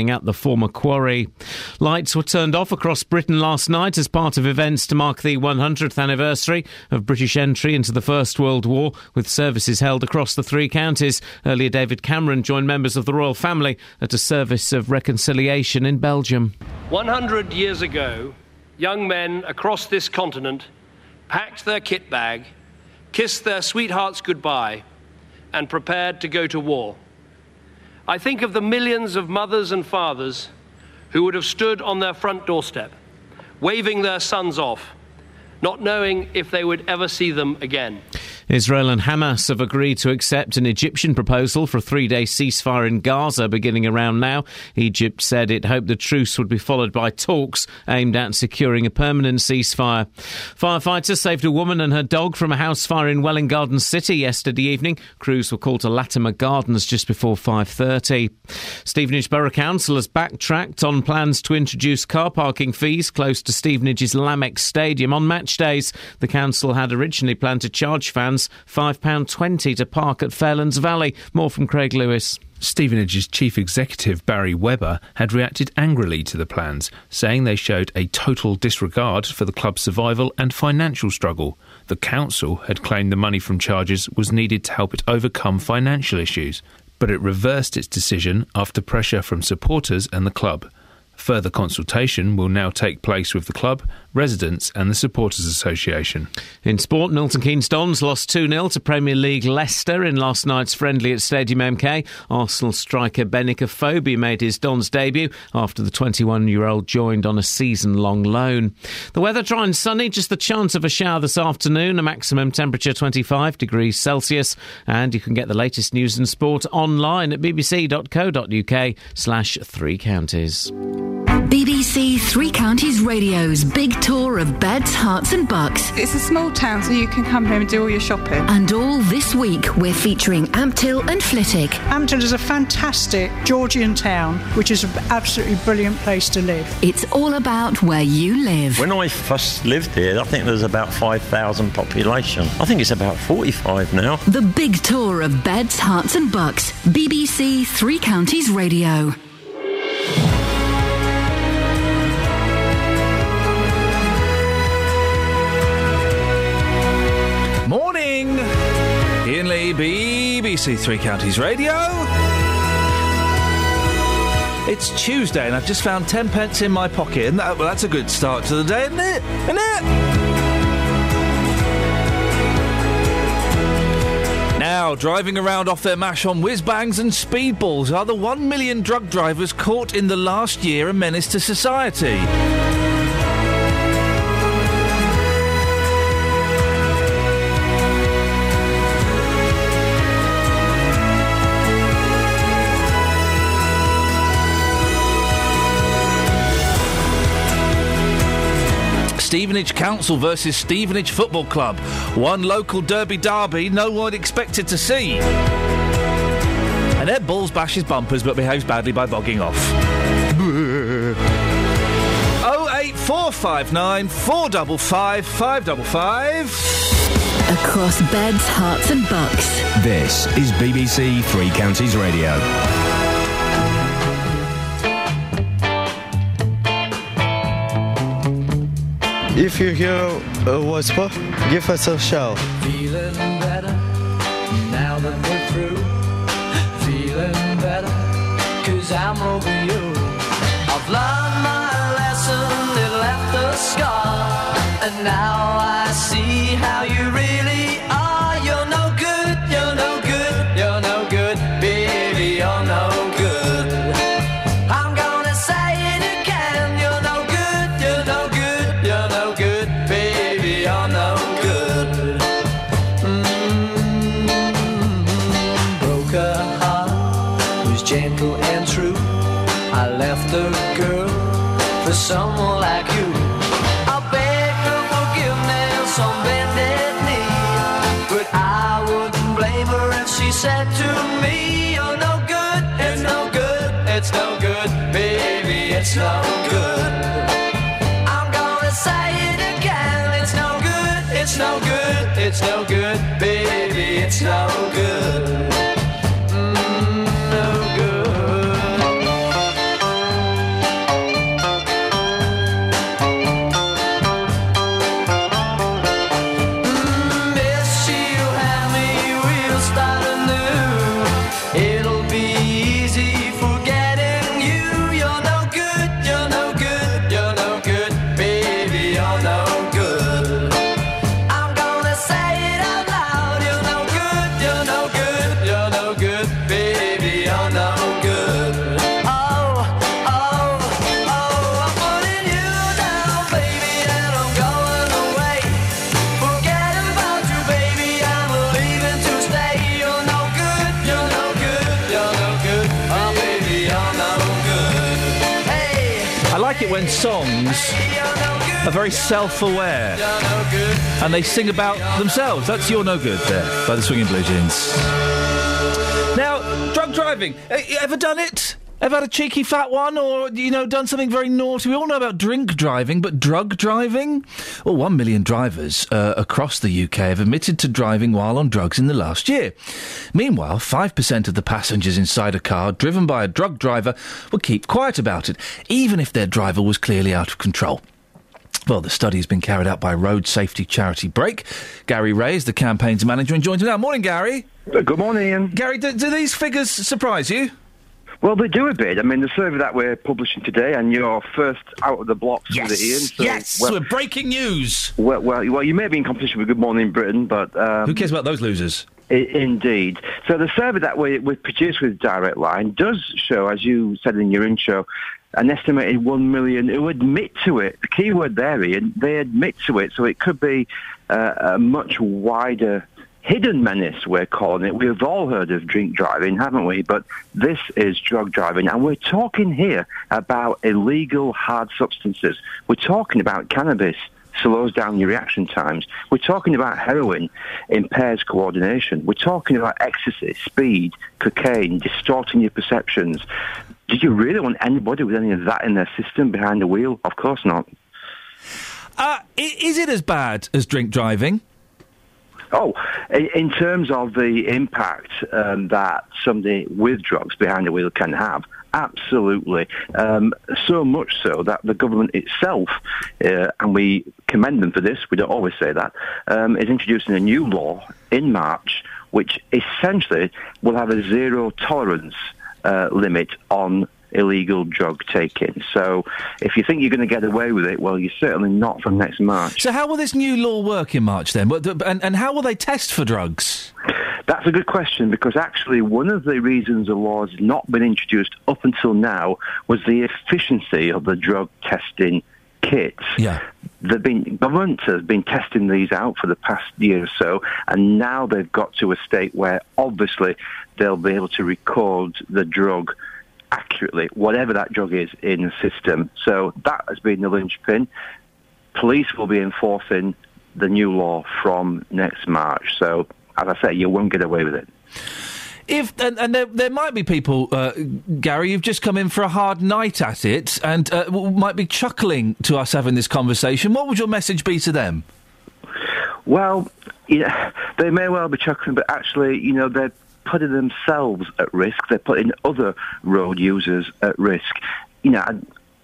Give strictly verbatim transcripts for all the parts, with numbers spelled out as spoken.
At the former quarry. Lights were turned off across Britain last night as part of events to mark the one hundredth anniversary of British entry into the First World War, with services held across the three counties. Earlier, David Cameron joined members of the royal family at a service of reconciliation in Belgium. one hundred years ago, young men across this continent packed their kit bag, kissed their sweethearts goodbye, and prepared to go to war. I think of the millions of mothers and fathers who would have stood on their front doorstep, waving their sons off, not knowing if they would ever see them again. Israel and Hamas have agreed to accept an Egyptian proposal for a three-day ceasefire in Gaza beginning around now. Egypt said it hoped the truce would be followed by talks aimed at securing a permanent ceasefire. Firefighters saved a woman and her dog from a house fire in Welwyn Garden City yesterday evening. Crews were called to Latimer Gardens just before five thirty. Stevenage Borough Council has backtracked on plans to introduce car parking fees close to Stevenage's Lamex Stadium on match days. The council had originally planned to charge fans five pounds twenty to park at Fairlands Valley. More from Craig Lewis. Stevenage's chief executive Barry Webber had reacted angrily to the plans, saying they showed a total disregard for the club's survival and financial struggle. The council had claimed the money from charges was needed to help it overcome financial issues, but it reversed its decision after pressure from supporters and the club. Further consultation will now take place with the club, residents and the Supporters Association. In sport, Milton Keynes Dons lost two nil to Premier League Leicester in last night's friendly at Stadium M K. Arsenal striker Benik Afobe made his Dons debut after the twenty-one-year-old joined on a season-long loan. The weather dry and sunny, just the chance of a shower this afternoon, a maximum temperature twenty-five degrees Celsius. And you can get the latest news and sport online at bbc.co.uk slash three counties. B B C Three Counties Radio's big tour of Beds, Hearts and Bucks. It's a small town, so you can come home and do all your shopping. And all this week, we're featuring Amptill and Flitwick. Amptill is a fantastic Georgian town, which is an absolutely brilliant place to live. It's all about where you live. When I first lived here, I think there was about five thousand population. I think it's about forty-five now. The big tour of Beds, Hearts and Bucks. B B C Three Counties Radio. Morning, Ian Lee, B B C Three Counties Radio. It's Tuesday and I've just found ten pence in my pocket, and that, well, that's a good start to the day, isn't it? Isn't it? Now, driving around off their mash on whiz-bangs and speedballs are the one million drug drivers caught in the last year a menace to society. Stevenage Council versus Stevenage Football Club. One local derby derby no one expected to see. And Ed Balls bashes bumpers but behaves badly by bogging off. oh eight four five nine four five five five five. Across Beds, Hearts and Bucks. This is B B C Three Counties Radio. If you hear a whisper, give us a shout. Feeling better, now that we're through. Feeling better, cause I'm over you. I've learned my lesson, it left a scar. And now I see how you really are. You're no good, you're no good, you're no good. Baby, you're no good. I'm gonna say it again. You're no good, you're no good, you're no good. Gentle and true, I left a girl for someone like you. I beg for forgiveness on bended knee, but I wouldn't blame her if she said to me, you're no good, it's no good, it's no good, baby, it's no good. I'm gonna say it again, it's no good, it's no good, it's no good, baby, it's no good. Mm. No good. like it when songs are very self-aware and they sing about themselves. That's You're No Good there by the Swinging Blue Jeans. Now, drunk driving. You ever done it? Ever had a cheeky fat one or, you know, done something very naughty? We all know about drink driving, but drug driving? Well, one million drivers uh, across the U K have admitted to driving while on drugs in the last year. Meanwhile, five percent of the passengers inside a car driven by a drug driver will keep quiet about it, even if their driver was clearly out of control. Well, the study has been carried out by road safety charity Brake. Gary Ray is the campaign's manager and joins me now. Morning, Gary. Good morning, Ian. Gary, do, do these figures surprise you? Well, they do a bit. I mean, the survey that we're publishing today, and you're first out of the blocks yes, with it, Ian. So, yes, well, we're breaking news. Well, well, well, you may be in competition with Good Morning Britain, but... Um, who cares about those losers? I- indeed. So the survey that we, we produced with Direct Line does show, as you said in your intro, an estimated one million who admit to it. The key word there, Ian, they admit to it. So it could be uh, a much wider... hidden menace, we're calling it. We've all heard of drink driving, haven't we? But this is drug driving. And we're talking here about illegal hard substances. We're talking about cannabis, slows down your reaction times. We're talking about heroin, impairs coordination. We're talking about ecstasy, speed, cocaine, distorting your perceptions. Did you really want anybody with any of that in their system behind the wheel? Of course not. Uh, is it as bad as drink driving? Oh, in terms of the impact um, that somebody with drugs behind the wheel can have, absolutely. Um, so much so that the government itself, uh, and we commend them for this, we don't always say that, um, is introducing a new law in March which essentially will have a zero tolerance uh, limit on illegal drug taking. So if you think you're going to get away with it, well, you're certainly not from next March. So how will this new law work in March then? And, and how will they test for drugs? That's a good question, because actually one of the reasons the law has not been introduced up until now was the efficiency of the drug testing kits. Yeah. They've been, government has been testing these out for the past year or so, and now they've got to a state where obviously they'll be able to record the drug accurately, whatever that drug is, in the system. So that has been the linchpin. Police will be enforcing the new law from next March. So, as I say, you won't get away with it. If And, and there, there might be people, uh, Gary, you've just come in for a hard night at it and uh, might be chuckling to us having this conversation. What would your message be to them? Well, yeah, they may well be chuckling, but actually, you know, they're putting themselves at risk. They're putting other road users at risk. You know, I,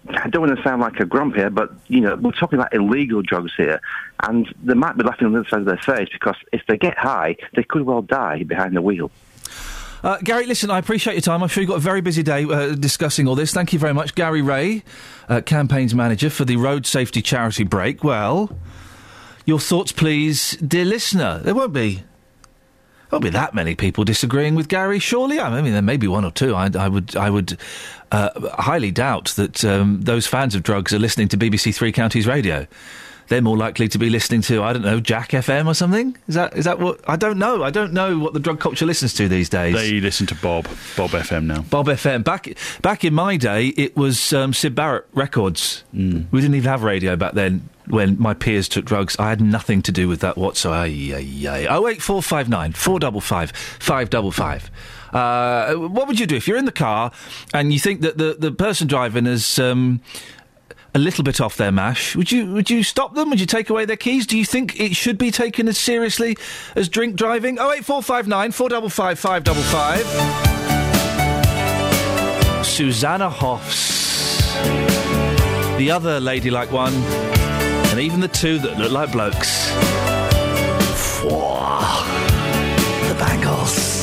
I don't want to sound like a grump here, but, you know, we're talking about illegal drugs here, and they might be laughing on the other side of their face, because if they get high, they could well die behind the wheel. Uh, Gary, listen, I appreciate your time. I'm sure you've got a very busy day uh, discussing all this. Thank you very much. Gary Ray, uh, campaigns manager for the road safety charity Brake. Well, your thoughts, please, dear listener. There won't be... Won't be that many people disagreeing with Gary, surely. I mean, there may be one or two. I, I would, I would uh, highly doubt that um, those fans of drugs are listening to B B C Three Counties Radio. They're more likely to be listening to, I don't know, Jack F M or something. Is that is that what? I don't know. I don't know what the drug culture listens to these days. They listen to Bob, Bob F M now. Bob F M. Back back in my day, it was um, Syd Barrett Records. Mm. We didn't even have radio back then. When my peers took drugs, I had nothing to do with that whatsoever. Aye, aye, aye. Oh eight four five nine four double five five double five. Uh, what would you do if you're in the car and you think that the, the person driving is um, a little bit off their mash? Would you would you stop them? Would you take away their keys? Do you think it should be taken as seriously as drink driving? Oh eight four five nine four double five five double five. Susanna Hoffs, the other ladylike one. And even the two that look like blokes. Fwah. The Bangles.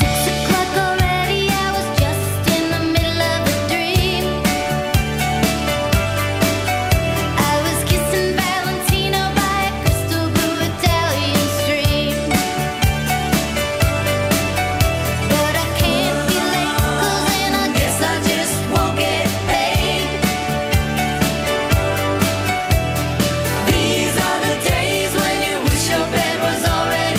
These are the days when you wish your bed was already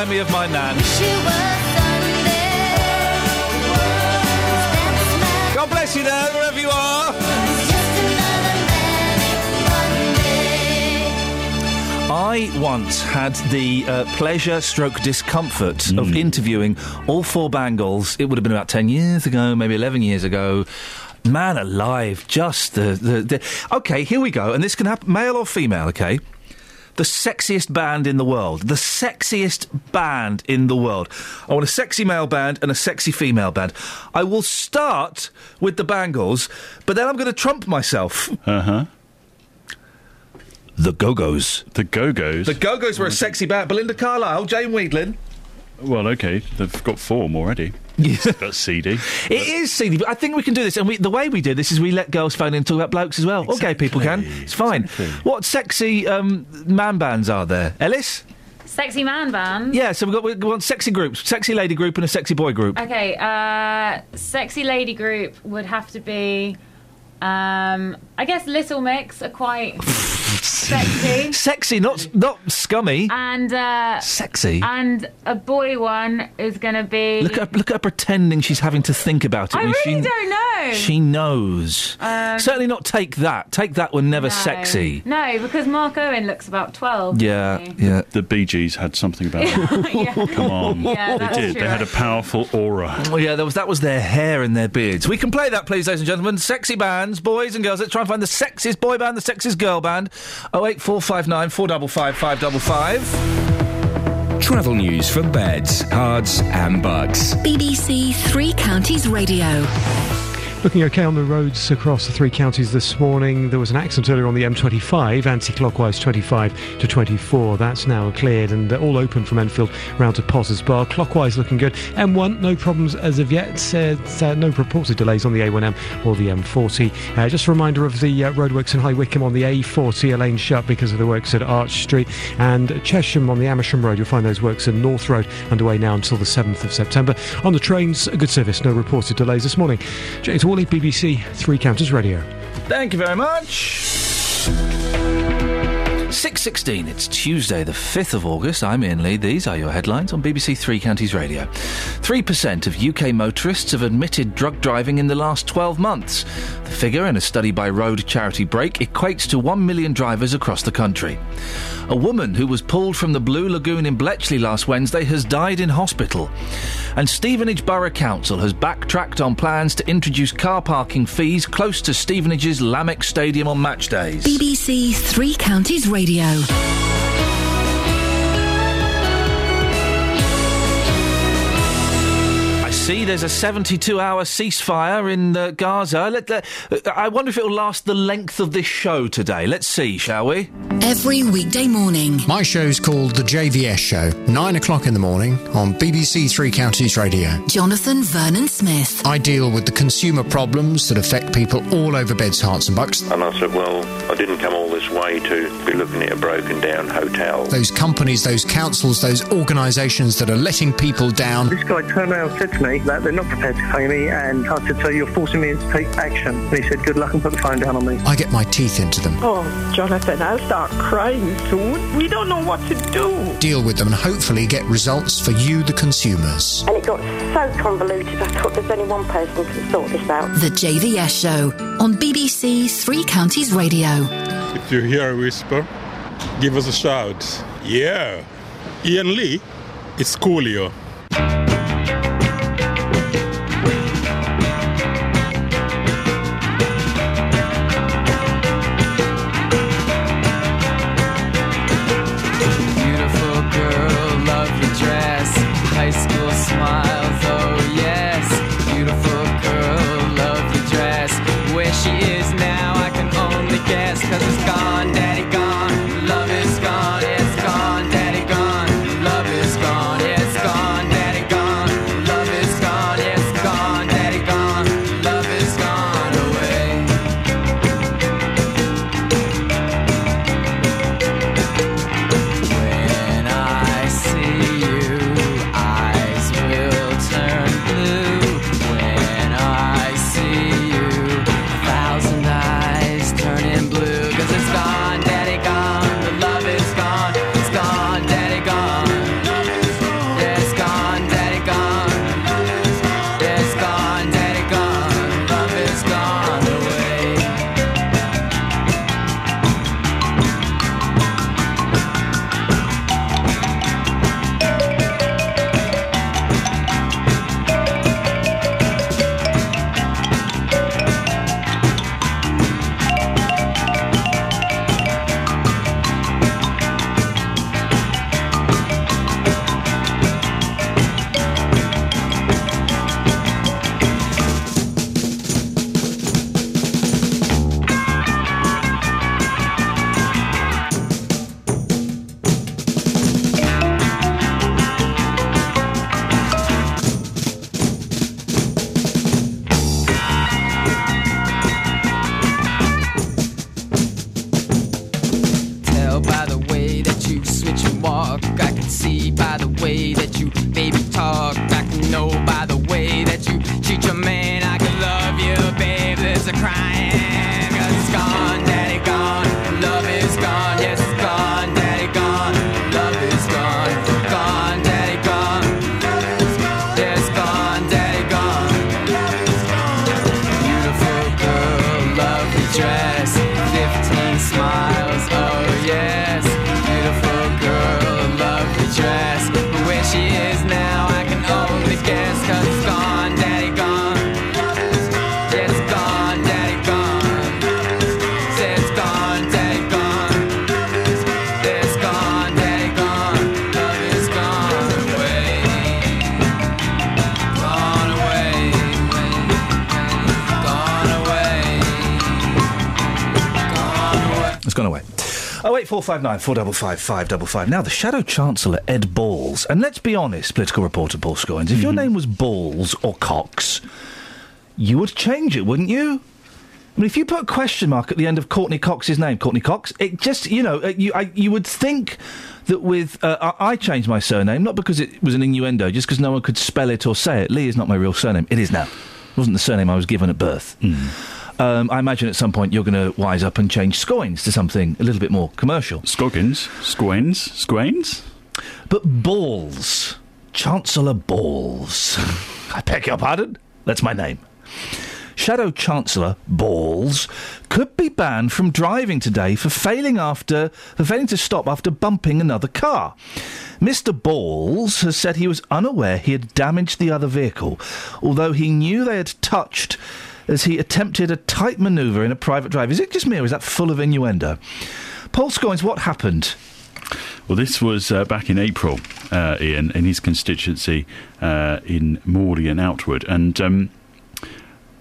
remind me of my nan. She was Sunday. God bless you, Nan, wherever you are. I once had the uh, pleasure stroke discomfort mm. of interviewing all four Bangles. It would have been about ten years ago, maybe eleven years ago. Man alive, just the, the, the... OK, here we go, and this can happen, male or female, OK? The sexiest band in the world. The sexiest band in the world. I want a sexy male band and a sexy female band. I will start with the Bangles, but then I'm going to trump myself. Uh-huh. The Go-Go's. The Go-Go's? The Go-Go's were a sexy band. Belinda Carlisle, Jane Wheedlin. Well, OK, they've got form already. That's seedy. It is seedy, but I think we can do this. And we, the way we do this is we let girls phone in and talk about blokes as well. Exactly. Or gay people can. It's fine. Exactly. What sexy um, man bands are there? Ellis? Sexy man band? Yeah, so we've got, we want sexy groups. Sexy lady group and a sexy boy group. OK, uh, sexy lady group would have to be... Um, I guess Little Mix are quite sexy. Sexy, not not scummy. And uh, sexy. And a boy one is going to be. Look at her, look at her pretending she's having to think about it. I really she, don't know. She knows. Um, Certainly not Take That. Take That were never no. sexy. No, because Mark Owen looks about twelve. Yeah, yeah. The Bee Gees had something about it. Yeah. Come on, yeah, they did. True. They had a powerful aura. Well, yeah, that was that was their hair and their beards. We can play that, please, ladies and gentlemen. Sexy band. Boys and girls, let's try and find the sexiest boy band, the sexiest girl band. oh eight four five nine four five five five five. Travel news for beds, cards and bugs. B B C Three Counties Radio. Looking okay on the roads across the three counties this morning. There was an accident earlier on the M twenty-five, anti-clockwise twenty-five to twenty-four. That's now cleared and all open from Enfield round to Potters Bar. Clockwise looking good. M one, no problems as of yet. Uh, uh, no purported delays on the A one M or the M forty. Uh, just a reminder of the uh, roadworks in High Wycombe on the A forty. A lane shut because of the works at Arch Street. And Chesham on the Amersham Road. You'll find those works in North Road underway now until the seventh of September. On the trains, a good service. No reported delays this morning. It's B B C Three Counties Radio. Thank you very much. six sixteen, it's Tuesday the fifth of August. I'm Ian Lee. These are your headlines on B B C Three Counties Radio. three percent of U K motorists have admitted drug driving in the last twelve months. The figure in a study by road charity Brake equates to one million drivers across the country. A woman who was pulled from the Blue Lagoon in Bletchley last Wednesday has died in hospital. And Stevenage Borough Council has backtracked on plans to introduce car parking fees close to Stevenage's Lamex Stadium on match days. B B C Three Counties Radio. Radio. I see there's a seventy-two hour ceasefire in uh, Gaza. Let, uh, I wonder if it'll last the length of this show today. Let's see, shall we? Every weekday morning. My show's called The J V S Show, nine o'clock in the morning on B B C Three Counties Radio. Jonathan Vernon Smith. I deal with the consumer problems that affect people all over beds, hearts and bucks. And I said, well, I didn't come all this way to be looking at a broken-down hotel. Those companies, those councils, those organisations that are letting people down. This guy turned around and said to me that they're not prepared to pay me, and I said, so you're forcing me to take action. And he said, good luck, and put the phone down on me. I get my teeth into them. Oh, Jonathan, I'll start crying soon. We don't know what to do. Deal with them and hopefully get results for you, the consumers. And it got so convoluted, I thought there's only one person who can sort this out. The J V S Show on B B C Three Counties Radio. If you hear a whisper, give us a shout. Yeah. Ian Lee, it's Coolio. Thousand oh eight four five nine four five five five five. Now, the Shadow Chancellor, Ed Balls. And let's be honest, political reporter Paul Scoins, if mm-hmm. your name was Balls or Cox, you would change it, wouldn't you? I mean, if you put a question mark at the end of Courtney Cox's name, Courtney Cox, it just, you know, you I, you would think that with... Uh, I changed my surname, not because it was an innuendo, just because no one could spell it or say it. Lee is not my real surname. It is now. It wasn't the surname I was given at birth. Mm. Um, I imagine at some point you're going to wise up and change Scoins to something a little bit more commercial. Scoggins? Scoins? Scoins? But Balls. Chancellor Balls. I beg your pardon? That's my name. Shadow Chancellor Balls could be banned from driving today for failing after for failing to stop after bumping another car. Mister Balls has said he was unaware he had damaged the other vehicle, although he knew they had touched as he attempted a tight manoeuvre in a private drive. Is it just me, or is that full of innuendo? Paul Scoins, what happened? Well, this was uh, back in April, uh, Ian, in his constituency uh, in Morley and Outwood, and... Um,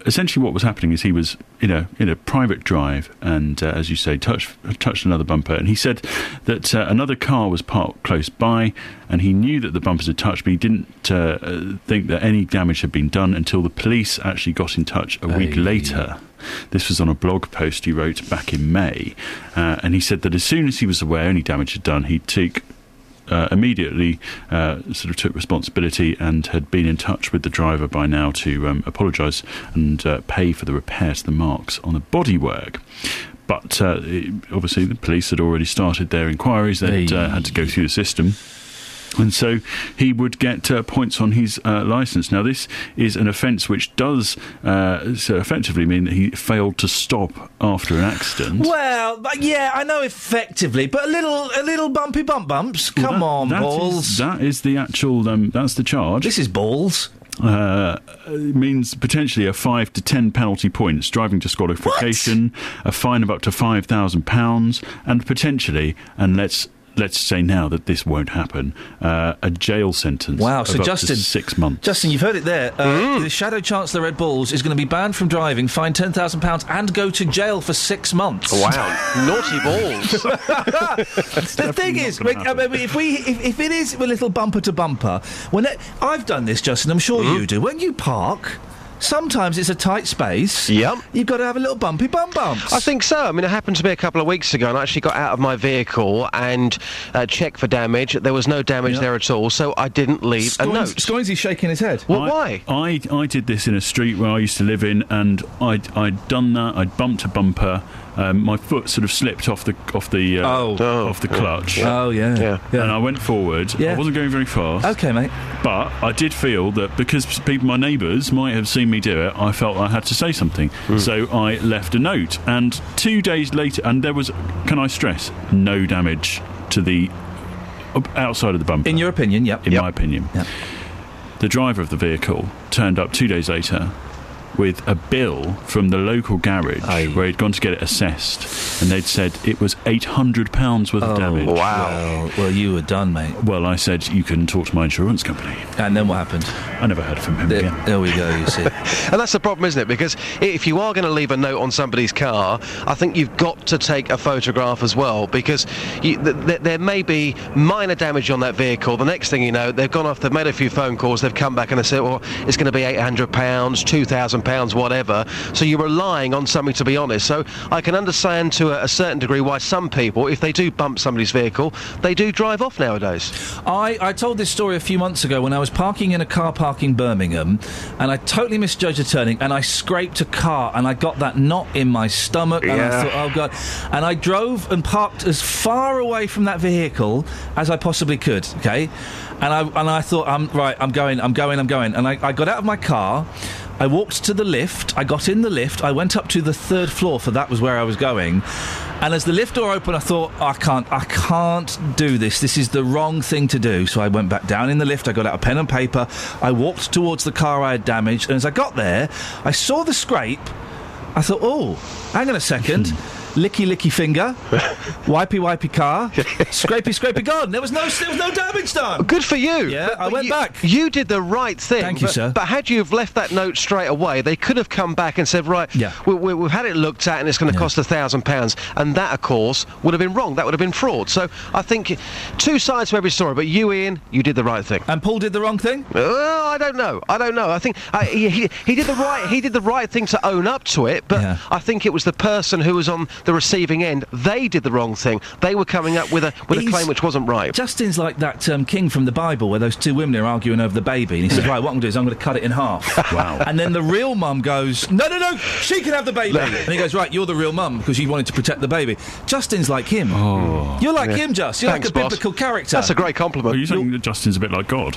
essentially what was happening is he was in a, in a private drive and, uh, as you say, touched, touched another bumper. And he said that uh, another car was parked close by and he knew that the bumpers had touched, but he didn't uh, think that any damage had been done until the police actually got in touch a week hey. later. This was on a blog post he wrote back in May. Uh, and he said that as soon as he was aware any damage had done, he took... Uh, immediately uh, sort of took responsibility and had been in touch with the driver by now to um, apologise and uh, pay for the repair to the marks on the bodywork. But uh, it, obviously the police had already started their inquiries. They had, uh, had to go through the system. And so he would get uh, points on his uh, licence. Now, this is an offence which does uh, so effectively mean that he failed to stop after an accident. Well, yeah, I know effectively, but a little, a little bumpy bump bumps. Well, Come that, on, that Balls. Is, that is the actual. Um, that's the charge. This is Balls. Uh, it means potentially a five to ten penalty points, driving disqualification, what? a fine of up to five thousand pounds, and potentially, and let's. Let's say now that this won't happen. Uh, a jail sentence. Wow! So of Justin, up to six months. Justin, you've heard it there. Uh, mm. The Shadow Chancellor Ed Balls is going to be banned from driving, fined ten thousand pounds, and go to jail for six months. Wow! Naughty Balls. The thing is, we, I mean, if we if, if it is a little bumper to bumper, when it, I've done this, Justin, I'm sure mm. you do. When you park. Sometimes it's a tight space. Yep. You've got to have a little bumpy bum bumps. I think so. I mean, it happened to me a couple of weeks ago, and I actually got out of my vehicle and uh, checked for damage. There was no damage yep. there at all, so I didn't leave Scoins, a note. Scoinsy's shaking his head. Well, I, why? I, I did this in a street where I used to live in, and I'd, I'd done that. I'd bumped a bumper. Um, my foot sort of slipped off the off the uh, oh. off the clutch. Yeah. Oh yeah. yeah, yeah. And I went forward. Yeah. I wasn't going very fast. Okay, mate. But I did feel that because people, my neighbours, might have seen me do it, I felt I had to say something. Mm. So I left a note. And two days later, and there was, can I stress, no damage to the outside of the bumper. In your opinion, yep. In yep. my opinion, yep. The driver of the vehicle turned up two days later. With a bill from the local garage Aye. where he'd gone to get it assessed, and they'd said it was eight hundred pounds worth oh, of damage. Wow. Well, well, you were done, mate. Well, I said, you can talk to my insurance company. And then what happened? I never heard from him there, again. There we go, you see. And that's the problem, isn't it? Because if you are going to leave a note on somebody's car, I think you've got to take a photograph as well, because you, th- th- there may be minor damage on that vehicle. The next thing you know, they've gone off, they've made a few phone calls, they've come back and they said, well, it's going to be eight hundred pounds, two thousand pounds, pounds, whatever, so you're relying on something, to be honest. So I can understand to a, a certain degree why some people, if they do bump somebody's vehicle, they do drive off nowadays. I, I told this story a few months ago when I was parking in a car park in Birmingham, and I totally misjudged a turning, and I scraped a car, and I got that knot in my stomach, yeah. and I thought, oh God, and I drove and parked as far away from that vehicle as I possibly could, okay, and I and I thought, I'm right, I'm going, I'm going, I'm going, and I, I got out of my car, I walked to the lift, I got in the lift, I went up to the third floor, for that was where I was going, and as the lift door opened, I thought, oh, I can't, I can't do this, this is the wrong thing to do, so I went back down in the lift, I got out a pen and paper, I walked towards the car I had damaged, and as I got there, I saw the scrape, I thought, oh, hang on a second... Licky Licky Finger, Wipey Wipey Car, Scrapey Scrapey Garden. There was no there was no damage done. Good for you. Yeah, but, I but went you, back. You did the right thing. Thank you, but, sir. But had you have left that note straight away, they could have come back and said, right, yeah. we, we, we've had it looked at and it's going to yeah. cost a thousand pounds. And that, of course, would have been wrong. That would have been fraud. So I think two sides to every story. But you, Ian, you did the right thing. And Paul did the wrong thing? Oh, I don't know. I don't know. I think uh, he, he, he did the right he did the right thing to own up to it. But yeah. I think it was the person who was on the receiving end. They did the wrong thing. They were coming up with a with He's, a claim which wasn't right. Justin's like that um, king from the Bible where those two women are arguing over the baby, and he says, right, what I'm going to do is I'm going to cut it in half. Wow. And then the real mum goes, no, no, no, she can have the baby. And he goes, right, you're the real mum because you wanted to protect the baby. Justin's like him. Oh. You're like yeah. him, Just. You're Thanks, like a boss. biblical character. That's a great compliment. Are you saying you're... that Justin's a bit like God?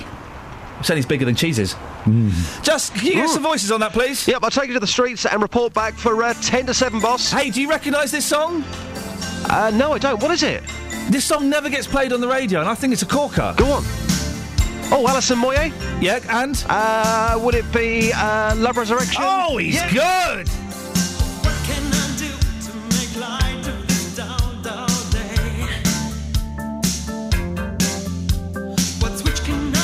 I'm saying he's bigger than cheeses. Mm. Just, can you get Ooh. some voices on that, please? Yep, I'll take you to the streets and report back for uh, ten to seven, boss. Hey, do you recognise this song? Uh, no, I don't. What is it? This song never gets played on the radio, and I think it's a corker. Go on. Oh, Alison Moyet? Yeah, and? Uh, would it be uh, Love Resurrection? Oh, he's yeah. good! What can I do to make light of this dull, dull day? What switch can I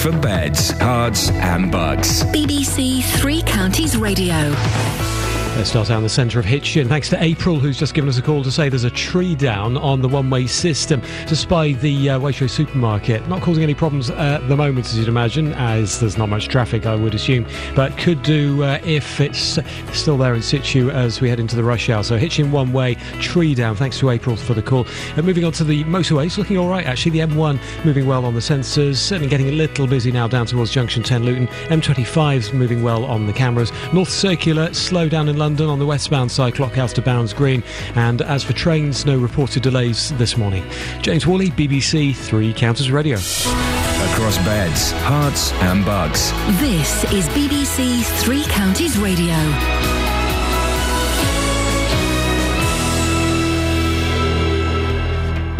for beds, cards and bugs. B B C Three Counties Radio. Let's start out in the centre of Hitchin. Thanks to April, who's just given us a call to say there's a tree down on the one-way system just by the uh, Waitrose supermarket. Not causing any problems at the moment, as you'd imagine, as there's not much traffic, I would assume, but could do uh, if it's still there in situ as we head into the rush hour. So Hitchin one-way, tree down. Thanks to April for the call. And moving on to the motorways, looking all right, actually. The M one moving well on the sensors, certainly getting a little busy now down towards Junction ten Luton. M twenty-five's moving well on the cameras. North Circular, slow down in London on the westbound side, Clockhouse to Bounds Green. And as for trains, no reported delays this morning. James Worley, B B C Three Counties Radio. Across beds, hearts and bugs. This is B B C Three Counties Radio.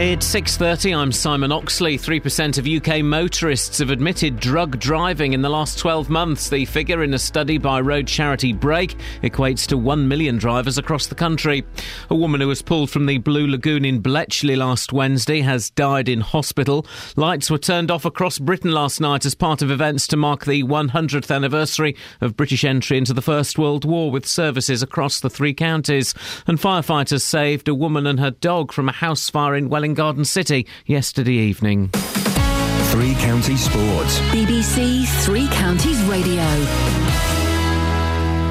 It's six thirty, I'm Simon Oxley. three percent of U K motorists have admitted drug driving in the last twelve months. The figure in a study by road charity Brake equates to one million drivers across the country. A woman who was pulled from the Blue Lagoon in Bletchley last Wednesday has died in hospital. Lights were turned off across Britain last night as part of events to mark the one hundredth anniversary of British entry into the First World War, with services across the three counties. And firefighters saved a woman and her dog from a house fire in Welwyn Garden City yesterday evening. Three Counties Sports. B B C Three Counties Radio.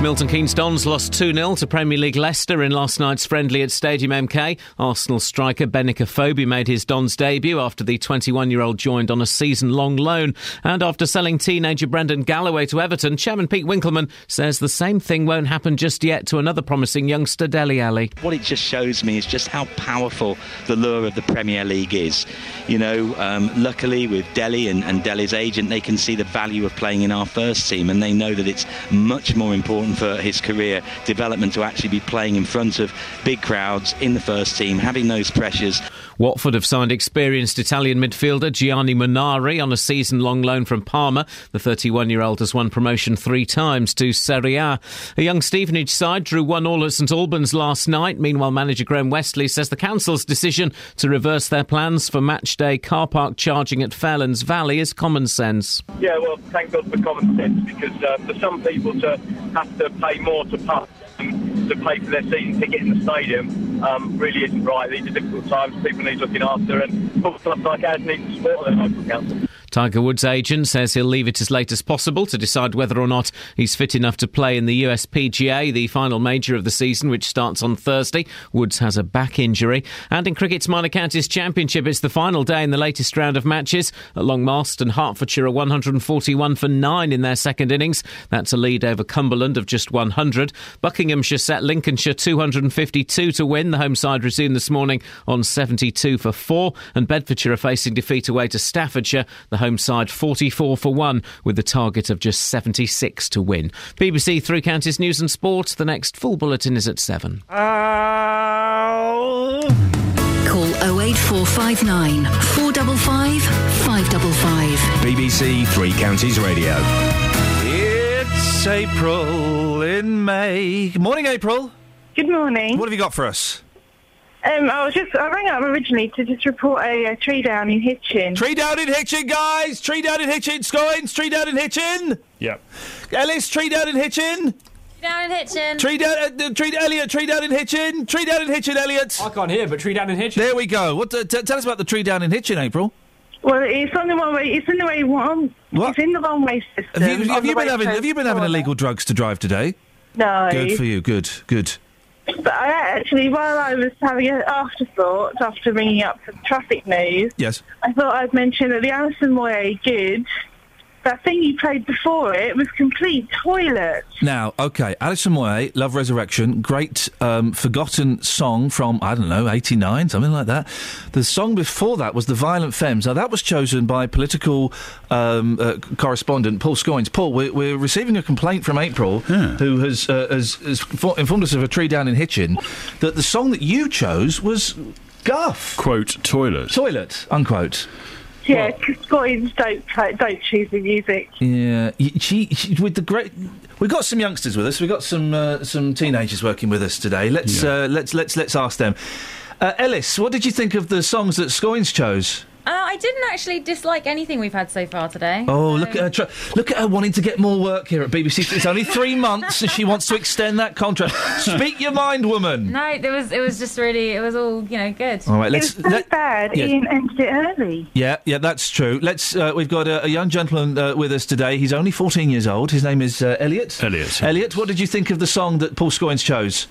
Milton Keynes Dons lost two nil to Premier League Leicester in last night's friendly at Stadium M K. Arsenal striker Benik Afobe made his Dons debut after the twenty-one-year-old joined on a season-long loan. And after selling teenager Brendan Galloway to Everton, Chairman Pete Winkleman says the same thing won't happen just yet to another promising youngster, Dele Alli. What it just shows me is just how powerful the lure of the Premier League is. You know, um, luckily with Dele and, and Dele's agent, they can see the value of playing in our first team, and they know that it's much more important for his career development to actually be playing in front of big crowds in the first team, having those pressures. Watford have signed experienced Italian midfielder Gianni Munari on a season-long loan from Parma. The thirty-one-year-old has won promotion three times to Serie A. A young Stevenage side drew one all at St Albans last night. Meanwhile, manager Graham Westley says the council's decision to reverse their plans for match day car park charging at Fairlands Valley is common sense. Yeah, well, thank God for common sense, because uh, for some people to have to pay more to park to pay for their season ticket in the stadium um, really isn't right. These are difficult times, people need looking after, and football clubs like ours need to support their local council. Tiger Woods' agent says he'll leave it as late as possible to decide whether or not he's fit enough to play in the U S P G A, the final major of the season, which starts on Thursday. Woods has a back injury. And in cricket's Minor Counties Championship, it's the final day in the latest round of matches. At Long Marston, Hertfordshire are one forty-one for nine in their second innings. That's a lead over Cumberland of just one hundred. Buckinghamshire set Lincolnshire two fifty-two to win. The home side resumed this morning on seventy-two for four. And Bedfordshire are facing defeat away to Staffordshire. The home side forty-four for one with the target of just seventy-six to win. B B C Three Counties News and Sport. The next full bulletin is at seven. Ow. Call oh eight four five nine four five five five five five. B B C Three Counties Radio. It's April in May. Good morning, April. Good morning. What have you got for us? Um, I was just—I rang up originally to just report a, a tree down in Hitchin. Tree down in Hitchin, guys! Tree down in Hitchin, Scoins! Tree down in Hitchin! Yep. Ellis, tree down in Hitchin! Tree down in Hitchin! Tree down, uh, tree, Elliot, tree down in Hitchin! Tree down in Hitchin, Elliot! I can't hear, but tree down in Hitchin. There we go. What? Uh, t- tell us about the tree down in Hitchin, April. Well, it's on the one-way. It's in the way one. What? It's in the one-way system. Have you, have you been having? Have you been having illegal drugs to drive today? No. Good for you. Good. Good. But I actually, while I was having an afterthought after ringing up for traffic news, yes, I thought I'd mention that the Alison Moyet good, that thing you played before it, was complete toilet. Now, OK, Alison Moyet, Love Resurrection, great um, forgotten song from, I don't know, eighty-nine, something like that. The song before that was The Violent Femmes. Now, that was chosen by political um, uh, correspondent Paul Scoins. Paul, we're, we're receiving a complaint from April, yeah. who has, uh, has, has informed us of a tree down in Hitchin, that the song that you chose was guff. Quote, toilet. Toilet, unquote. Yeah, because Scots don't don't choose the music. Yeah, she, she, with the great, we've got some youngsters with us. We've got some uh, some teenagers working with us today. Let's yeah. uh, let's let's let's ask them. Uh, Ellis, what did you think of the songs that Scoins chose? Uh, I didn't actually dislike anything we've had so far today. Oh, so. Look at her! Tr- look at her wanting to get more work here at B B C. It's only three months, and she wants to extend that contract. Speak your mind, woman. No, it was it was just really it was all you know good. All right, let's. It was so let, bad. Yeah. Ian ended it early. Yeah, yeah, that's true. Let's. Uh, we've got a, a young gentleman uh, with us today. He's only fourteen years old. His name is uh, Elliot. Elliot. Yeah. Elliot. What did you think of the song that Paul Scoins chose?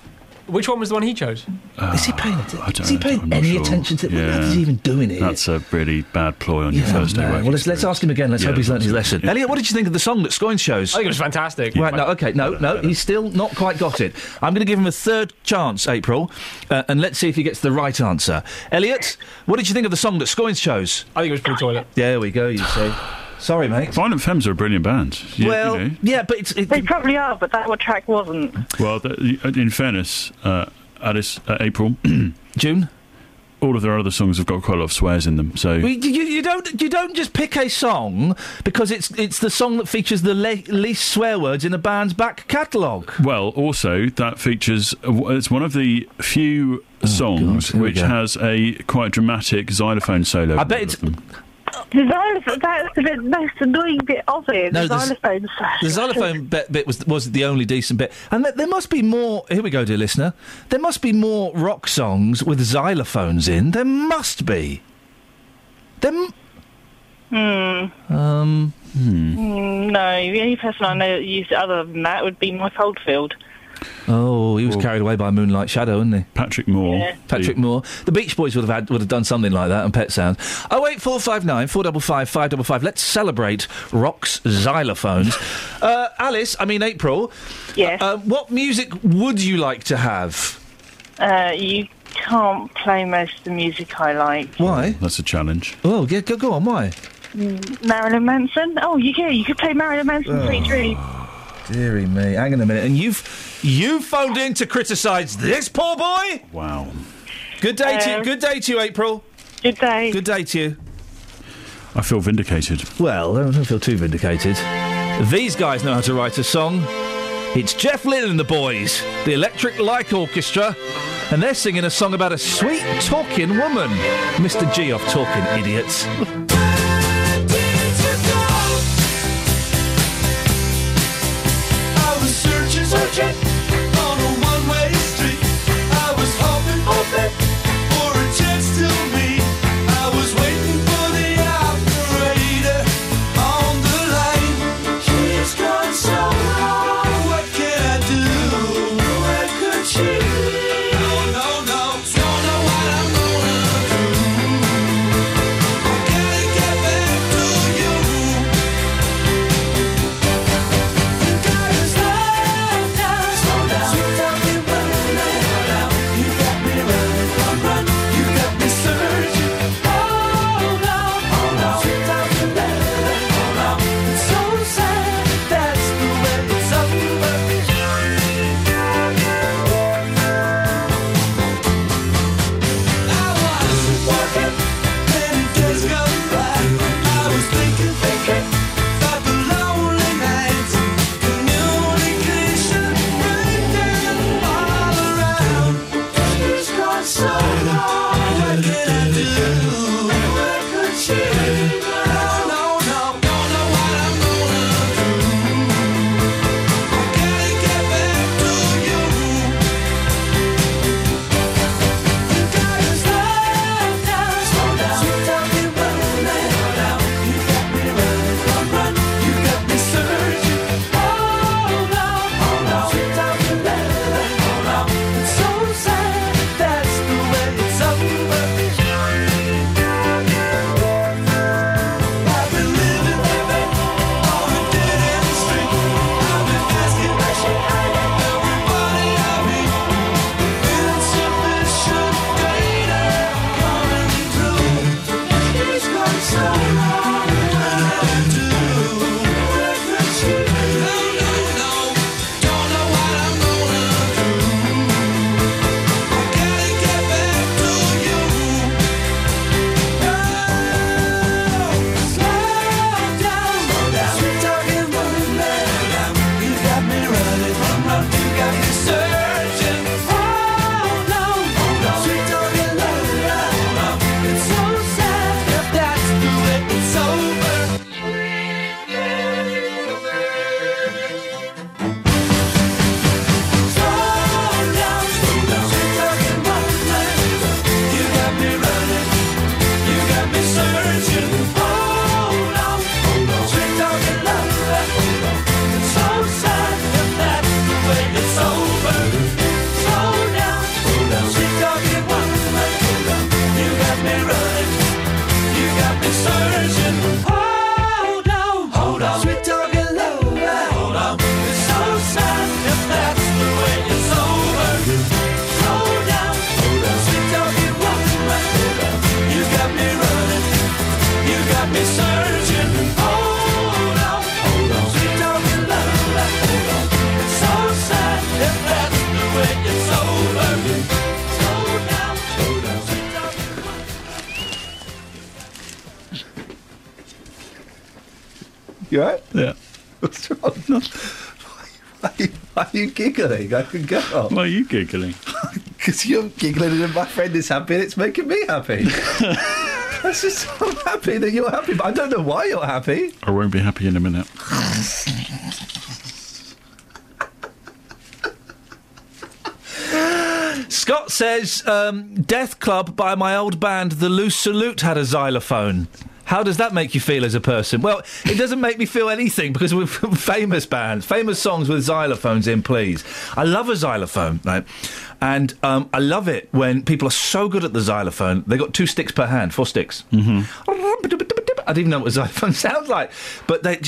Which one was the one he chose? Uh, is he paying, I don't is he paying any sure. attention to yeah. what he's even doing here? That's a really bad ploy on yeah, your first day. Well, let's, let's ask him again. Let's yeah, hope he's learnt his lesson. Yeah. Elliot, what did you think of the song that Scoins chose? I think it was fantastic. Right, yeah. no, OK, no, no, he's still not quite got it. I'm going to give him a third chance, April, uh, and let's see if he gets the right answer. Elliot, what did you think of the song that Scoins chose? I think it was pretty toilet. There we go, you see. Sorry, mate. Violent Femmes are a brilliant band. You, well, you know. yeah, but it's... It, they probably are, but that one track wasn't. Well, the, in fairness, uh, Alice, uh, April... June? All of their other songs have got quite a lot of swears in them, so... Well, you, you, don't, you don't just pick a song because it's it's the song that features the le- least swear words in a band's back catalogue. Well, also, that features... It's one of the few oh, songs God, which has a quite dramatic xylophone solo. I bet it's... The xylophone, that's the bit, most annoying bit of it, no, the, the xylophone. The xylophone bit, bit was was the only decent bit. And th- there must be more, here we go, dear listener, there must be more rock songs with xylophones in. There must be. There... M- hmm. Um, hmm. Mm, no, the only person I know that used it other than that would be Mike Oldfield. Oh, he was well, carried away by Moonlight Shadow, wasn't he? Patrick Moore. Yeah. Patrick Moore. The Beach Boys would have had, would have done something like that on Pet Sounds. oh eight four five nine four five five five five five. Let's celebrate rock's xylophones. uh, Alice, I mean April. Yes. Uh, what music would you like to have? Uh, you can't play most of the music I like. Why? That's a challenge. Oh, yeah, go, go on, why? Mm, Marilyn Manson? Oh, you yeah, you could play Marilyn Manson pretty true. Deary me. Hang on a minute. And you've you phoned in to criticise this poor boy? Wow. Good day uh, to you. Good day to you, April. Good day. Good day to you. I feel vindicated. Well, I don't feel too vindicated. These guys know how to write a song. It's Jeff Lynne and the boys, the Electric Light Orchestra, and they're singing a song about a sweet talking woman. Mister G off Talking Idiots. Searching on a one-way street, I was hoping, hoping for a chance to meet. I was waiting for the operator on the line. She's gone so long. What can I do? Where could she be? No, no, no, don't know what I'm gonna do. I gotta get back to you. You got us. Love. You all right? Yeah. What's wrong? No. Why, why, why are you giggling? I can go on. Why are you giggling? Because you're giggling and my friend is happy and it's making me happy. That's just, I'm happy that you're happy, but I don't know why you're happy. I won't be happy in a minute. Scott says, um, Death Club by my old band The Loose Salute had a xylophone. How does that make you feel as a person? Well, it doesn't make me feel anything because we're famous bands, famous songs with xylophones in, please. I love a xylophone, right? And um, I love it when people are so good at the xylophone, they got two sticks per hand, four sticks. Mm-hmm. I don't even know what a xylophone sounds like, but they...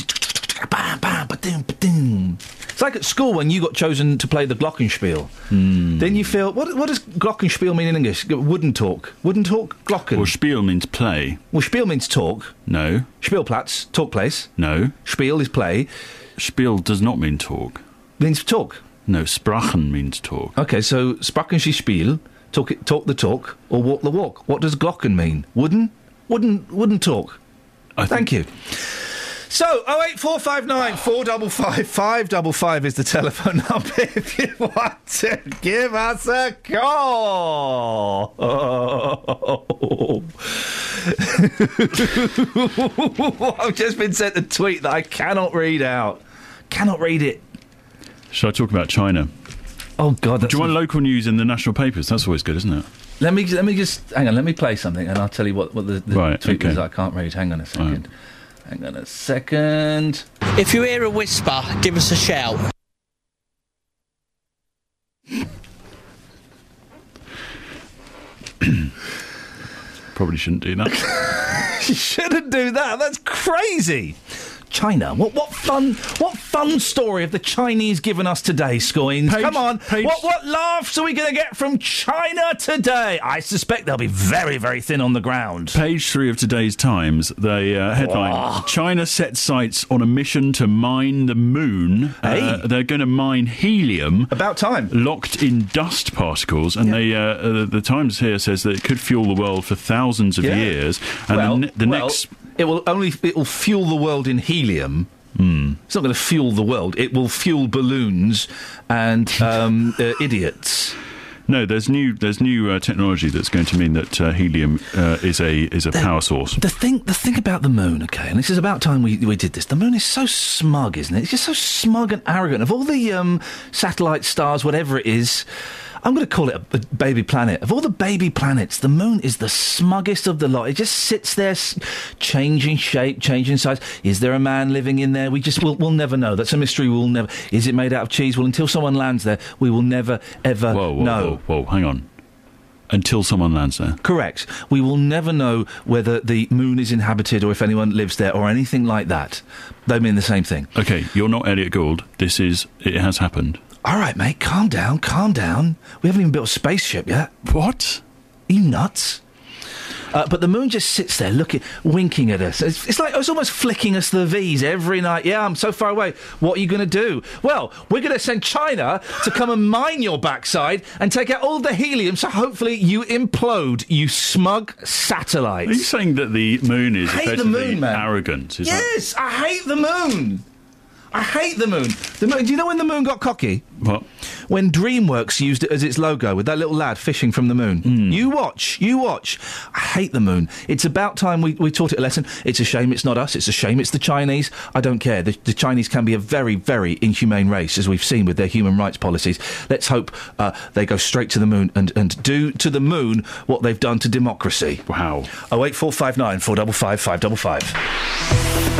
It's like at school when you got chosen to play the glockenspiel. Mm. Then you feel... What, what does glockenspiel mean in English? Wooden talk. Wooden talk? Glocken. Well, spiel means play. Well, spiel means talk. No. Spielplatz. Talk place. No. Spiel is play. Spiel does not mean talk. Means talk. No, sprachen means talk. Okay, so sprachen sie spiel, talk, it, talk the talk, or walk the walk. What does glocken mean? Wooden? Wooden, wooden talk. I Thank think- you. So, oh eight four five nine four five five five five is the telephone number if you want to give us a call. Oh. I've just been sent a tweet that I cannot read out. Cannot read it. Shall I talk about China? Oh, God. That's Do you want local news in the national papers? That's always good, isn't it? Let me let me just... Hang on, let me play something and I'll tell you what, what the, the right, tweet okay. is I can't read. Hang on a second. Oh. Hang on a second. If you hear a whisper, give us a shout. Probably shouldn't do that. You shouldn't do that. That's crazy. China. What what fun what fun story have the Chinese given us today, Scoins? Page, Come on. Page. What what laughs are we going to get from China today? I suspect they'll be very, very thin on the ground. Page three of today's Times, the uh, headline, oh. China sets sights on a mission to mine the moon. Hey. Uh, they're going to mine helium. About time. Locked in dust particles. And yeah. they uh, uh, the Times here says that it could fuel the world for thousands of yeah. years. And well, the, ne- the well, next... It will only it will fuel the world in helium. Mm. It's not going to fuel the world. It will fuel balloons and um, uh, idiots. No, there's new there's new uh, technology that's going to mean that uh, helium uh, is a is a the, power source. The thing the thing about the moon, okay, and this is about time we, we did this. The moon is so smug, isn't it? It's just so smug and arrogant. Of all the um, satellite stars, whatever it is. I'm going to call it a baby planet. Of all the baby planets, the moon is the smuggest of the lot. It just sits there, changing shape, changing size. Is there a man living in there? We just we'll, we'll never know. That's a mystery. We'll never. Is it made out of cheese? Well, until someone lands there, we will never ever whoa, whoa, know. Whoa, whoa, hang on. Until someone lands there. Correct. We will never know whether the moon is inhabited or if anyone lives there or anything like that. They mean the same thing. Okay, you're not Elliot Gould. This is. It has happened. All right, mate, calm down, calm down. We haven't even built a spaceship yet. What? Are you nuts? Uh, but the moon just sits there, looking, winking at us. It's, it's like it's almost flicking us the V's every night. Yeah, I'm so far away. What are you going to do? Well, we're going to send China to come and mine your backside and take out all the helium, so hopefully you implode, you smug satellites. Are you saying that the moon is effectively arrogant? Is yes, that... I hate the moon. I hate the moon. The moon. Do you know when the moon got cocky? What? When DreamWorks used it as its logo with that little lad fishing from the moon. Mm. You watch, you watch. I hate the moon. It's about time we, we taught it a lesson. It's a shame it's not us. It's a shame it's the Chinese. I don't care. The, the Chinese can be a very, very inhumane race, as we've seen with their human rights policies. Let's hope uh, they go straight to the moon and, and do to the moon what they've done to democracy. Wow. oh eight four five nine four five five five five.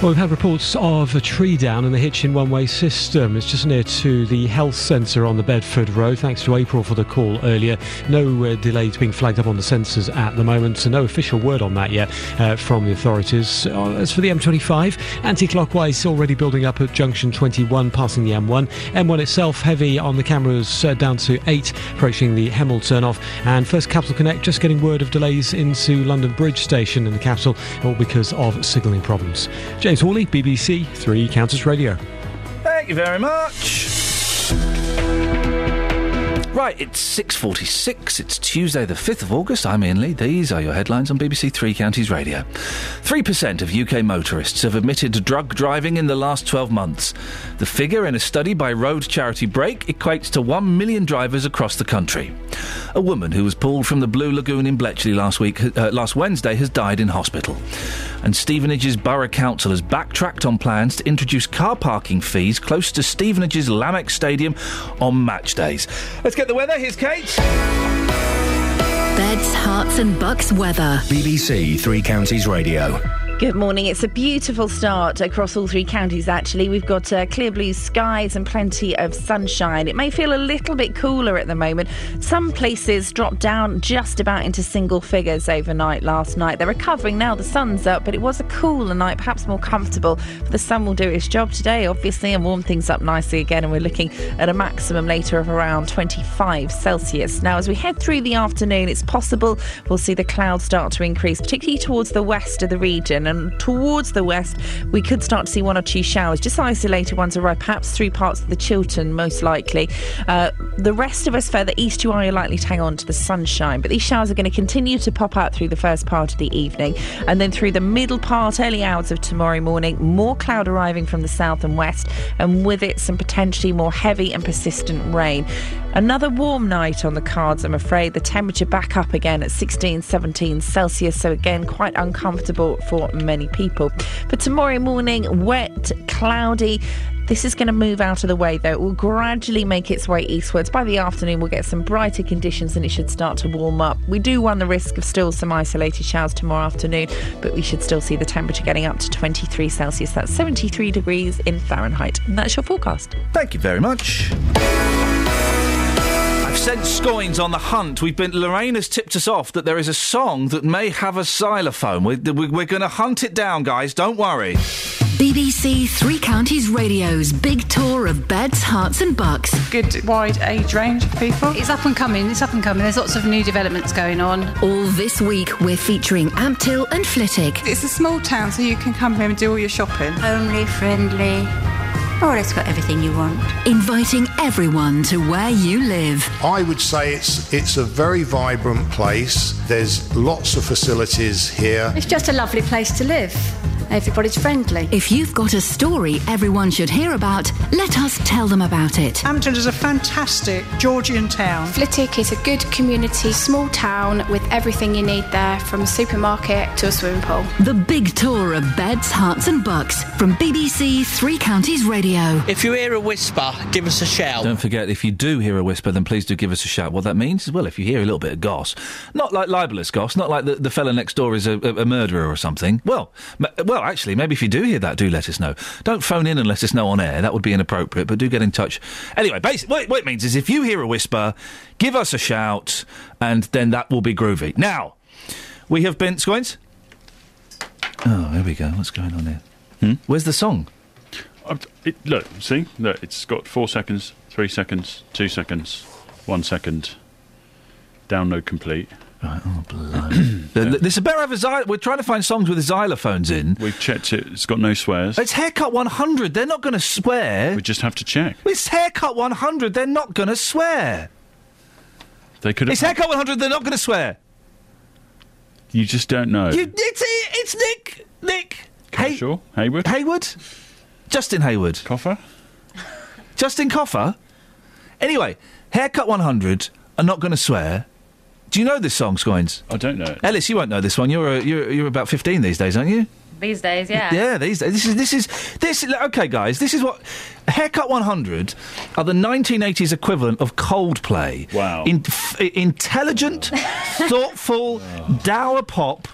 Well, we've had reports of a tree down in the Hitchin one-way system. It's just near to the health centre on the Bedford Road. Thanks to April for the call earlier. No uh, delays being flagged up on the sensors at the moment, so no official word on that yet uh, from the authorities. Uh, as for the M twenty-five, anti-clockwise already building up at junction twenty-one, passing the M one. M one itself heavy on the cameras, uh, down to eight, approaching the Hemel turn-off. And First Capital Connect just getting word of delays into London Bridge Station in the capital, all because of signalling problems. James Hawley, B B C Three Counties Radio. Thank you very much. Right, it's six forty-six, it's Tuesday the fifth of August, I'm Ian Lee, these are your headlines on B B C Three Counties Radio. three percent of U K motorists have admitted drug driving in the last twelve months. The figure in a study by road charity Brake equates to one million drivers across the country. A woman who was pulled from the Blue Lagoon in Bletchley last week, uh, last Wednesday has died in hospital. And Stevenage's Borough Council has backtracked on plans to introduce car parking fees close to Stevenage's Lamex Stadium on match days. Let's get the weather. Here's Kate. Beds, hearts and bucks weather. B B C Three Counties Radio. Good morning. It's a beautiful start across all three counties, actually. We've got uh, clear blue skies and plenty of sunshine. It may feel a little bit cooler at the moment. Some places dropped down just about into single figures overnight last night. They're recovering now. The sun's up, but it was a cooler night, perhaps more comfortable. But the sun will do its job today, obviously, and warm things up nicely again. And we're looking at a maximum later of around twenty-five Celsius. Now, as we head through the afternoon, it's possible we'll see the clouds start to increase, particularly towards the west of the region. And towards the west, we could start to see one or two showers. Just isolated ones arrive, perhaps through parts of the Chiltern, most likely. Uh, the rest of us further east, you are likely to hang on to the sunshine. But these showers are going to continue to pop out through the first part of the evening. And then through the middle part, early hours of tomorrow morning, more cloud arriving from the south and west. And with it, some potentially more heavy and persistent rain. Another warm night on the cards, I'm afraid. The temperature back up again at sixteen, seventeen Celsius. So again, quite uncomfortable for many people. But tomorrow morning, wet, cloudy. This is going to move out of the way, though. It will gradually make its way eastwards. By the afternoon, we'll get some brighter conditions and it should start to warm up. We do run the risk of still some isolated showers tomorrow afternoon, but we should still see the temperature getting up to twenty-three Celsius. That's seventy-three degrees in Fahrenheit. And that's your forecast. Thank you very much. I've sent Scoins on the hunt. We've been. Lorraine has tipped us off that there is a song that may have a xylophone. We're, we're going to hunt it down, guys. Don't worry. B B C Three Counties Radio's big tour of beds, hearts and bucks. Good wide age range of people. It's up and coming. It's up and coming. There's lots of new developments going on. All this week, we're featuring Amptill and Flitwick. It's a small town, so you can come here and do all your shopping. Homely, friendly. Oh, it's got everything you want. Inviting everyone to where you live. I would say it's it's a very vibrant place. There's lots of facilities here. It's just a lovely place to live. Everybody's friendly. If you've got a story everyone should hear about, let us tell them about it. Amptill is a fantastic Georgian town. Flitwick is a good community, small town with everything you need there, from a supermarket to a swimming pool. The big tour of beds, hearts and bucks from B B C Three Counties Radio. If you hear a whisper, give us a shout. Don't forget, if you do hear a whisper, then please do give us a shout. What that means is, well, if you hear a little bit of goss, not like libelous goss, not like the, the fella next door is a, a, a murderer or something. Well, well. Well, actually, maybe if you do hear that, do let us know. Don't phone in and let us know on air. That would be inappropriate, but do get in touch. Anyway, basically, what it means is if you hear a whisper, give us a shout, and then that will be groovy. Now, we have been... Scoins? Oh, there we go. What's going on here? Hmm? Where's the song? Uh, it, look, see? Look, it's got four seconds, three seconds, two seconds, one second. Download complete. Right, oh, blimey. yeah. This better have a xy- We're trying to find songs with xylophones in. We've checked it. It's got no swears. It's Haircut one hundred. They're not going to swear. We just have to check. It's Haircut one hundred. They're not going to swear. They could. It's had... Haircut one hundred. They're not going to swear. You just don't know. You, it's, it's Nick. Nick. Kershaw. Hay- Hayward. Hayward. Justin Hayward. Coffer. Justin Coffer. Anyway, Haircut one hundred are not going to swear. Do you know this song, Scoins? I don't know it. Ellis, you won't know this one. You're a, you're you're about fifteen these days, aren't you? These days, yeah. Yeah, these days. This is this is this. Okay, guys, this is what Haircut one hundred are the nineteen eighties equivalent of Coldplay. Wow. In, f- intelligent, wow. thoughtful, wow. dour pop.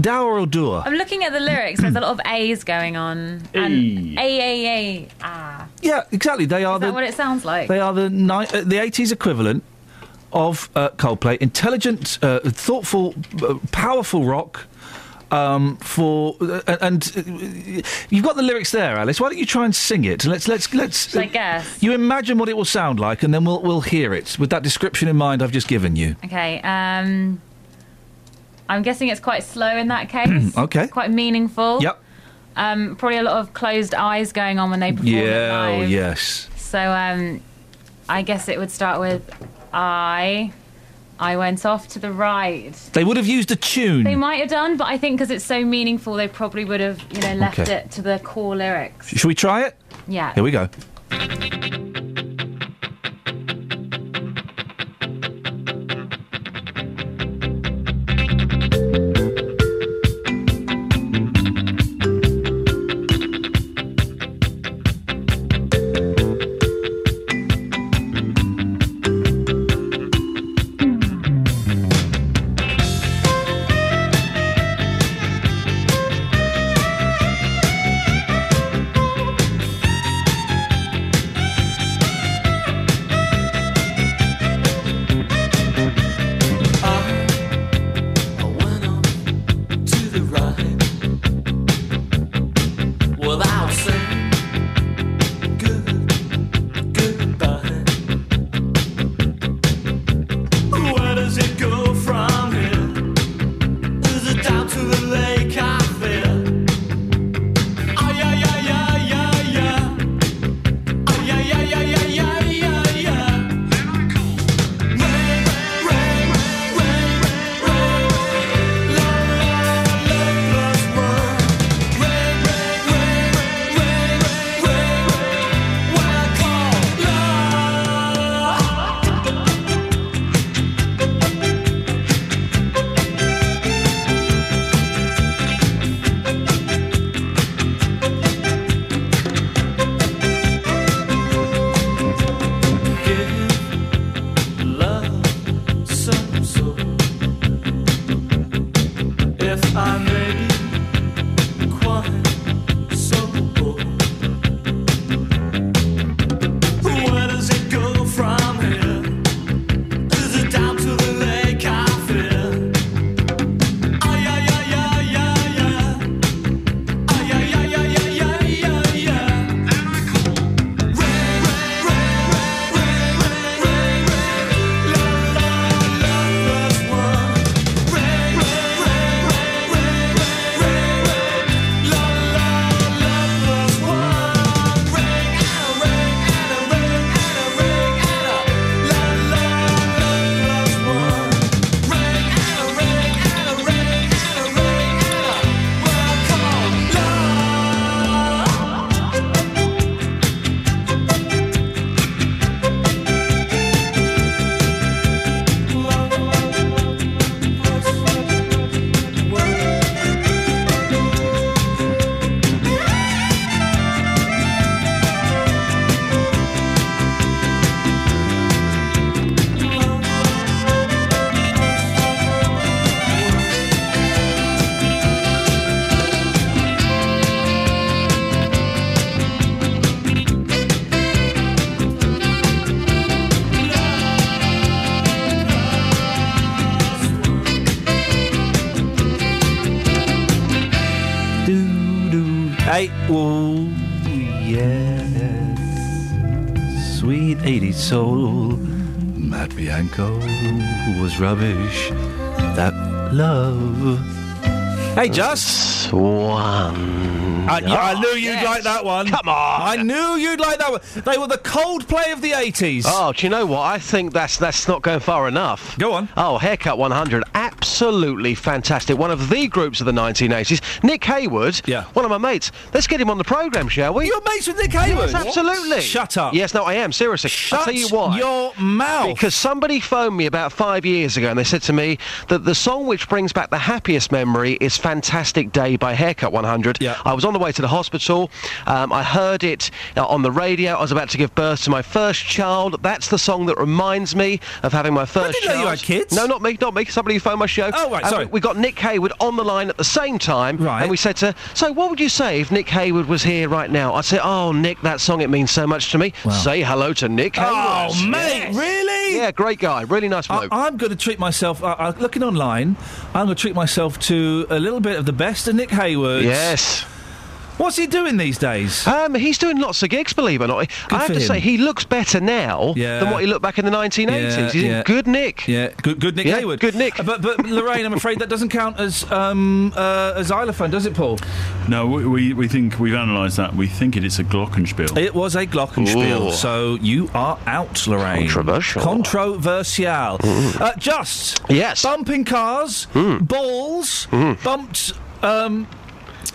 Dour or dour? I'm looking at the lyrics. There's a lot of A's going on. And A, A, A, ah. Yeah, exactly. They are. Is the, that what it sounds like? They are the ni- uh, the eighties equivalent of uh, Coldplay. Intelligent, uh, thoughtful, uh, powerful rock um, for uh, and uh, you've got the lyrics there, Alice. Why don't you try and sing it? Let's let's let's. Uh, I guess you imagine what it will sound like, and then we'll we'll hear it with that description in mind I've just given you. Okay. Um, I'm guessing it's quite slow in that case. Okay. Quite meaningful. Yep. Um, probably a lot of closed eyes going on when they perform. Yeah. Live. Oh yes. So um, I guess it would start with. I... I went off to the right. They would have used a tune. They might have done, but I think because it's so meaningful, they probably would have, you know, left okay. it to the core lyrics. Should we try it? Yeah. Here we go. Soul, Matt Bianco was rubbish. That love. Hey, Just One. I, yeah, oh, I knew you'd yes. like that one. Come on, I knew you'd like that one. They were the Coldplay of the eighties. Oh, do you know what? I think that's that's not going far enough. Go on. Oh, Haircut one hundred. Absolutely fantastic. One of the groups of the nineteen eighties. Nick Hayward, yeah. one of my mates. Let's get him on the programme, shall we? You're mates with Nick Hayward? Yes, absolutely. What? Shut up. Yes, no, I am. Seriously. Shut I'll tell you why. your mouth. Because somebody phoned me about five years ago and they said to me that the song which brings back the happiest memory is Fantastic Day by Haircut one hundred. Yeah. I was on the way to the hospital. Um, I heard it on the radio. I was about to give birth to my first child. That's the song that reminds me of having my first I didn't child. Know you had kids. No, not me. Not me. Somebody who phoned my show. Oh, right, sorry. Um, we got Nick Hayward on the line at the same time, right. and we said to her, so what would you say if Nick Hayward was here right now? I said, oh, Nick, that song, it means so much to me. Wow. Say hello to Nick Hayward. Oh, mate, yes. really? Yeah, great guy. Really nice bloke. I- I'm going to treat myself, uh, uh, looking online, I'm going to treat myself to a little bit of the best of Nick Hayward's. Yes. What's he doing these days? Um, he's doing lots of gigs, believe it or not. Good I have to him. say, he looks better now yeah. than what he looked back in the nineteen eighties. Yeah, he's yeah. in good nick. Yeah, good, good Nick yeah, Hayward. Good Nick. Uh, but, but Lorraine, I'm afraid that doesn't count as um, uh, a xylophone, does it, Paul? No, we, we, we think we've analysed that. We think it is a glockenspiel. It was a glockenspiel. Ooh. So you are out, Lorraine. Controversial. Controversial. Mm. Uh, just. Yes. Bumping cars. Mm. Balls. Mm. Bumped. Um,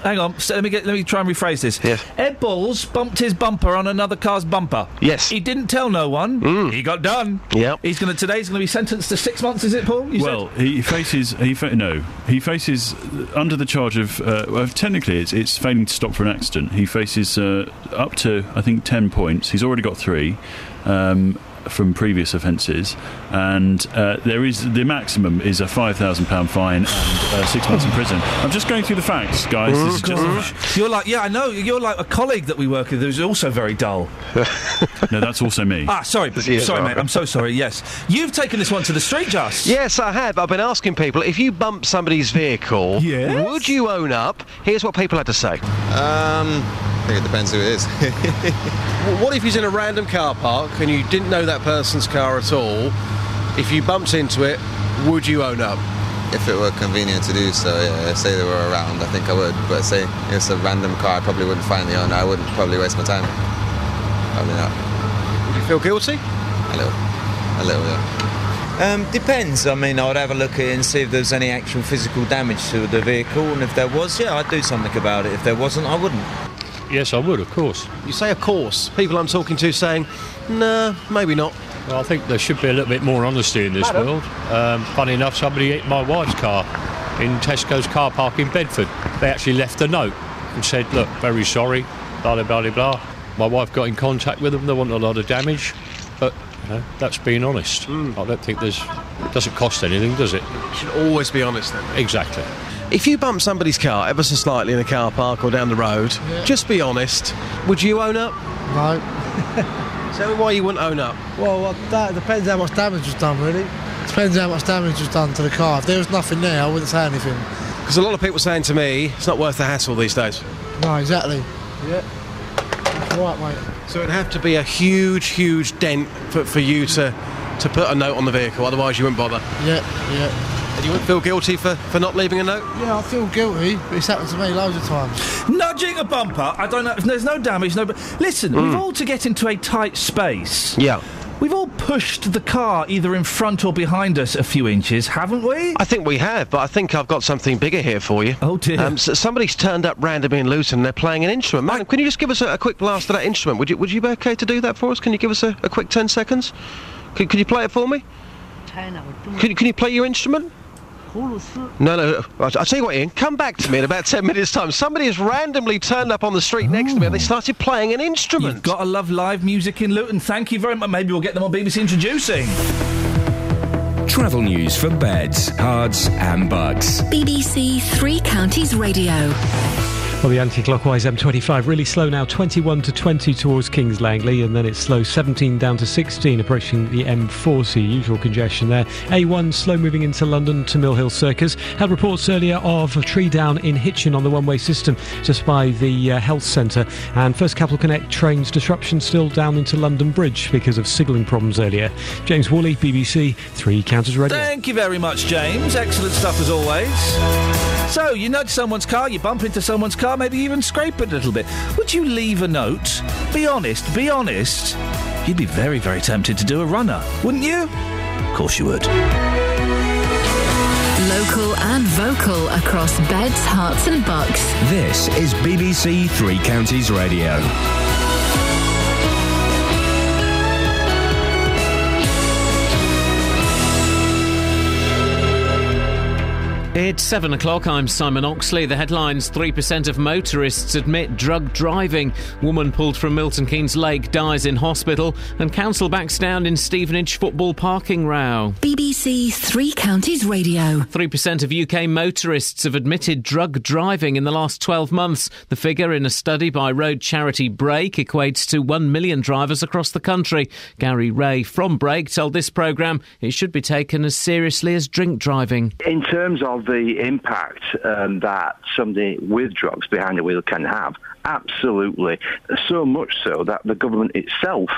Hang on, so let me get, let me try and rephrase this. Yes. Ed Balls bumped his bumper on another car's bumper. Yes. He didn't tell no one. Mm. He got done. Yep. He's going to today's going to be sentenced to six months. Is it, Paul? You well, said? he faces he fa- no he faces under the charge of uh, well, technically it's it's failing to stop for an accident. He faces uh, up to I think ten points. He's already got three. Um, from previous offences, and uh, there is the maximum is a five thousand pounds fine and uh, six months in prison. I'm just going through the facts, guys. This is just you're like, yeah, I know. You're like a colleague that we work with who's also very dull. No, that's also me. Ah, sorry, sorry, mate. I'm so sorry. Yes, you've taken this one to the street, Just. Yes, I have. I've been asking people if you bump somebody's vehicle, yes? would you own up? Here's what people had to say. Um. I think it depends who it is. What if he's in a random car park and you didn't know that person's car at all? If you bumped into it, would you own up? If it were convenient to do so, yeah. Say they were around, I think I would. But say it's a random car, I probably wouldn't find the owner. I wouldn't probably waste my time. Probably not. Would you feel guilty? A little. A little, yeah. Um, depends. I mean, I would have a look at it and see if there was any actual physical damage to the vehicle. And if there was, yeah, I'd do something about it. If there wasn't, I wouldn't. Yes, I would, of course. You say, of course. People I'm talking to saying, nah, maybe not. Well, I think there should be a little bit more honesty in this Madam. world. Um, funny enough, somebody hit my wife's car in Tesco's car park in Bedford. They actually left a note and said, look, very sorry, blah, blah, blah, blah. My wife got in contact with them. There wasn't a lot of damage, but you know, that's being honest. Mm. I don't think there's... It doesn't cost anything, does it? You should always be honest, then. Exactly. If you bump somebody's car ever so slightly in a car park or down the road, yeah. just be honest. Would you own up? No. Tell me why you wouldn't own up. Well, that depends how much damage was done, really. Depends how much damage was done to the car. If there was nothing there, I wouldn't say anything. Because a lot of people are saying to me, it's not worth the hassle these days. No, exactly. Yeah. That's right, mate. So it'd have to be a huge, huge dent for, for you to, to put a note on the vehicle, otherwise you wouldn't bother. Yeah, yeah. You wouldn't feel guilty for, for not leaving a note? Yeah, I feel guilty, but it's happened to me loads of times. Nudging a bumper, I don't know, there's no damage, no... Listen, mm. we've all to get into a tight space. Yeah. We've all pushed the car either in front or behind us a few inches, haven't we? I think we have, but I think I've got something bigger here for you. Oh, dear. Um, so somebody's turned up randomly in Luton and they're playing an instrument. Madam, I... can you just give us a, a quick blast of that instrument? Would you Would you be OK to do that for us? Can you give us a, a quick ten seconds? Could, could you play it for me? Can, can you play your instrument? No, no, I'll tell you what, Ian, come back to me in about ten minutes' time. Somebody has randomly turned up on the street Ooh. next to me and they started playing an instrument. You've got to love live music in Luton. Thank you very much. Maybe we'll get them on B B C Introducing. Travel news for Beds, Herts and Bucks. B B C Three Counties Radio. Well, the anti-clockwise M twenty-five really slow now, twenty-one to twenty towards Kings Langley, and then it's slow seventeen down to sixteen, approaching the M forty, usual congestion there. A one slow moving into London to Mill Hill Circus. Had reports earlier of a tree down in Hitchin on the one-way system just by the uh, health centre, and First Capital Connect trains disruption still down into London Bridge because of signalling problems earlier. James Worley, B B C Three Counties Radio. Thank you very much, James. Excellent stuff as always. So, you nudge someone's car, you bump into someone's car, maybe even scrape it a little bit. Would you leave a note? Be honest, be honest. You'd be very, very tempted to do a runner, wouldn't you? Of course you would. Local and vocal across Beds, Herts and Bucks. This is B B C Three Counties Radio. It's seven o'clock. I'm Simon Oxley. The headlines: three percent of motorists admit drug driving. Woman pulled from Milton Keynes Lake dies in hospital, and council backs down in Stevenage football parking row. B B C Three Counties Radio. three percent of U K motorists have admitted drug driving in the last twelve months. The figure in a study by road charity Brake equates to one million drivers across the country. Gary Ray from Brake told this programme it should be taken as seriously as drink driving. In terms of of the impact um, that somebody with drugs behind the wheel can have. Absolutely. So much so that the government itself,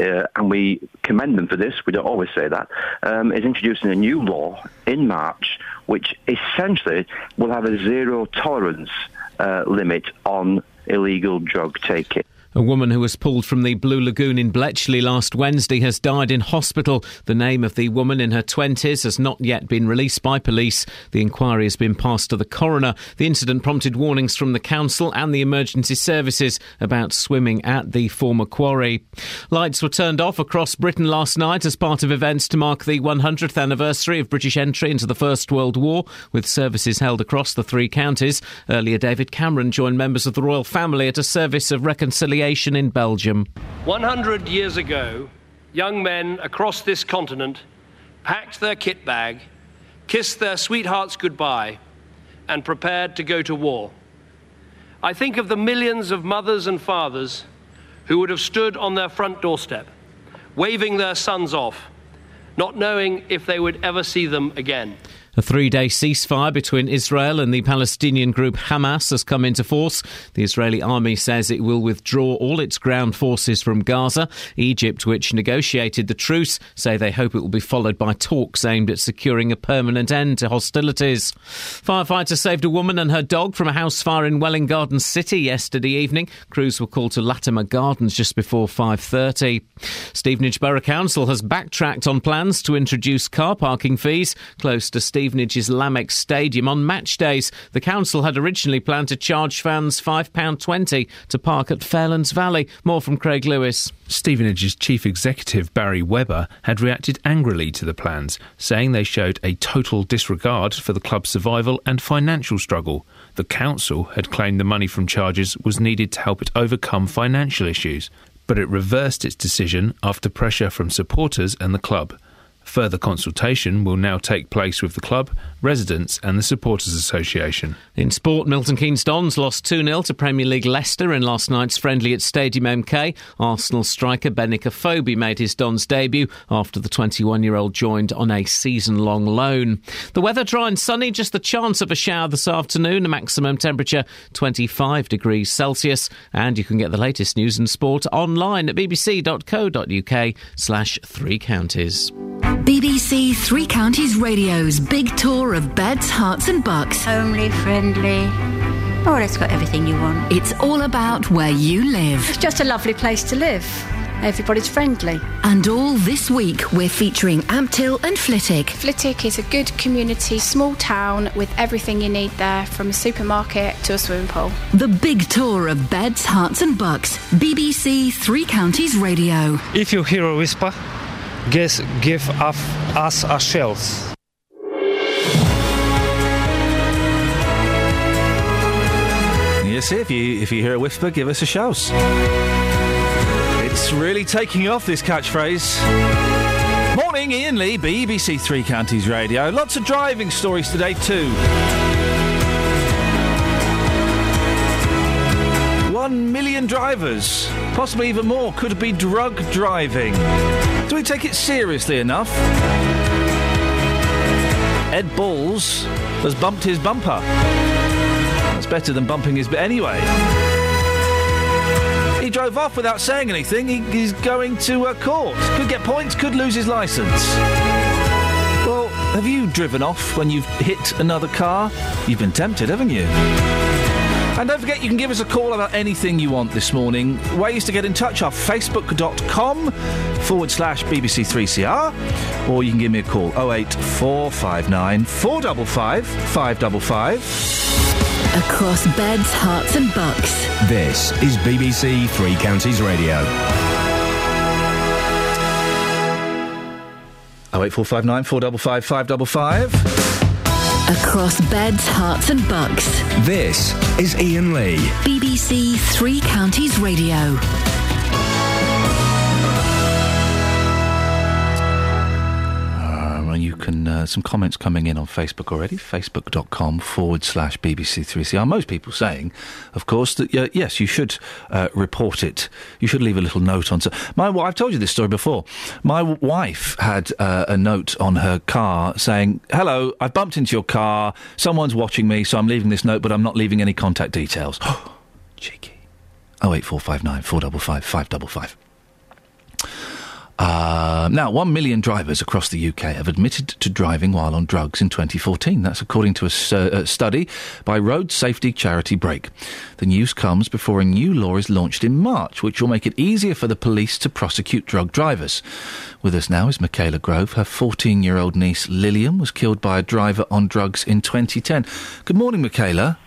uh, and we commend them for this, we don't always say that, um, is introducing a new law in March which essentially will have a zero tolerance uh, limit on illegal drug taking. A woman who was pulled from the Blue Lagoon in Bletchley last Wednesday has died in hospital. The name of the woman in her twenties has not yet been released by police. The inquiry has been passed to the coroner. The incident prompted warnings from the council and the emergency services about swimming at the former quarry. Lights were turned off across Britain last night as part of events to mark the one hundredth anniversary of British entry into the First World War, with services held across the three counties. Earlier, David Cameron joined members of the royal family at a service of reconciliation in Belgium. one hundred years ago, young men across this continent packed their kit bag, kissed their sweethearts goodbye, and prepared to go to war. I think of the millions of mothers and fathers who would have stood on their front doorstep, waving their sons off, not knowing if they would ever see them again. A three-day ceasefire between Israel and the Palestinian group Hamas has come into force. The Israeli army says it will withdraw all its ground forces from Gaza. Egypt, which negotiated the truce, say they hope it will be followed by talks aimed at securing a permanent end to hostilities. Firefighters saved a woman and her dog from a house fire in Welwyn Garden City yesterday evening. Crews were called to Latimer Gardens just before five thirty. Stevenage Borough Council has backtracked on plans to introduce car parking fees close to Stevenage. Stevenage's Lamex Stadium on match days. The council had originally planned to charge fans five pounds twenty to park at Fairlands Valley. More from Craig Lewis. Stevenage's chief executive Barry Webber had reacted angrily to the plans, saying they showed a total disregard for the club's survival and financial struggle. The council had claimed the money from charges was needed to help it overcome financial issues, but it reversed its decision after pressure from supporters and the club. Further consultation will now take place with the club, residents and the Supporters Association. In sport, Milton Keynes Dons lost two nil to Premier League Leicester in last night's friendly at Stadium M K. Arsenal striker Benik Afobe made his Dons debut after the twenty-one-year-old joined on a season-long loan. The weather dry and sunny, just the chance of a shower this afternoon, a maximum temperature twenty-five degrees Celsius. And you can get the latest news and sport online at bbc.co.uk slash three counties. B B C Three Counties Radio's big tour of beds, hearts and bucks. Homely, friendly. Oh, it's got everything you want. It's all about where you live. It's just a lovely place to live. Everybody's friendly. And all this week, we're featuring Amptill and Flitwick. Flitwick is a good community, small town with everything you need there, from a supermarket to a swimming pool. The big tour of beds, hearts and bucks. B B C Three Counties Radio. If you hear a whisper, guess give up us our shells. Yes, if you if you hear a whisper, give us a shout. It's really taking off, this catchphrase. Morning, Ian Lee, B B C Three Counties Radio. Lots of driving stories today too. One million drivers, possibly even more, could be drug driving. Do we take it seriously enough? Ed Balls has bumped his bumper. That's better than bumping his... But anyway, he drove off without saying anything. He, he's going to uh, court. Could get points, could lose his licence. Well, have you driven off when you've hit another car? You've been tempted, haven't you? And don't forget, you can give us a call about anything you want this morning. Ways to get in touch are facebook.com forward slash BBC3CR, or you can give me a call oh eight four five nine four five five five five. Across beds, hearts and bucks. This is B B C Three Counties Radio. oh eight four five nine four five five five five five. Across beds, hearts and bucks. This is Ian Lee. B B C Three Counties Radio. you can, uh, some comments coming in on Facebook already, facebook.com forward slash BBC3CR. Most people saying, of course, that uh, yes, you should uh, report it. You should leave a little note on. So my, I've told you this story before. My wife had uh, a note on her car saying, hello, I've bumped into your car, someone's watching me, so I'm leaving this note, but I'm not leaving any contact details. Cheeky. oh eight four five nine four five five five five five. Uh, now, one million drivers across the U K have admitted to driving while on drugs in twenty fourteen. That's according to a, uh, a study by road safety charity Brake. The news comes before a new law is launched in March, which will make it easier for the police to prosecute drug drivers. With us now is Michaela Grove. Her fourteen-year-old niece Lillian was killed by a driver on drugs in twenty ten. Good morning, Michaela.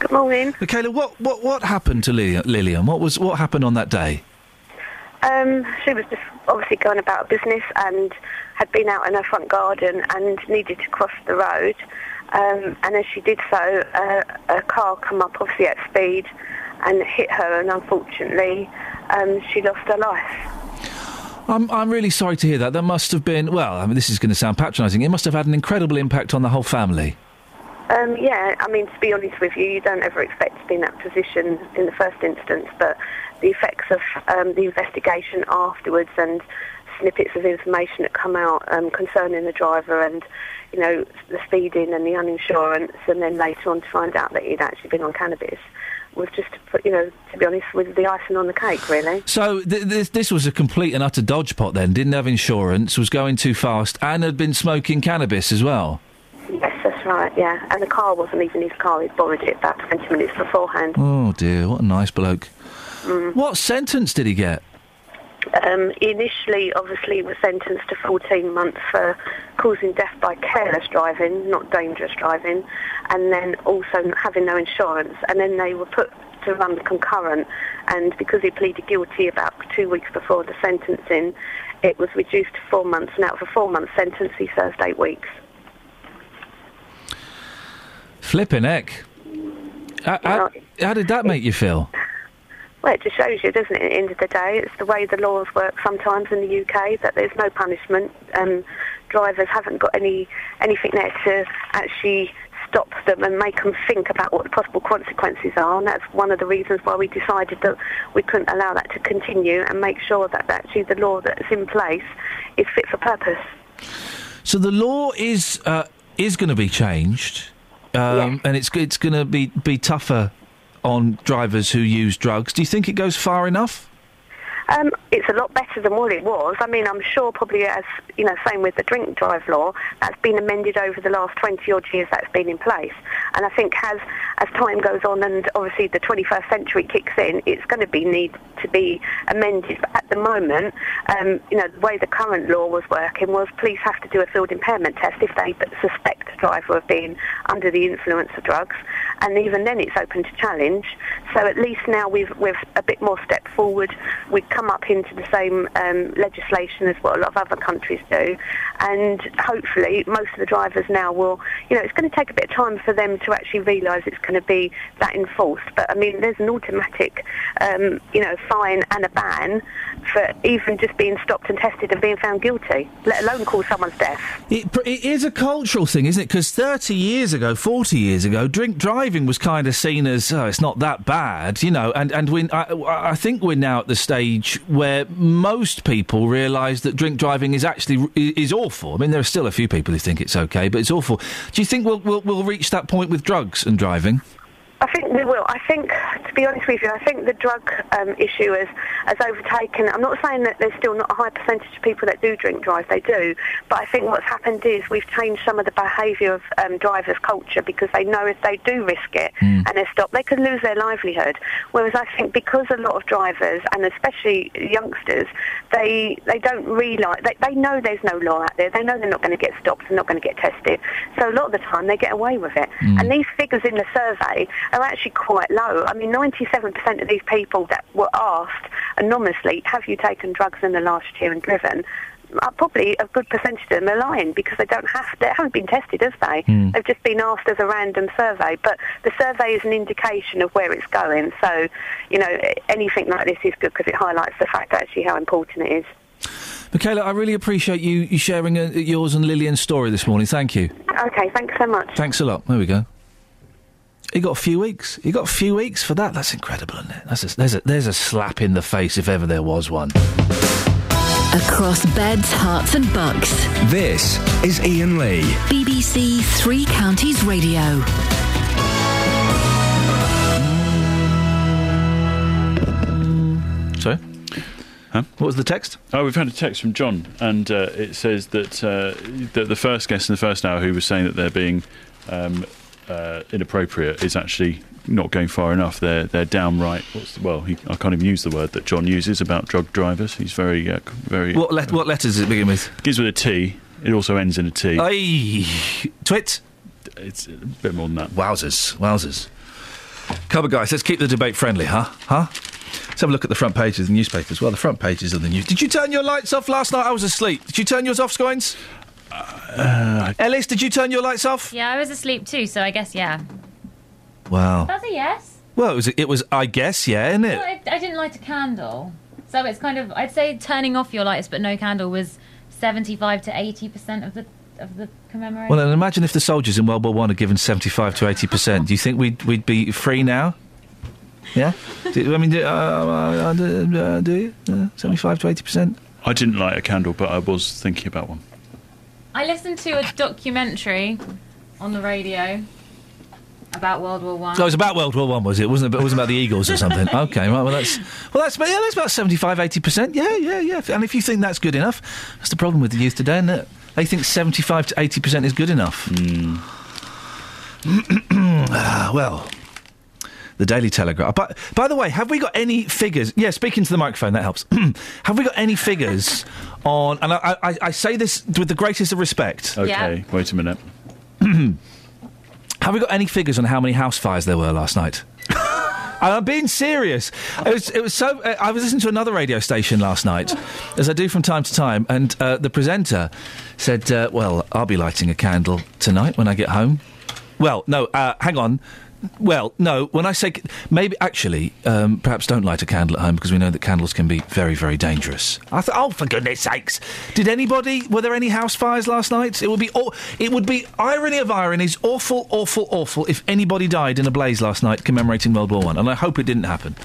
Good morning. Michaela, what, what, what happened to Lillian? What was what happened on that day? Um, she was just obviously going about her business and had been out in her front garden and needed to cross the road. Um, and as she did so, uh, a car came up, obviously at speed, and hit her. And unfortunately, um, she lost her life. I'm I'm really sorry to hear that. That must have been, well, I mean, this is going to sound patronising. It must have had an incredible impact on the whole family. Um, yeah, I mean, to be honest with you, you don't ever expect to be in that position in the first instance, but the effects of um, the investigation afterwards and snippets of information that come out um, concerning the driver and, you know, the speeding and the uninsurance, and then later on to find out that he'd actually been on cannabis, was just, to put, you know, to be honest, with the icing on the cake, really. So th- this, this was a complete and utter dodgepot then, didn't have insurance, was going too fast, and had been smoking cannabis as well? Yes, that's right, yeah. And the car wasn't even his car. He'd borrowed it about twenty minutes beforehand. Oh, dear, what a nice bloke. Mm. What sentence did he get? Um, initially, obviously, he was sentenced to fourteen months for causing death by careless driving, not dangerous driving, and then also having no insurance. And then they were put to run the concurrent, and because he pleaded guilty about two weeks before the sentencing, it was reduced to four months. Now, for a four-month sentence, he served eight weeks. Flippin' heck. How, how, how did that make you feel? Well, it just shows you, doesn't it, at the end of the day? It's the way the laws work sometimes in the U K, that there's no punishment. Um, drivers haven't got any anything there to actually stop them and make them think about what the possible consequences are, and that's one of the reasons why we decided that we couldn't allow that to continue and make sure that actually the law that's in place is fit for purpose. So the law is uh, is going to be changed... Um, yeah. And it's it's going to be, be tougher on drivers who use drugs. Do you think it goes far enough? Um, it's a lot better than what it was. I mean, I'm sure probably, as you know, same with the drink drive law, that's been amended over the last twenty odd years that's been in place. And I think as as time goes on and obviously the twenty-first century kicks in, it's going to be need to be amended. But at the moment, um, you know, the way the current law was working was police have to do a field impairment test if they suspect a driver of being under the influence of drugs. And even then it's open to challenge. So at least now we've, we've a bit more step forward. We've come up into the same um, legislation as what a lot of other countries do. And hopefully most of the drivers now will, you know, it's going to take a bit of time for them to actually realise it's going to be that enforced. But, I mean, there's an automatic, um, you know, fine and a ban for even just being stopped and tested and being found guilty, let alone cause someone's death. It, it is a cultural thing, isn't it? Because thirty years ago, forty years ago, drink driving was kind of seen as, oh, it's not that bad, you know, and, and we, I, I think we're now at the stage where most people realise that drink driving is actually, is awful. I mean, there are still a few people who think it's okay, but it's awful. Do you think we'll, we'll, we'll reach that point with drugs and driving? I think we will. I think, to be honest with you, I think the drug um, issue has, has overtaken. I'm not saying that there's still not a high percentage of people that do drink drive, they do, but I think what's happened is we've changed some of the behaviour of um, drivers' culture because they know if they do risk it mm. and they stop, they could lose their livelihood. Whereas I think because a lot of drivers, and especially youngsters, they they don't realise, they, they know there's no law out there, they know they're not going to get stopped, they're not going to get tested, so a lot of the time they get away with it. Mm. And these figures in the survey are actually quite low. I mean, ninety-seven percent of these people that were asked anonymously, have you taken drugs in the last year and driven, are probably a good percentage of them are lying because they don't have, they haven't been tested, have they? Mm. They've just been asked as a random survey. But the survey is an indication of where it's going. So, you know, anything like this is good because it highlights the fact actually how important it is. Michaela, I really appreciate you, you sharing a, yours and Lillian's story this morning. Thank you. OK, thanks so much. Thanks a lot. There we go. He got a few weeks. He got a few weeks for that. That's incredible, isn't it? That's a, there's, a, there's a slap in the face if ever there was one. Across beds, hearts and bucks. This is Ian Lee. B B C Three Counties Radio. Sorry? Huh? What was the text? Oh, we've had a text from John, and uh, it says that, uh, that the first guest in the first hour who was saying that they're being um, uh, inappropriate is actually not going far enough. They're they're downright. What's the, well, he, I can't even use the word that John uses about drug drivers. He's very uh, very. What le- uh, what letters does it begin with? Begins with a T. It also ends in a T. Aye, twit. It's a bit more than that. Wowzers, wowzers. Couple guys, let's keep the debate friendly, huh? Huh? Let's have a look at the front pages of the newspapers. Well, the front pages of the news. Did you turn your lights off last night? I was asleep. Did you turn yours off, Scoins? Uh, Ellis, did you turn your lights off? Yeah, I was asleep too, so I guess, yeah. Wow. That's a yes. Well, it was, it was I guess, yeah, isn't it? Well, I, I didn't light a candle. So it's kind of, I'd say turning off your lights but no candle was seventy-five to eighty percent of the... of the commemoration. Well, and imagine if the soldiers in World War One had given seventy-five to eighty percent. Do you think we'd we'd be free now? Yeah? do, I mean, do, uh, uh, do, uh, do you? Uh, seventy-five to eighty percent? I didn't light a candle, but I was thinking about one. I listened to a documentary on the radio about World War One. Oh, it was about World War One, was it? Wasn't it? It wasn't about the Eagles or something. OK, right, well, that's... Well, that's, yeah, that's about seventy-five, eighty percent. Yeah, yeah, yeah. And if you think that's good enough, that's the problem with the youth today, isn't it? They think seventy-five to eighty percent is good enough. Mm. uh, well, the Daily Telegraph. By, by the way, have we got any figures? Yeah, speaking to the microphone, that helps. Have we got any figures on... And I, I, I say this with the greatest of respect. OK, yeah. Wait a minute. Have we got any figures on how many house fires there were last night? I'm being serious. It was, it was so. Uh, I was listening to another radio station last night, as I do from time to time, and uh, the presenter said, uh, "Well, I'll be lighting a candle tonight when I get home." Well, no, uh, hang on. Well, no, when I say maybe, actually, um, perhaps don't light a candle at home because we know that candles can be very, very dangerous. I thought, oh, for goodness sakes! Did anybody? Were there any house fires last night? It would be, aw- it would be irony of ironies, awful, awful, awful if anybody died in a blaze last night commemorating World War One, and I hope it didn't happen.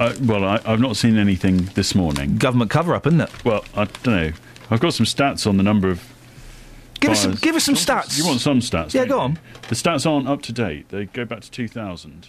Uh, well, I, I've not seen anything this morning. Government cover-up, isn't it? Well, I don't know. I've got some stats on the number of. Give us, some, give us some stats. You want some stats? Yeah, go on. The stats aren't up to date. They go back to two thousand.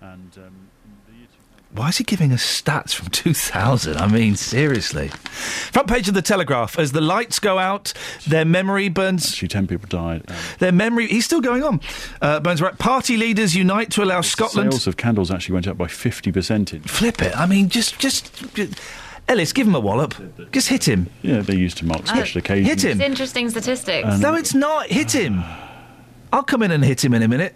And um, the year two thousand. Why is he giving us stats from two thousand? I mean, seriously. Front page of the Telegraph. As the lights go out, their memory burns... Actually, ten people died. Um, their memory... He's still going on. Uh, burns right. Party leaders unite to allow Scotland... Sales of candles actually went up by fifty percent. In- Flip it. I mean, just... just, just Ellis, give him a wallop. Just hit him. Yeah, they used to mark special uh, occasions. Hit him. It's interesting statistics. Um, no, it's not. Hit him. I'll come in and hit him in a minute.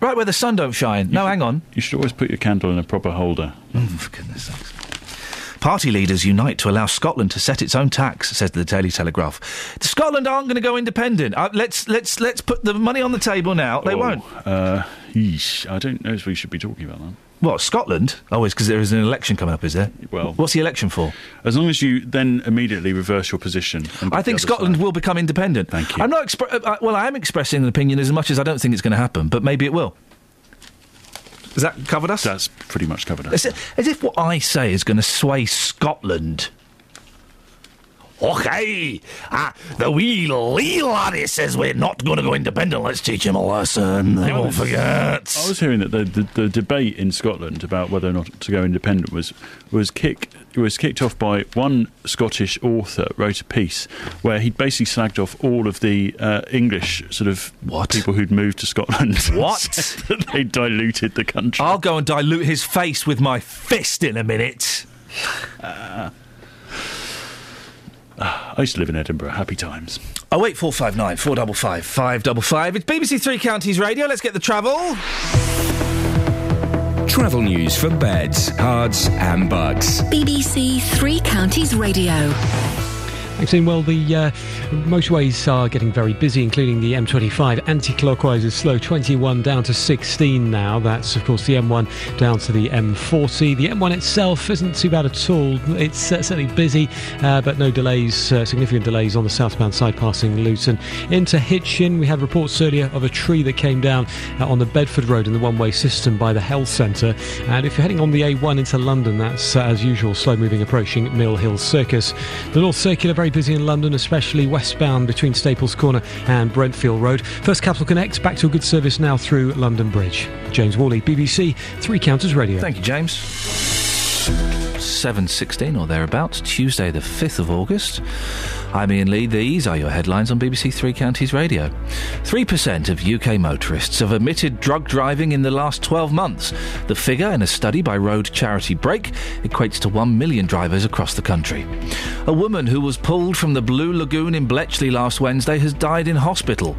Right where the sun don't shine. No, should, hang on. You should always put your candle in a proper holder. Mm, for goodness sakes. Party leaders unite to allow Scotland to set its own tax, says the Daily Telegraph. Scotland aren't going to go independent. Uh, let's let's let's put the money on the table now. They oh, won't. Uh, yeesh. I don't know if we should be talking about that. What, Scotland? Always, because there is an election coming up, is there? Well... What's the election for? As long as you then immediately reverse your position. I think Scotland side. will become independent. Thank you. I'm not... Exp- well, I am expressing an opinion as much as I don't think it's going to happen, but maybe it will. Has that covered us? That's pretty much covered us. As, as if what I say is going to sway Scotland. OK, uh, the wee lee laddie says we're not going to go independent. Let's teach him a lesson. They won't forget. I was hearing that the, the, the debate in Scotland about whether or not to go independent was was kick was kicked off by one Scottish author wrote a piece where he'd basically slagged off all of the uh, English sort of what? people who'd moved to Scotland. What? They diluted the country. I'll go and dilute his face with my fist in a minute. Uh, I used to live in Edinburgh. Happy times. Oh wait, four five nine four double five five double five. It's B B C Three Counties Radio. Let's get the travel. Travel news for beds, cards, and bugs. B B C Three Counties Radio. Maxine, well, the uh, motorways are getting very busy, including the M twenty-five. Anti-clockwise is slow, twenty-one down to sixteen now. That's, of course, the M one down to the M forty. The M one itself isn't too bad at all. It's uh, certainly busy, uh, but no delays, uh, significant delays on the southbound side passing Luton. Into Hitchin, we had reports earlier of a tree that came down uh, on the Bedford Road in the one-way system by the health centre. And if you're heading on the A one into London, that's, uh, as usual, slow-moving approaching Mill Hill Circus. The North Circular, very busy in London, especially westbound between Staples Corner and Brentfield Road. First Capital Connect, back to a good service now through London Bridge. James Worley, B B C Three Counters Radio. Thank you, James. seven sixteen or thereabouts, Tuesday the fifth of August. I'm Ian Lee. These are your headlines on B B C Three Counties Radio. three percent of U K motorists have admitted drug driving in the last twelve months. The figure, in a study by road charity Brake, equates to one million drivers across the country. A woman who was pulled from the Blue Lagoon in Bletchley last Wednesday has died in hospital.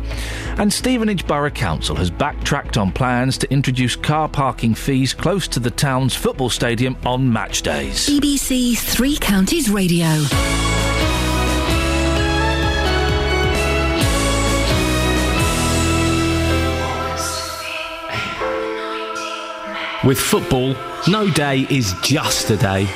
And Stevenage Borough Council has backtracked on plans to introduce car parking fees close to the town's football stadium on match days. B B C Three Counties Radio. With football, no day is just a day.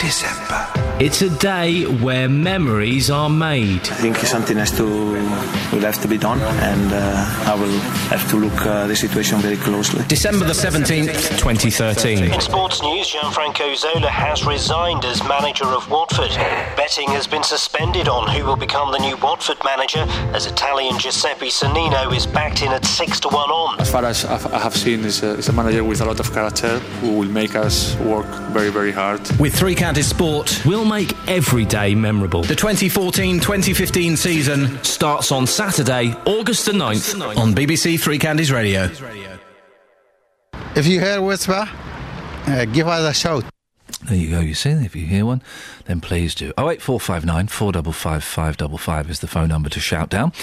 December. It's a day where memories are made. I think something has to will have to be done, and uh, I will have to look uh, the situation very closely. December the seventeenth, twenty thirteen. In sports news, Gianfranco Zola has resigned as manager of Watford. Betting has been suspended on who will become the new Watford manager, as Italian Giuseppe Sannino is backed in at six to one on. As far as I have seen, is a, is a manager with a lot of character who will make us work very, very hard. With three. Counties Sport will make every day memorable. The twenty fourteen twenty fifteen season starts on Saturday, August the ninth, on B B C Three Counties Radio. If you hear a whisper, uh, give us a shout. There you go, you see, if you hear one, then please do. oh eight four five nine four five five five five five is the phone number to shout down.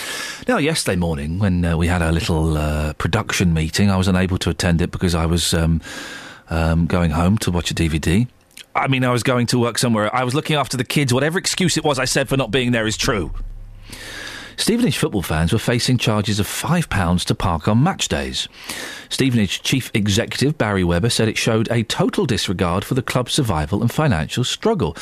Now, yesterday morning, when uh, we had our little uh, production meeting, I was unable to attend it because I was um, um, going home to watch a D V D. I mean, I was going to work somewhere. I was looking after the kids. Whatever excuse it was I said for not being there is true. Stevenage football fans were facing charges of five pounds to park on match days. Stevenage Chief Executive Barry Webber said it showed a total disregard for the club's survival and financial struggle.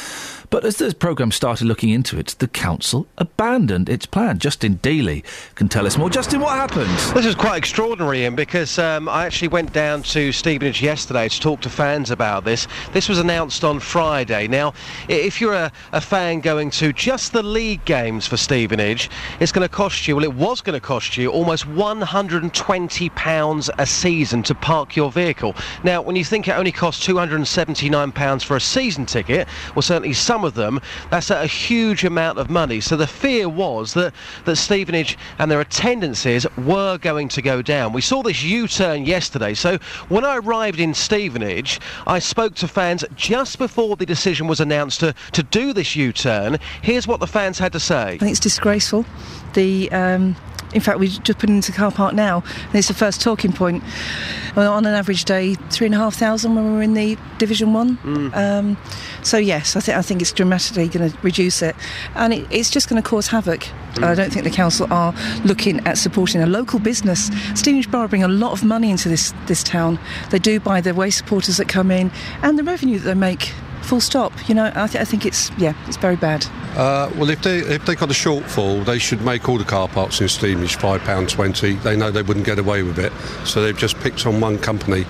But as the programme started looking into it, the council abandoned its plan. Justin Dealey can tell us more. Justin, what happened? This is quite extraordinary, Ian, because um, I actually went down to Stevenage yesterday to talk to fans about this. This was announced on Friday. Now, if you're a, a fan going to just the league games for Stevenage, it's going to cost you, well, it was going to cost you almost one hundred twenty pounds a season to park your vehicle. Now, when you think it only costs two hundred seventy-nine pounds for a season ticket, well, certainly some of them, that's a huge amount of money. So the fear was that, that Stevenage and their attendances were going to go down. We saw this U-turn yesterday. So when I arrived in Stevenage, I spoke to fans just before the decision was announced to, to do this U-turn. Here's what the fans had to say. I think it's disgraceful. The... Um In fact, we just put it into the car park now, and it's the first talking point. Well, on an average day, three and a half thousand when we were in the Division One. Mm. Um, so yes, I think I think it's dramatically going to reduce it, and it, it's just going to cause havoc. Mm. I don't think the council are looking at supporting a local business. Stevenage Borough bring a lot of money into this this town. They do by the way supporters that come in and the revenue that they make. Full stop. You know, I, th- I think it's yeah, it's very bad. Uh, well, if they if they got a shortfall, they should make all the car parks in Stevenage five pounds twenty. They know they wouldn't get away with it, so they've just picked on one company,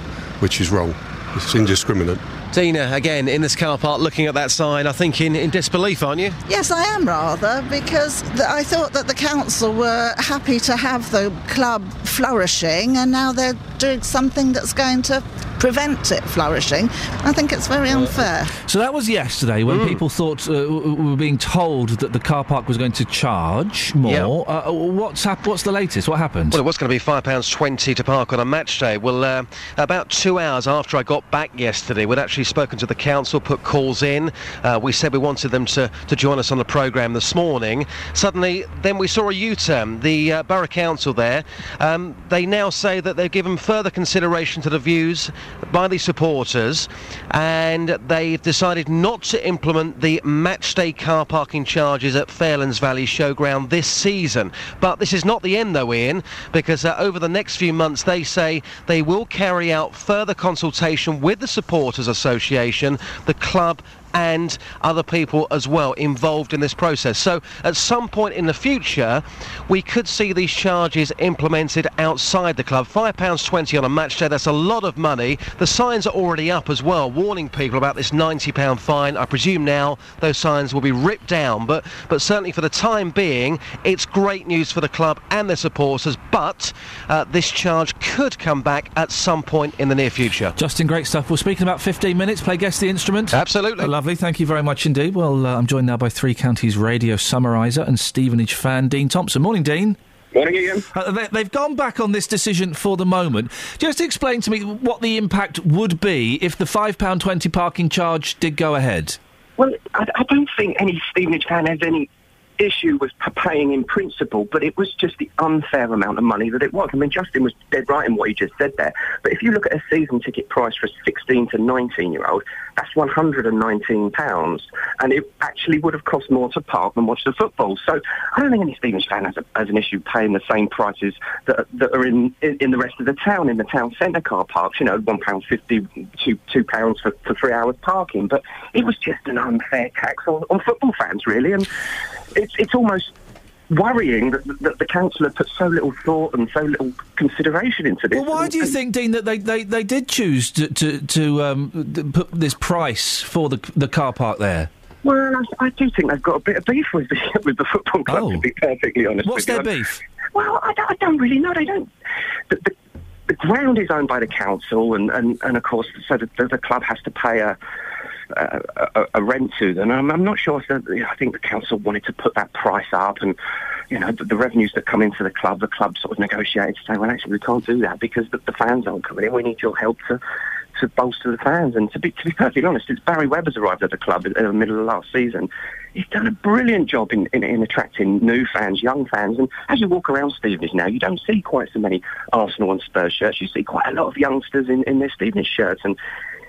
which is wrong. It's indiscriminate. Dina, again, in this car park, looking at that sign, I think in, in disbelief, aren't you? Yes, I am, rather, because th- I thought that the council were happy to have the club flourishing, and now they're doing something that's going to prevent it flourishing. I think it's very unfair. So that was yesterday, when mm. people thought, uh, we were being told that the car park was going to charge more. Yep. Uh, what's hap- What's the latest? What happened? Well, it was going to be five pounds twenty to park on a match day. Well, uh, about two hours after I got back yesterday, we'd actually spoken to the council, put calls in. Uh, we said we wanted them to, to join us on the programme this morning. Suddenly, then we saw a U-turn. The uh, Borough Council there, um, they now say that they've given further consideration to the views by the supporters, and they've decided not to implement the matchday car parking charges at Fairlands Valley Showground this season. But this is not the end though, Ian, because uh, over the next few months they say they will carry out further consultation with the Supporters Association, the club and other people as well involved in this process. So at some point in the future we could see these charges implemented outside the club. Five pounds twenty on a match day, that's a lot of money. The signs are already up as well warning people about this ninety pound fine. I presume now those signs will be ripped down, but but certainly for the time being it's great news for the club and their supporters, but uh, this charge could come back at some point in the near future. Justin, great stuff. We'll speak in about fifteen minutes. Play Guess the Instrument. Absolutely. Thank you very much indeed. Well, uh, I'm joined now by Three Counties radio summariser and Stevenage fan, Dean Thompson. Morning, Dean. Morning, Ian. Uh, they, they've gone back on this decision for the moment. Just explain to me what the impact would be if the five pounds twenty parking charge did go ahead. Well, I, I don't think any Stevenage fan has any issue with paying in principle, but it was just the unfair amount of money that it was. I mean, Justin was dead right in what he just said there. But if you look at a season ticket price for a sixteen to nineteen year old, that's one hundred nineteen pounds, and it actually would have cost more to park than watch the football. So I don't think any Stevenage fan has, a, has an issue paying the same prices that, that are in, in, in the rest of the town, in the town centre car parks, you know, one pound fifty, two, two pounds for, for three hours parking. But it was just an unfair tax on, on football fans, really, and it's, it's almost worrying that, that the council had put so little thought and so little consideration into this. Well, why and, do you and, think, Dean, that they, they, they did choose to to, to um, put this price for the the car park there? Well, I, I do think they've got a bit of beef with the, with the football club, oh. to be perfectly honest. What's their beef? Well, I, I don't really know. They don't... The, the, the ground is owned by the council, and, and, and of course, so the, the, the club has to pay a... A, a, a rent to them. I'm, I'm not sure if the, I think the council wanted to put that price up, and you know the, the revenues that come into the club, the club sort of negotiated to say, well, actually we can't do that because the, the fans aren't coming in. We need your help to to bolster the fans. And to be to be perfectly honest, since Barry Webber's arrived at the club in, in the middle of last season, he's done a brilliant job in, in, in attracting new fans, young fans. And as you walk around Stevenage now, you don't see quite so many Arsenal and Spurs shirts. You see quite a lot of youngsters in, in their Stevenage shirts. And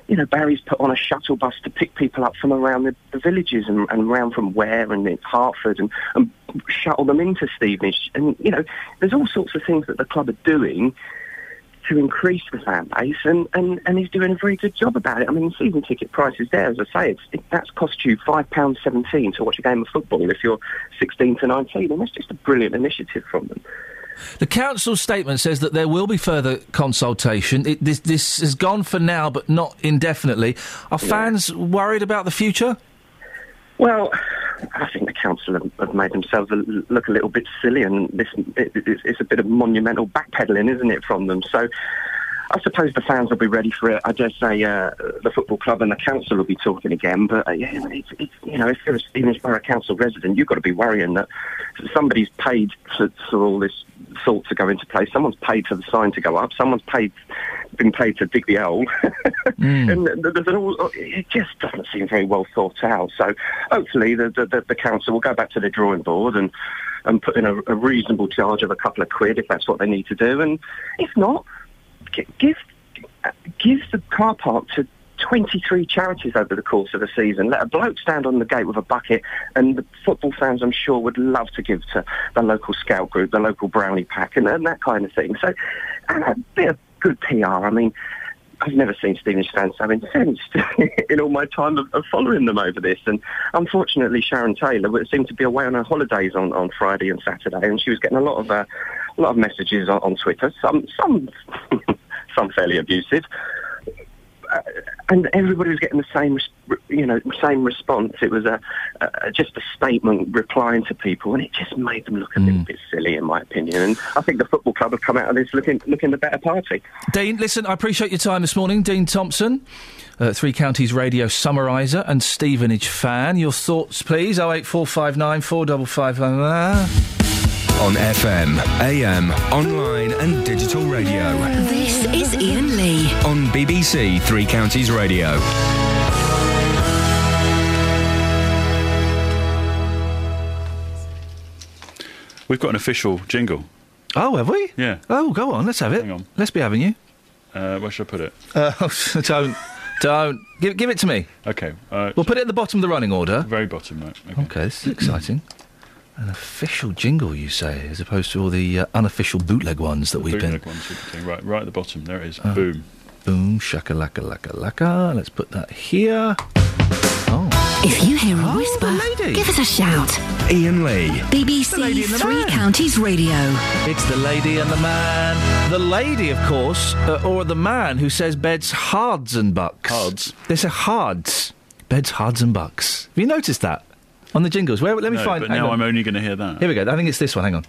you know, Barry's put on a shuttle bus to pick people up from around the, the villages and, and around from Ware and it's Hertford and, and shuttle them into Stevenage. And, you know, there's all sorts of things that the club are doing to increase the fan base, and, and, and he's doing a very good job about it. I mean, season ticket prices there, as I say, it's, it, that's cost you five pounds seventeen to watch a game of football if you're sixteen to nineteen, and that's just a brilliant initiative from them. The council's statement says that there will be further consultation. It, this, this has gone for now, but not indefinitely. Are yeah. fans worried about the future? Well, I think the council have made themselves look a little bit silly, and this it, it, it's a bit of monumental backpedalling, isn't it, from them? So I suppose the fans will be ready for it. I dare say uh, the football club and the council will be talking again. But, uh, yeah, it's, it's, you know, if you're a Stevenage Borough Council resident, you've got to be worrying that somebody's paid for, for all this salt to go into place. Someone's paid for the sign to go up. Someone's paid, been paid to dig the hole. mm. And there's an all, it just doesn't seem very well thought out. So hopefully the, the, the council will go back to the drawing board and, and put in a, a reasonable charge of a couple of quid if that's what they need to do. And if not, Give give the car park to twenty-three charities over the course of the season. Let a bloke stand on the gate with a bucket, and the football fans, I'm sure, would love to give to the local scout group, the local brownie pack, and, and that kind of thing. So, and a bit of good P R. I mean, I've never seen Stevenage fans so incensed in all my time of, of following them over this. And unfortunately, Sharon Taylor seemed to be away on her holidays on, on Friday and Saturday, and she was getting a lot of uh, a lot of messages on, on Twitter. Some some. Some fairly abusive, uh, and everybody was getting the same, you know, same response. It was a, a just a statement replying to people, and it just made them look a mm. little bit silly, in my opinion. And I think the football club have come out of this looking looking the better party. Dean, listen, I appreciate your time this morning, Dean Thompson, uh, Three Counties radio summariser and Stevenage fan. Your thoughts, please. Oh eight four five nine four double five. On F M, A M, online and digital radio. This is Ian Lee. On B B C Three Counties Radio. We've got an official jingle. Oh, have we? Yeah. Oh, go on, let's have it. Hang on. Let's be having you. Uh, where should I put it? Uh, don't. Don't. Give, give it to me. Okay. Uh, we'll put it at the bottom of the running order. Very bottom, right. Okay, okay, this is exciting. An official jingle, you say, as opposed to all the uh, unofficial bootleg ones that the we've bootleg been... Bootleg ones. Right, right at the bottom. There it is. Uh, boom. Boom. Shaka-laka-laka-laka. Let's put that here. Oh. If you hear a oh, whisper, give us a shout. Ian Lee. B B C Three Counties Radio. It's the lady and the man. The lady, of course, uh, or the man who says beds hards and bucks. Hards. They say hards. Beds, hards and bucks. Have you noticed that? On the jingles. Where? Let me no, find... But now on. I'm only going to hear that. Here we go. I think it's this one. Hang on.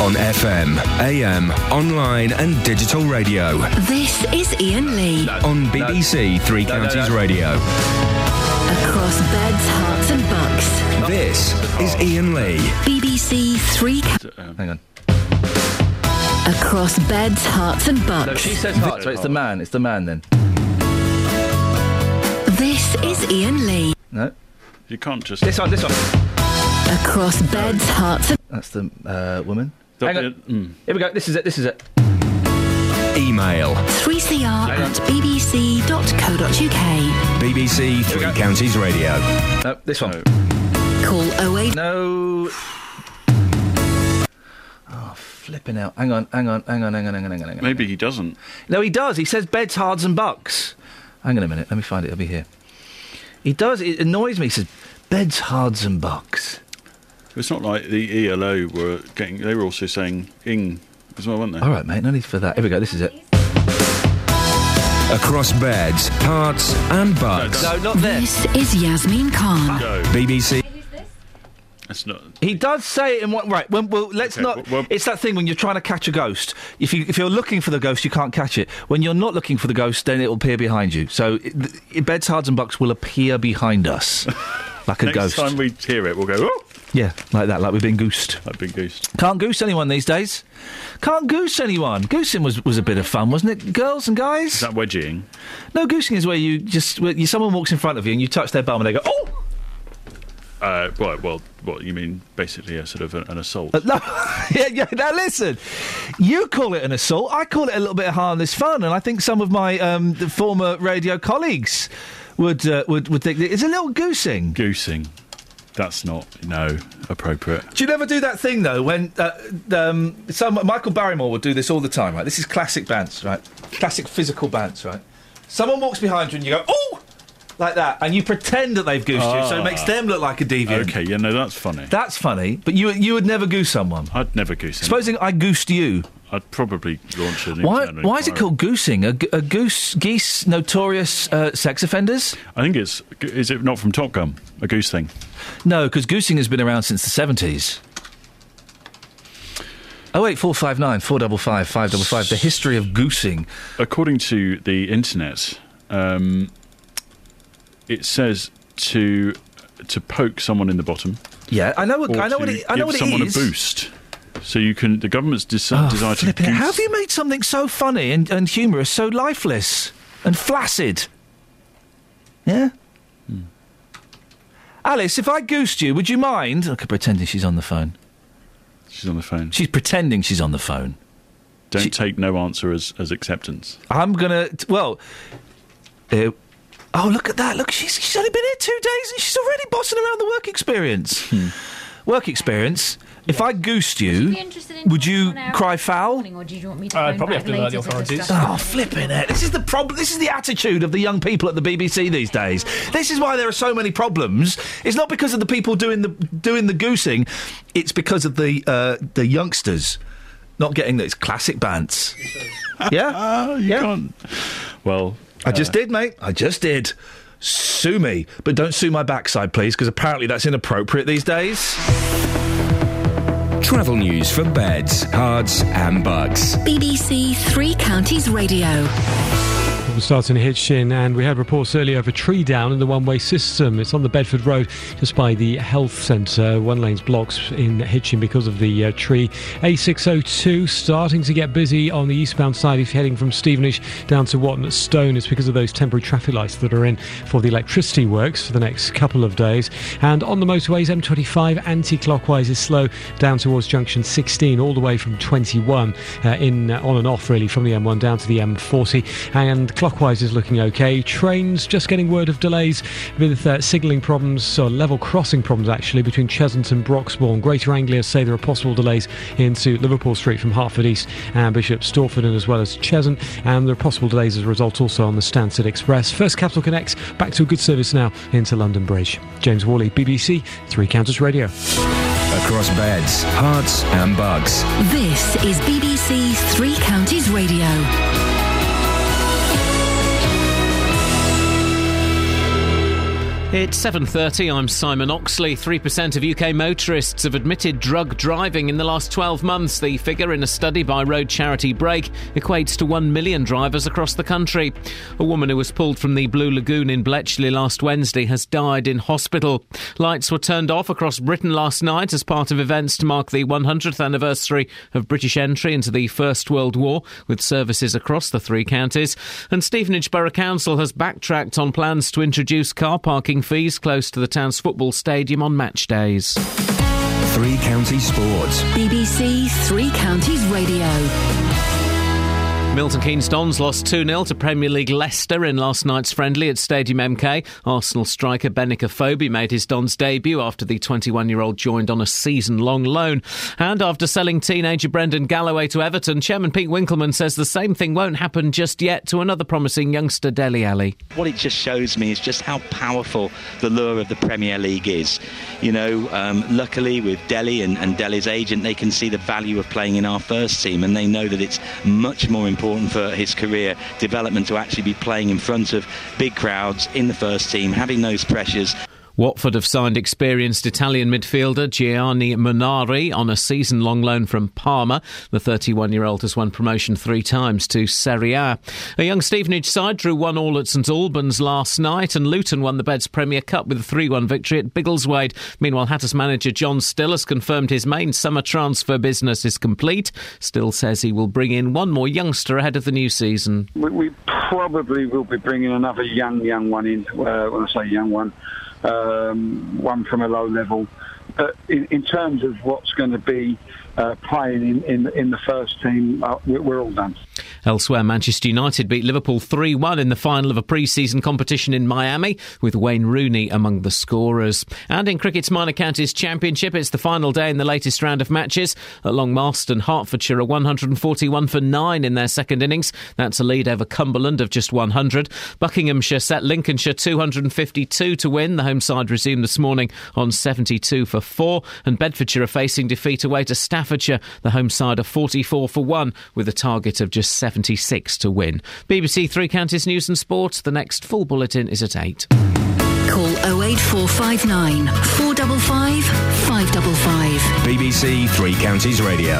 On F M, A M, online and digital radio. This is Ian Lee. No, on B B C no, Three Counties no, no, no. Radio. Across beds, hearts and bucks. This is Ian Lee. B B C Three Counties... Um, hang on. Across beds, hearts and bucks. No, she says hearts, so it's the man. It's the man, then. This is Ian Lee. No. You can't just... This one, this one. Across beds, hearts and... That's the uh, woman. Hang on. Mm. Here we go. This is it. This is it. Email. three C R at b b c dot co dot u k. B B C Three Counties Radio. No, this one. No. Call oh eight... No. Oh, flipping out. Hang on, hang on, hang on, hang on, hang on, hang on. Hang on. Maybe he doesn't. No, he does. He says beds, hards and bucks. Hang on a minute. Let me find it. It'll be here. He does. It annoys me. He says, beds, hards and bucks. It's not like the E L O were getting... They were also saying ing as well, weren't they? All right, mate. No need for that. Here we go. This is it. Across beds, hearts and bucks. No, no, not this. This is Yasmin Khan. No. B B C... That's not... He does say it in what... Right, well, well let's okay, not... Well, it's that thing when you're trying to catch a ghost. If, you, if you're looking for the ghost, you can't catch it. When you're not looking for the ghost, then it'll appear behind you. So, it, it, beds, hards and bucks will appear behind us. Like a Next ghost. Next time we hear it, we'll go, oh! Yeah, like that, like we've been goosed. Like been goosed. Can't goose anyone these days. Can't goose anyone. Goosing was, was a bit of fun, wasn't it? Girls and guys? Is that wedgieing? No, goosing is where you just... Where you, someone walks in front of you and you touch their bum and they go, oh! Uh, right, well, what you mean, basically a sort of an, an assault. Uh, no, yeah, yeah, now listen, you call it an assault, I call it a little bit of harmless fun, and I think some of my um, the former radio colleagues would, uh, would, would think it's a little goosing. Goosing. That's not, no, appropriate. Do you never do that thing, though, when uh, um, some, Michael Barrymore would do this all the time, right? This is classic bants, right? Classic physical bants, right? Someone walks behind you and you go, oh! Like that, and you pretend that they've goosed ah. you, so it makes them look like a deviant. Okay, yeah, no, that's funny. That's funny, but you you would never goose someone. I'd never goose anyone. Supposing I goosed you. I'd probably launch an Why? Why inquiry. Is it called goosing? A, a goose, geese, notorious uh, sex offenders? I think it's, is it not from Top Gun? A goose thing? No, because goosing has been around since the seventies. oh eight four five nine four five five five five, the history of goosing. According to the internet, um... it says to to poke someone in the bottom. Yeah, I know. What, I know what it. I know what it is. Give someone a boost, so you can. The government's desi- oh, desire to. How have you made something so funny and, and humorous so lifeless and flaccid? Yeah. Hmm. Alice, if I goosed you, would you mind? Look, I'm pretending she's on the phone. She's on the phone. She's pretending she's on the phone. Don't she, take no answer as as acceptance. I'm gonna. Well. Uh, Oh, look at that. Look, she's, she's only been here two days and she's already bossing around the work experience. Hmm. Work experience. Yes. If I goosed you, would you cry foul? Or do you want me to I'd probably have to alert the authorities. Oh, flipping it. This is the problem. This is the attitude of the young people at the B B C these days. This is why there are so many problems. It's not because of the people doing the doing the goosing. It's because of the uh, the youngsters not getting those classic bants. Yeah? Uh, you yeah? can't... Well... I just did, mate. I just did. Sue me. But don't sue my backside, please, because apparently that's inappropriate these days. Travel news for beds, cards and bugs. B B C Three Counties Radio. Problems starting to hit Shin, and we had reports earlier of a tree down in the one-way system. It's on the Bedford Road just by the health centre. One lane's blocked in Hitchin because of the uh, tree. A six oh two starting to get busy on the eastbound side if you're heading from Stevenage down to Watton at Stone. It's because of those temporary traffic lights that are in for the electricity works for the next couple of days. And on the motorways, M twenty-five anti-clockwise is slow down towards junction sixteen all the way from twenty-one uh, in uh, on and off really from the M one down to the M forty, and clockwise is looking okay. Trains just getting word of delays with uh, signalling problems, or level crossing problems actually, between Cheshunt and Broxbourne. Greater Anglia say there are possible delays into Liverpool Street from Hertford East and Bishop Stortford and as well as Cheshunt, and there are possible delays as a result also on the Stansted Express. First Capital connects back to a good service now into London Bridge. James Worley, B B C Three Counties Radio. Across beds, hearts and bugs. This is B B C Three Counties Radio. It's seven thirty, I'm Simon Oxley. three percent of U K motorists have admitted drug driving in the last twelve months. The figure in a study by road charity Brake equates to one million drivers across the country. A woman who was pulled from the Blue Lagoon in Bletchley last Wednesday has died in hospital. Lights were turned off across Britain last night as part of events to mark the one hundredth anniversary of British entry into the First World War, with services across the three counties. And Stevenage Borough Council has backtracked on plans to introduce car parking fees close to the town's football stadium on match days. Three Counties Sports. B B C Three Counties Radio. Milton Keynes Dons lost two nil to Premier League Leicester in last night's friendly at Stadium M K. Arsenal striker Benik Afobe made his Dons debut after the twenty-one-year-old joined on a season-long loan. And after selling teenager Brendan Galloway to Everton, Chairman Pete Winkleman says the same thing won't happen just yet to another promising youngster, Dele Alli. What it just shows me is just how powerful the lure of the Premier League is. You know, um, luckily with Dele and, and Dele's agent, they can see the value of playing in our first team, and they know that it's much more important important for his career development to actually be playing in front of big crowds in the first team, having those pressures. Watford have signed experienced Italian midfielder Gianni Munari on a season-long loan from Parma. The thirty-one-year-old has won promotion three times to Serie A. A young Stevenage side drew one all at St Albans last night, and Luton won the Beds Premier Cup with a three one victory at Biggleswade. Meanwhile, Hatters manager John Still has confirmed his main summer transfer business is complete. Still says he will bring in one more youngster ahead of the new season. We, we probably will be bringing another young, young one in. Uh, when I say young one, Um, one from a low level, but in, in terms of what's going to be uh, playing in, in, in the first team, uh, we're all done. Elsewhere, Manchester United beat Liverpool three one in the final of a pre-season competition in Miami, with Wayne Rooney among the scorers. And in cricket's minor counties championship, it's the final day in the latest round of matches. At Long Marston, Hertfordshire are one forty-one for nine in their second innings. That's a lead over Cumberland of just one hundred. Buckinghamshire set Lincolnshire two fifty-two to win. The home side resumed this morning on seventy-two for four. And Bedfordshire are facing defeat away to Staffordshire. The home side are forty-four for one with a target of just seventy-six to win. B B C Three Counties News and Sport. The next full bulletin is at eight. Call oh eight four five nine, four five five, five five five. B B C Three Counties Radio.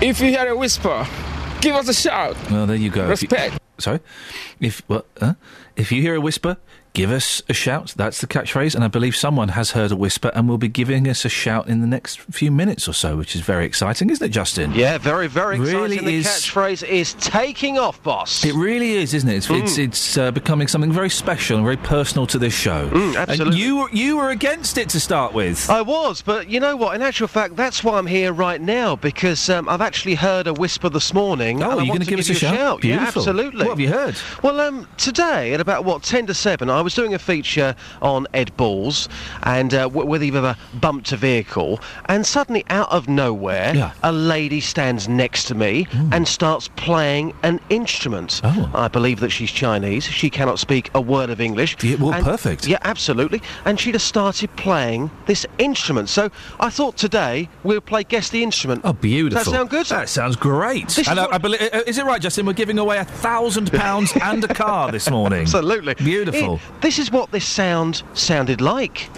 If you hear a whisper, give us a shout. Well, there you go. Respect. If you, sorry? If, what, huh? If you hear a whisper, give us a shout. That's the catchphrase, and I believe someone has heard a whisper and will be giving us a shout in the next few minutes or so, which is very exciting, isn't it, Justin? Yeah, very, very exciting. Really the is... catchphrase is taking off, boss. It really is, isn't it? It's mm. it's, it's uh, becoming something very special and very personal to this show. Mm, absolutely. And you were, you were against it to start with. I was, but you know what? In actual fact, that's why I'm here right now, because um, I've actually heard a whisper this morning. Oh, and are you going to give us a shout? shout. Beautiful. Yeah, absolutely. What have you heard? Well, um, today, at about, what, ten to seven, I was doing a feature on Ed Balls and uh, w- whether you've ever bumped a vehicle, and suddenly out of nowhere yeah. a lady stands next to me mm. and starts playing an instrument. Oh. I believe that she's Chinese. She cannot speak a word of English. Yeah, well, and, perfect. Yeah, absolutely. And she just started playing this instrument. So I thought today we'll play Guess the Instrument. Oh, beautiful. Does that sound good? That sounds great. This and is, I, I believe, is it right, Justin? We're giving away a thousand pounds and a car this morning. Absolutely. Beautiful. It, This is what this sound sounded like.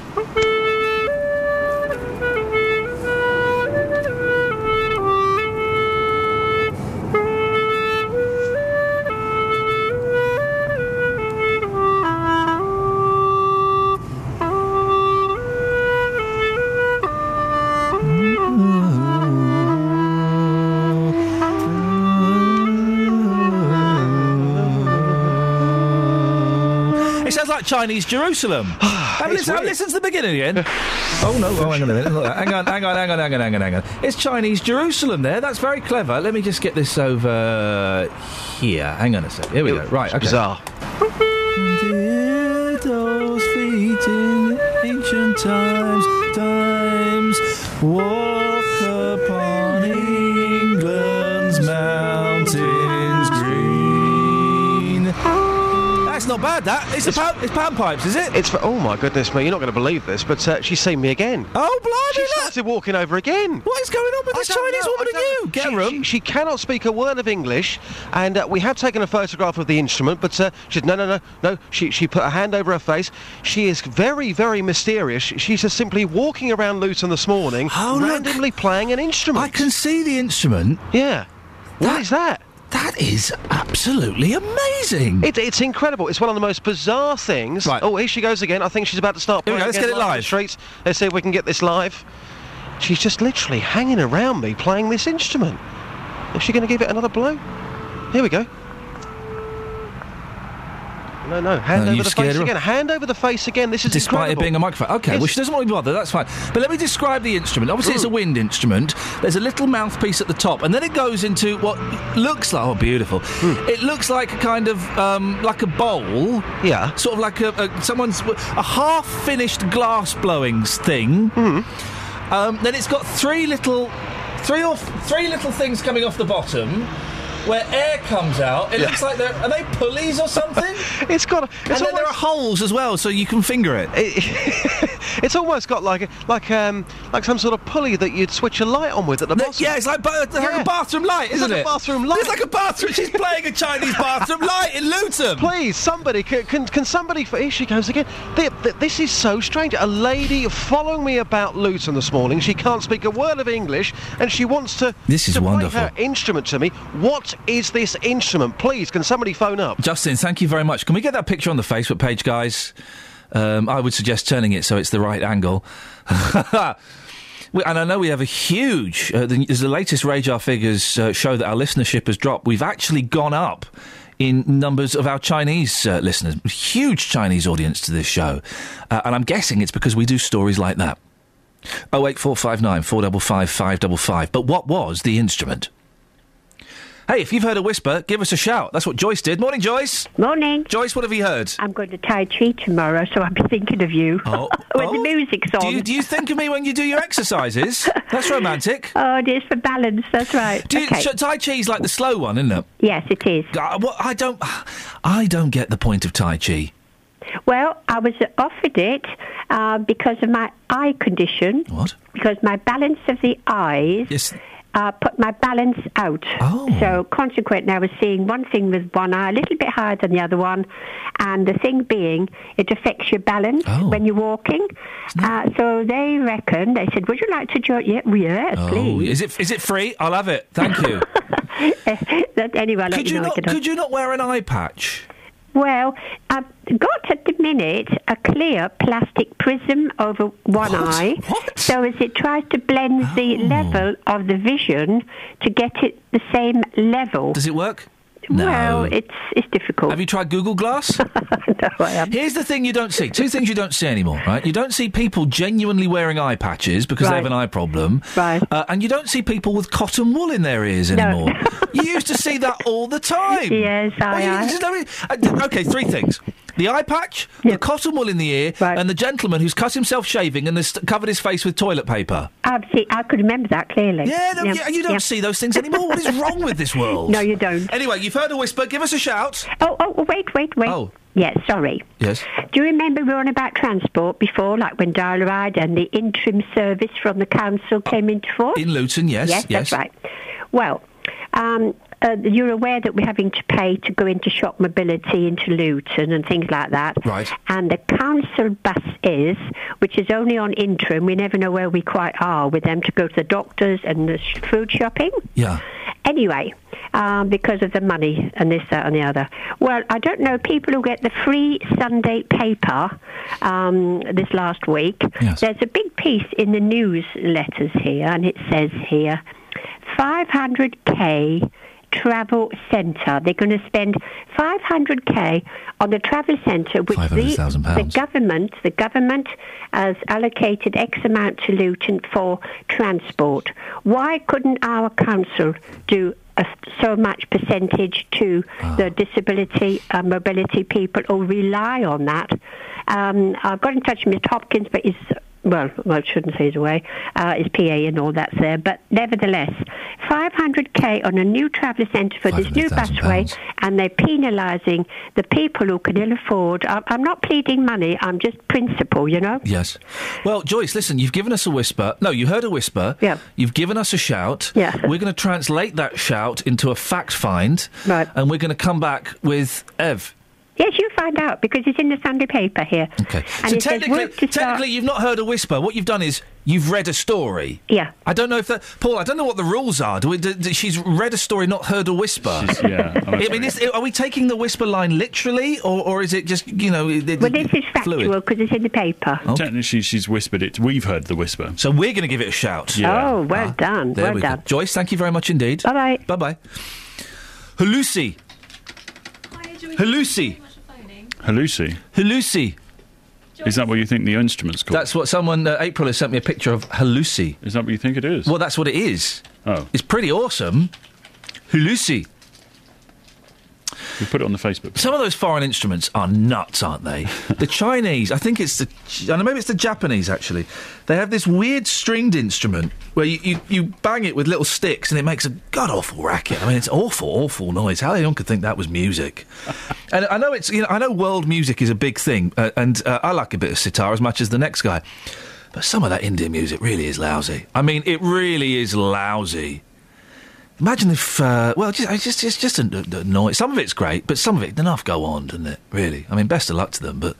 It sounds like Chinese Jerusalem. Have, listen, have listen to the beginning again. Oh, no. Oh, hang on a minute. Look, hang on, hang on, hang on, hang on, hang on, hang on. It's Chinese Jerusalem there. That's very clever. Let me just get this over here. Hang on a sec. Here we go. Right, okay. Bizarre. Dear those feet in ancient times, times walk upon England's mountains green. That's not bad, that. It's, it's, a pan, it's panpipes, is it? It's for, oh my goodness me, you're not going to believe this, but uh, she's seen me again. Oh, blimey! She started walking over again. What is going on with this Chinese know, woman and you? Get her she, she, she cannot speak a word of English, and uh, we have taken a photograph of the instrument, but uh, she said, no, no, no, no, she, she put her hand over her face. She is very, very mysterious. She's just simply walking around Luton this morning, oh, randomly look. playing an instrument. I can see the instrument. Yeah. That, what is that? That is absolutely amazing. It, it's incredible. It's one of the most bizarre things. Right. Oh, here she goes again. I think she's about to start playing. Here we go. Let's get it live. Streets. Let's see if we can get this live. She's just literally hanging around me playing this instrument. Is she going to give it another blow? Here we go. No, no, hand no, over the face again. Hand over the face again. This is Despite incredible. it being a microphone. OK, yes. Well, she doesn't want to be bothered. That's fine. But let me describe the instrument. Obviously, Ooh. it's a wind instrument. There's a little mouthpiece at the top, and then it goes into what looks like... Oh, beautiful. Mm. It looks like a kind of... Um, like a bowl. Yeah. Sort of like a, a someone's... A half-finished glass-blowing thing. Mm. Um, then it's got three little... Three or f- three little things coming off the bottom... Where air comes out, it yeah. looks like they're... Are they pulleys or something? It's got... A, it's and then there are holes as well, so you can finger it. it it's almost got like a, like um like some sort of pulley that you'd switch a light on with at the bottom. Yeah, it's like, ba- yeah. like a bathroom light, isn't it? It's like it? a bathroom light. It's like a bathroom... She's playing a Chinese bathroom light in Luton. Please, somebody... Can can, can somebody... Here she goes again. They, they, this is so strange. A lady following me about Luton this morning. She can't speak a word of English, and she wants to... This is to wonderful. ...play her instrument to me. What... is this instrument? Please, can somebody phone up? Justin, thank you very much. Can we get that picture on the Facebook page, guys? Um, I would suggest turning it so it's the right angle. we, and I know we have a huge... Uh, the, as the latest Radar figures uh, show that our listenership has dropped, we've actually gone up in numbers of our Chinese uh, listeners. Huge Chinese audience to this show. Uh, and I'm guessing it's because we do stories like that. oh eight four five nine four five five five five five. But what was the instrument? Hey, if you've heard a whisper, give us a shout. That's what Joyce did. Morning, Joyce. Morning. Joyce, what have you heard? I'm going to Tai Chi tomorrow, so I'll be thinking of you. Oh. when oh. the music's on. Do you, do you think of me when you do your exercises? That's romantic. Oh, it's for balance, that's right. Do you, okay. so, Tai Chi's like the slow one, isn't it? Yes, it is. I, well, I don't... I don't get the point of Tai Chi. Well, I was offered it uh, because of my eye condition. What? Because my balance of the eyes... Yes. Uh, put my balance out. Oh. So, consequently, I was seeing one thing with one eye a little bit higher than the other one, and the thing being, it affects your balance oh. when you're walking. Uh, so they reckon, they said, would you like to join? Yeah, yeah oh. please. Is it, is it free? I'll have it. Thank you. anyway, I'll could, let you you know not, could you not wear an eye patch? Well, I've got at the minute a clear plastic prism over one what? eye. What? So as it tries to blend oh. the level of the vision to get it the same level. Does it work? No. Well, it's it's difficult. Have you tried Google Glass? No, I haven't. Here's the thing you don't see. Two things you don't see anymore, right? You don't see people genuinely wearing eye patches because right. they have an eye problem. Right. Uh, and you don't see people with cotton wool in their ears anymore. No. You used to see that all the time. Yes, I have. OK, three things. The eye patch, yep. the cotton wool in the ear, right. and the gentleman who's cut himself shaving and has st- covered his face with toilet paper. Absolutely, I could remember that clearly. Yeah, no, yep. yeah you don't yep. see those things anymore. What is wrong with this world? No, you don't. Anyway, you've heard a whisper. Give us a shout. Oh, oh, wait, wait, wait. Oh. Yes, yeah, sorry. Yes. Do you remember we were on about transport before, like when Dial-A-Ride and the interim service from the council came oh, into force? In Luton, yes. Yes, yes. that's right. Well, um... Uh, you're aware that we're having to pay to go into shop mobility, into Luton and things like that. Right. And the council buses, which is only on interim, we never know where we quite are with them, to go to the doctors and the sh- food shopping. Yeah. Anyway, um, because of the money and this, that and the other. Well, I don't know, people who get the free Sunday paper um, this last week, yes. there's a big piece in the newsletters here, and it says here, five hundred K travel centre. They're going to spend five hundred k on the travel centre, which the, the government the government has allocated X amount to Luton for transport. Why couldn't our council do a, so much percentage to ah. the disability uh, mobility people, or rely on that? Um, I've got in touch with Mister Hopkins, but he's... Well, well, I shouldn't say it away. Uh, his P A and all that's there. But nevertheless, five hundred k on a new traveller centre for this new busway, and they're penalising the people who can ill afford. I'm, I'm not pleading money, I'm just principle, you know? Yes. Well, Joyce, listen, you've given us a whisper. No, you heard a whisper. Yeah. You've given us a shout. Yeah. We're going to translate that shout into a fact find. Right. And we're going to come back with Ev. Yes, you find out, because it's in the Sunday paper here. OK. And so technically, says, technically you've not heard a whisper. What you've done is you've read a story. Yeah. I don't know if that... Paul, I don't know what the rules are. Do we, do, do, she's read a story, not heard a whisper. She's, yeah. I mean, is, are we taking the whisper line literally, or, or is it just, you know... It, well, this is factual, because it's in the paper. Okay. Technically, she's whispered it. We've heard the whisper. So we're going to give it a shout. Yeah. Oh, well ah, done. There well we done. Go. Joyce, thank you very much indeed. Bye-bye. Bye-bye. Halusi. Halusi. Halusi. Halusi. Is that what you think the instrument's called? That's what someone... Uh, April has sent me a picture of Halusi. Is that what you think it is? Well, that's what it is. Oh. It's pretty awesome. Halusi. We put it on the Facebook page. Some of those foreign instruments are nuts, aren't they? The Chinese, I think it's the... I don't know, maybe it's the Japanese, actually. They have this weird stringed instrument where you, you, you bang it with little sticks and it makes a god-awful racket. I mean, it's awful, awful noise. How anyone could think that was music? And I know it's... You know, I know world music is a big thing, uh, and uh, I like a bit of sitar as much as the next guy. But some of that Indian music really is lousy. I mean, it really is lousy. Imagine if, uh, well, just, it's just, it's just a, a noise. Some of it's great, but some of it, enough go on, doesn't it, really? I mean, best of luck to them, but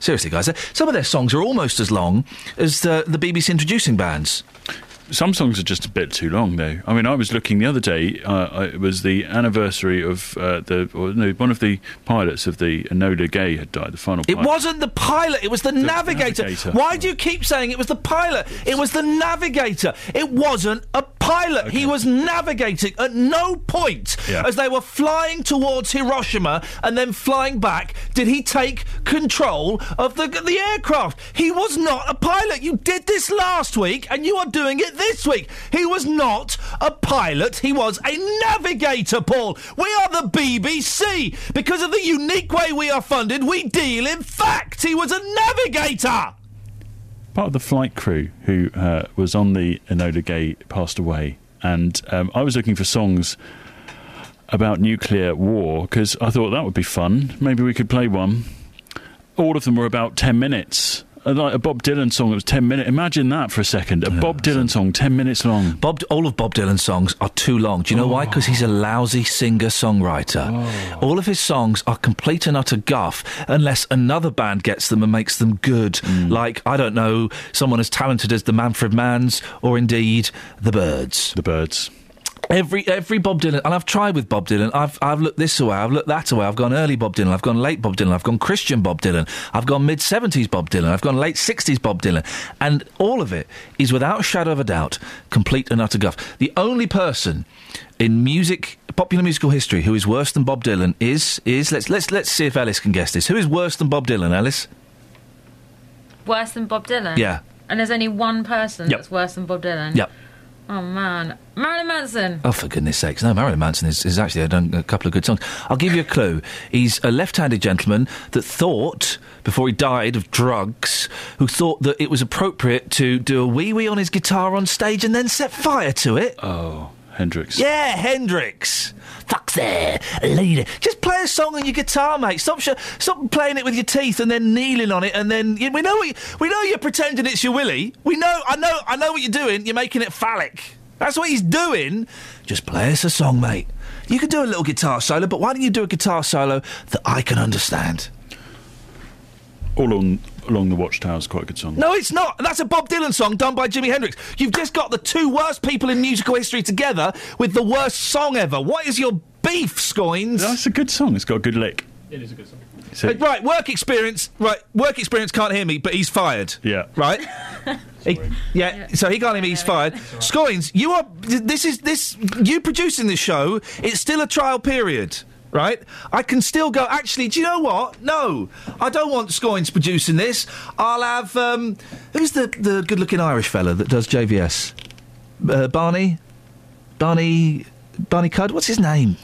seriously, guys, some of their songs are almost as long as the, the B B C introducing bands. Some songs are just a bit too long, though. I mean, I was looking the other day, uh, it was the anniversary of uh, the... Or, no, one of the pilots of the Enola Gay had died, the final pilot. It wasn't the pilot, it was the, the navigator. navigator. Why do you keep saying it was the pilot? It was the navigator. It wasn't a pilot. Okay. He was navigating at no point yeah. as they were flying towards Hiroshima and then flying back. Did he take control of the, the aircraft? He was not a pilot. You did this last week and you are doing it this week. He was not a pilot. He was a navigator, Paul. We are the B B C. Because of the unique way we are funded, we deal in fact. He was a navigator. Part of the flight crew who uh, was on the Enola Gay passed away. And um, I was looking for songs about nuclear war because I thought that would be fun. Maybe we could play one. All of them were about ten minutes. Like a Bob Dylan song that was ten minutes. Imagine that for a second. A yeah, Bob Dylan song, ten minutes long. Bob, all of Bob Dylan's songs are too long. Do you know oh. why? Because he's a lousy singer-songwriter. Oh. All of his songs are complete and utter guff unless another band gets them and makes them good. Mm. Like, I don't know, someone as talented as the Manfred Manns or indeed the Byrds. The Byrds. Every every Bob Dylan, and I've tried with Bob Dylan, I've I've looked this away, I've looked that away, I've gone early Bob Dylan, I've gone late Bob Dylan, I've gone Christian Bob Dylan, I've gone mid-seventies Bob Dylan, I've gone late sixties Bob Dylan, and all of it is, without a shadow of a doubt, complete and utter guff. The only person in music, popular musical history, who is worse than Bob Dylan is, is let's let's let's see if Alice can guess this. Who is worse than Bob Dylan, Alice? Worse than Bob Dylan? Yeah. And there's only one person yep. that's worse than Bob Dylan? Yep. Oh, man. Marilyn Manson. Oh, for goodness sakes. No, Marilyn Manson is, is actually done a couple of good songs. I'll give you a clue. He's a left-handed gentleman that thought, before he died of drugs, who thought that it was appropriate to do a wee-wee on his guitar on stage and then set fire to it. Oh, Hendrix. Yeah, Hendrix. Fuck there, leader. Just play a song on your guitar, mate. Stop sh- stop playing it with your teeth and then kneeling on it and then... You, we know what you, we know you're pretending it's your willy. We know, I know, I know what you're doing. You're making it phallic. That's what he's doing. Just play us a song, mate. You can do a little guitar solo, but why don't you do a guitar solo that I can understand? All on... Along the Watchtower's quite a good song. No, it's not. That's a Bob Dylan song done by Jimi Hendrix. You've just got the two worst people in musical history together with the worst song ever. What is your beef, Scoins? That's a good song. It's got a good lick. It is a good song. So, right, work experience. Right, work experience can't hear me, but he's fired. Yeah. Right? He, yeah, yeah, so he can't even. He's fired. Right. Scoins, you are. This is this. You producing this show. It's still a trial period, right? I can still go. Actually, do you know what? No, I don't want Scoins producing this. I'll have um, who's the the good-looking Irish fella that does J V S? Uh, Barney, Barney, Barney Cudd. What's his name?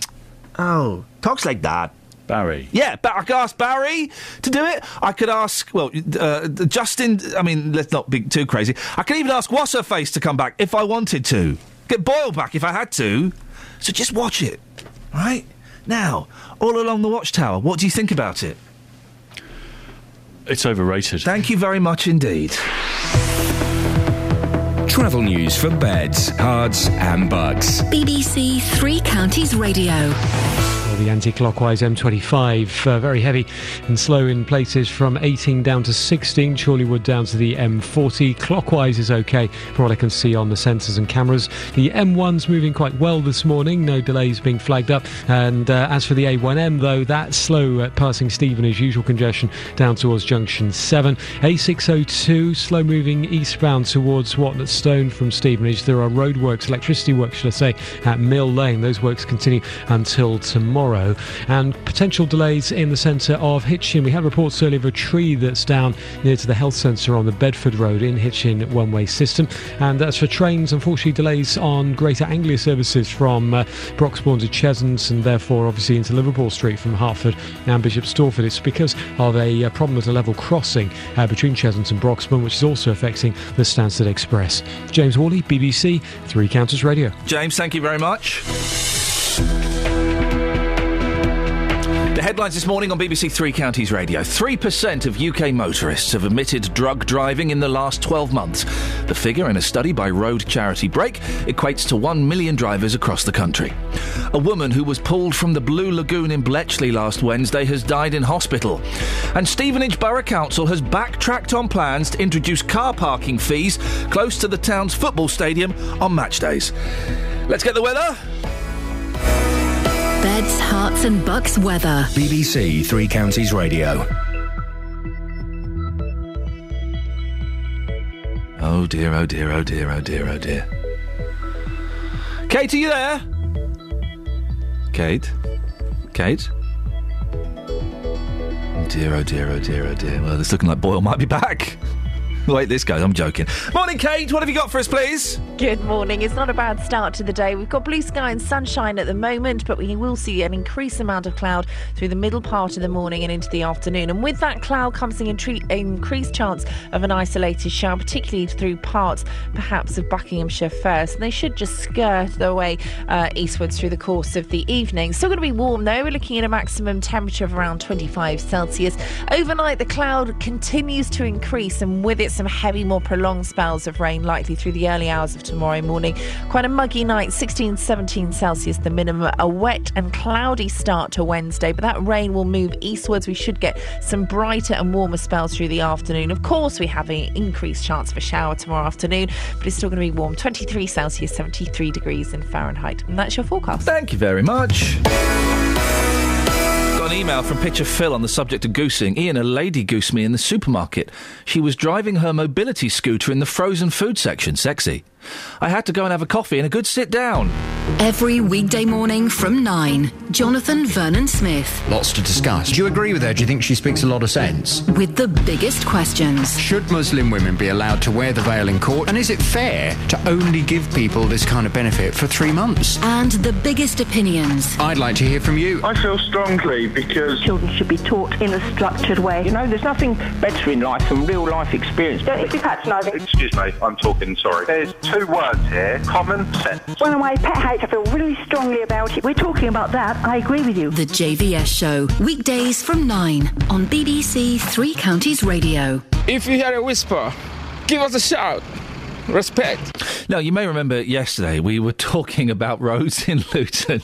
Oh, talks like that. Barry. Yeah, but I could ask Barry to do it. I could ask, well, uh, Justin, I mean, let's not be too crazy. I could even ask What's-Her-Face to come back if I wanted to. Get Boyle back if I had to. So just watch it, right? Now, all along the Watchtower, what do you think about it? It's overrated. Thank you very much indeed. Travel news for beds, cards and bugs. B B C Three Counties Radio. The anti-clockwise M twenty-five, uh, very heavy and slow in places from eighteen down to sixteen, Chorleywood down to the M forty. Clockwise is OK for what I can see on the sensors and cameras. The M one's moving quite well this morning, no delays being flagged up. And uh, as for the A one M, though, that's slow at passing Stevenage, usual congestion down towards Junction seven. A six oh two, slow moving eastbound towards Watletstone from Stevenage. There are roadworks, electricity works, should I say, at Mill Lane. Those works continue until tomorrow. And potential delays in the centre of Hitchin. We had reports earlier of a tree that's down near to the health centre on the Bedford Road in Hitchin one-way system. And as for trains, unfortunately delays on Greater Anglia services from uh, Broxbourne to Cheshunt and therefore obviously into Liverpool Street from Hertford and Bishop Stortford. It's because of a uh, problem at a level crossing uh, between Cheshunt and Broxbourne, which is also affecting the Stansted Express. James Worley, B B C Three Counties Radio. James, thank you very much. The headlines this morning on B B C Three Counties Radio. three percent of U K motorists have admitted drug driving in the last twelve months. The figure in a study by road charity Brake equates to one million drivers across the country. A woman who was pulled from the Blue Lagoon in Bletchley last Wednesday has died in hospital. And Stevenage Borough Council has backtracked on plans to introduce car parking fees close to the town's football stadium on match days. Let's get the weather. Beds, hearts and bucks weather. B B C Three Counties Radio. Oh dear, oh dear, oh dear, oh dear, oh dear. Kate, are you there? Kate? Kate? Oh dear, oh dear, oh dear, oh dear. Well, it's looking like Boyle might be back. Wait, this goes. I'm joking. Morning, Kate. What have you got for us, please? Good morning. It's not a bad start to the day. We've got blue sky and sunshine at the moment, but we will see an increased amount of cloud through the middle part of the morning and into the afternoon. And with that cloud comes an increased chance of an isolated shower, particularly through parts, perhaps, of Buckinghamshire first. And they should just skirt their way uh, eastwards through the course of the evening. Still going to be warm, though. We're looking at a maximum temperature of around twenty-five Celsius. Overnight, the cloud continues to increase, and with it, some heavy, more prolonged spells of rain likely through the early hours of tomorrow morning. Quite a muggy night, sixteen, seventeen Celsius the minimum. A wet and cloudy start to Wednesday, but that rain will move eastwards. We should get some brighter and warmer spells through the afternoon. Of course, we have an increased chance of a shower tomorrow afternoon, but it's still going to be warm, twenty-three Celsius, seventy-three degrees in Fahrenheit. And that's your forecast. Thank you very much. An email from Picture Phil on the subject of goosing. Ian, a lady goosed me in the supermarket. She was driving her mobility scooter in the frozen food section. Sexy. I had to go and have a coffee and a good sit down. Every weekday morning from nine, Jonathan Vernon Smith. Lots to discuss. Do you agree with her? Do you think she speaks a lot of sense? With the biggest questions. Should Muslim women be allowed to wear the veil in court? And is it fair to only give people this kind of benefit for three months? And the biggest opinions. I'd like to hear from you. I feel strongly because children should be taught in a structured way. You know, there's nothing better in life than real life experience. Don't be patronising. Excuse me, I'm talking, sorry. There's two words here, common sense. Well, my pet hate, I feel really strongly about it. We're talking about that, I agree with you. The J V S Show, weekdays from nine on B B C Three Counties Radio. If you hear a whisper, give us a shout. Respect. Now, you may remember yesterday we were talking about roads in Luton,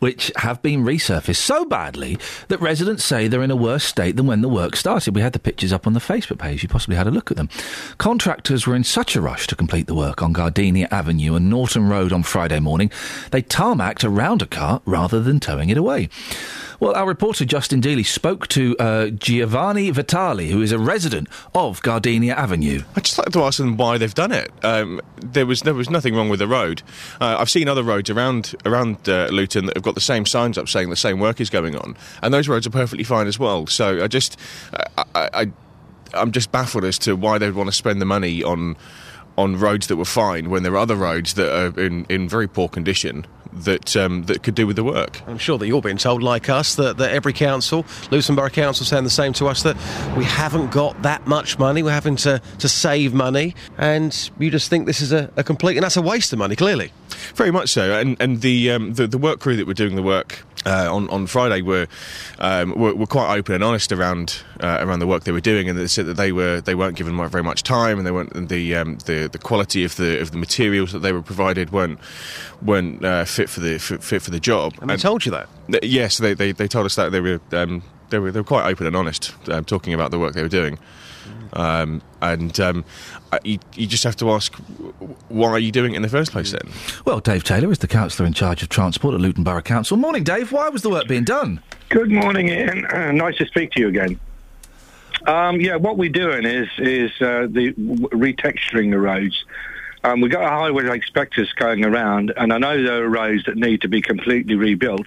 which have been resurfaced so badly that residents say they're in a worse state than when the work started. We had the pictures up on the Facebook page. You possibly had a look at them. Contractors were in such a rush to complete the work on Gardenia Avenue and Norton Road on Friday morning, they tarmacked around a car rather than towing it away. Well, our reporter Justin Dealey spoke to uh, Giovanni Vitali, who is a resident of Gardenia Avenue. I'd just like to ask them why they've done it. Um, there was there was nothing wrong with the road. Uh, I've seen other roads around around uh, Luton that have got the same signs up saying the same work is going on, and those roads are perfectly fine as well. So I just I, I, I I'm just baffled as to why they'd want to spend the money on on roads that were fine when there are other roads that are in, in very poor condition that um, that could do with the work. I'm sure that you're being told, like us, that, that every council, Luton Borough Council, saying the same to us, that we haven't got that much money, we're having to, to save money, and you just think this is a, a complete... And that's a waste of money, clearly. Very much so, and and the um, the, the work crew that were doing the work uh, on on Friday were, um, were were quite open and honest around uh, around the work they were doing, and they said that they were they weren't given very much time, and they weren't and the um, the the quality of the of the materials that they were provided weren't weren't uh, fit for the fit, fit for the job. And they and told you that? Th- yes, they, they they told us that they were um, they were they were quite open and honest uh, talking about the work they were doing. Um, and um, you, you just have to ask, why are you doing it in the first place then? Well, Dave Taylor is the councillor in charge of transport at Luton Borough Council. Morning, Dave. Why was the work being done? Good morning, Ian. Uh, nice to speak to you again. Um, yeah, what we're doing is is uh, the w- retexturing the roads. Um, we've got a highway like Spectres going around, and I know there are roads that need to be completely rebuilt,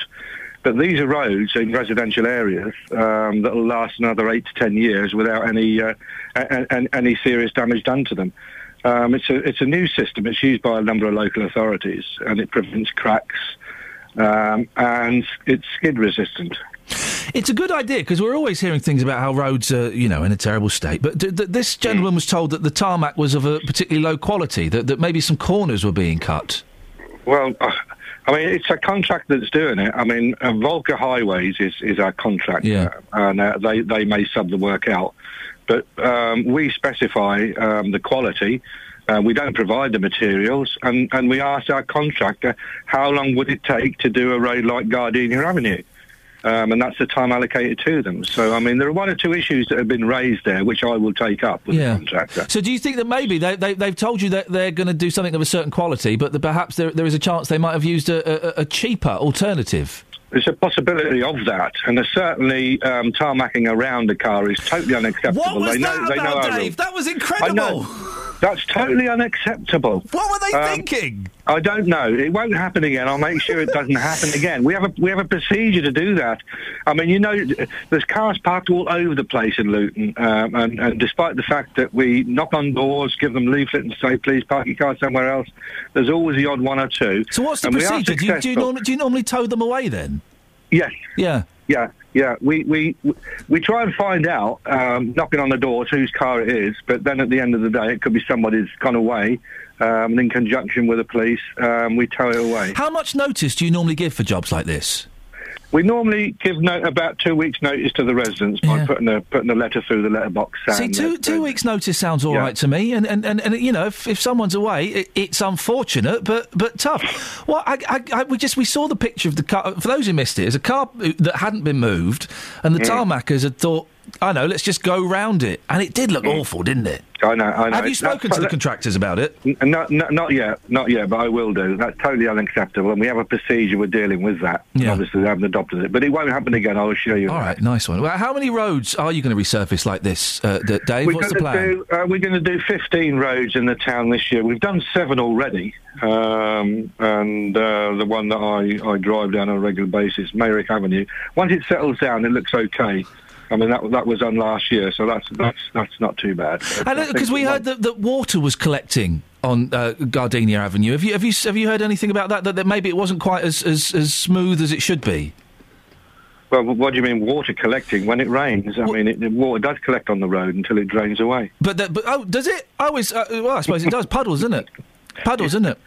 but these are roads in residential areas um, that will last another eight to ten years without any uh, a- a- any serious damage done to them. Um, it's a it's a new system. It's used by a number of local authorities, and it prevents cracks, um, and it's skid resistant. It's a good idea, because we're always hearing things about how roads are, you know, in a terrible state. But d- d- this gentleman was told that the tarmac was of a particularly low quality, that, that maybe some corners were being cut. Well... Uh, I mean, it's a contractor that's doing it. I mean, uh, Volker Highways is, is our contractor, yeah. and uh, they, they may sub the work out. But um, we specify um, the quality, uh, we don't provide the materials, and, and we ask our contractor how long would it take to do a road like Gardenia Avenue, um, and that's the time allocated to them. So, I mean, there are one or two issues that have been raised there, which I will take up with yeah. the contractor. So do you think that maybe they, they, they've told you that they're going to do something of a certain quality, but that perhaps there, there is a chance they might have used a, a, a cheaper alternative? There's a possibility of that, and there's certainly um, tarmacking around the car is totally unacceptable. What was they that know, they about, know Dave? That was incredible! That's totally unacceptable. What were they um, thinking? I don't know. It won't happen again. I'll make sure it doesn't happen again. We have a we have a procedure to do that. I mean, you know, there's cars parked all over the place in Luton, um, and, and despite the fact that we knock on doors, give them leaflets and say, please park your car somewhere else, there's always the odd one or two. So what's the and procedure? Do you, do, you norm- do you normally tow them away then? Yes. Yeah. Yeah. Yeah, we, we we try and find out, um, knocking on the doors, whose car it is, but then at the end of the day, it could be somebody's gone away, um, and in conjunction with the police, um, we tow it away. How much notice do you normally give for jobs like this? We normally give no- about two weeks' notice to the residents by yeah. putting a putting a letter through the letterbox. See, two two weeks' notice sounds all yeah. right to me, and, and, and, and you know, if, if someone's away, it, it's unfortunate, but but tough. Well, I, I, I, we just we saw the picture of the car. For those who missed it, it's a car that hadn't been moved, and the yeah. tarmackers had thought, I know, let's just go round it, and it did look yeah. awful, didn't it? I know, I know. Have you spoken That's, to the contractors about it? N- not, not yet, not yet, but I will do. That's totally unacceptable, and we have a procedure we're dealing with that. Yeah. Obviously, they haven't adopted it, but it won't happen again, I'll assure you. All right, nice one. Well, how many roads are you going to resurface like this, uh, Dave? We're What's the plan? Do, uh, we're going to do fifteen roads in the town this year. We've done seven already, um, and uh, the one that I, I drive down on a regular basis, Merrick Avenue. Once it settles down, it looks okay. I mean, that that was on last year, so that's that's that's not too bad. Because we heard that, that water was collecting on uh, Gardenia Avenue. Have you have you have you heard anything about that, that? That maybe it wasn't quite as as as smooth as it should be. Well, what do you mean water collecting when it rains? I well, mean, it, the water does collect on the road until it drains away. But that, but oh, does it? I always uh, well, I suppose it does. Puddles, isn't it? Puddles, isn't it?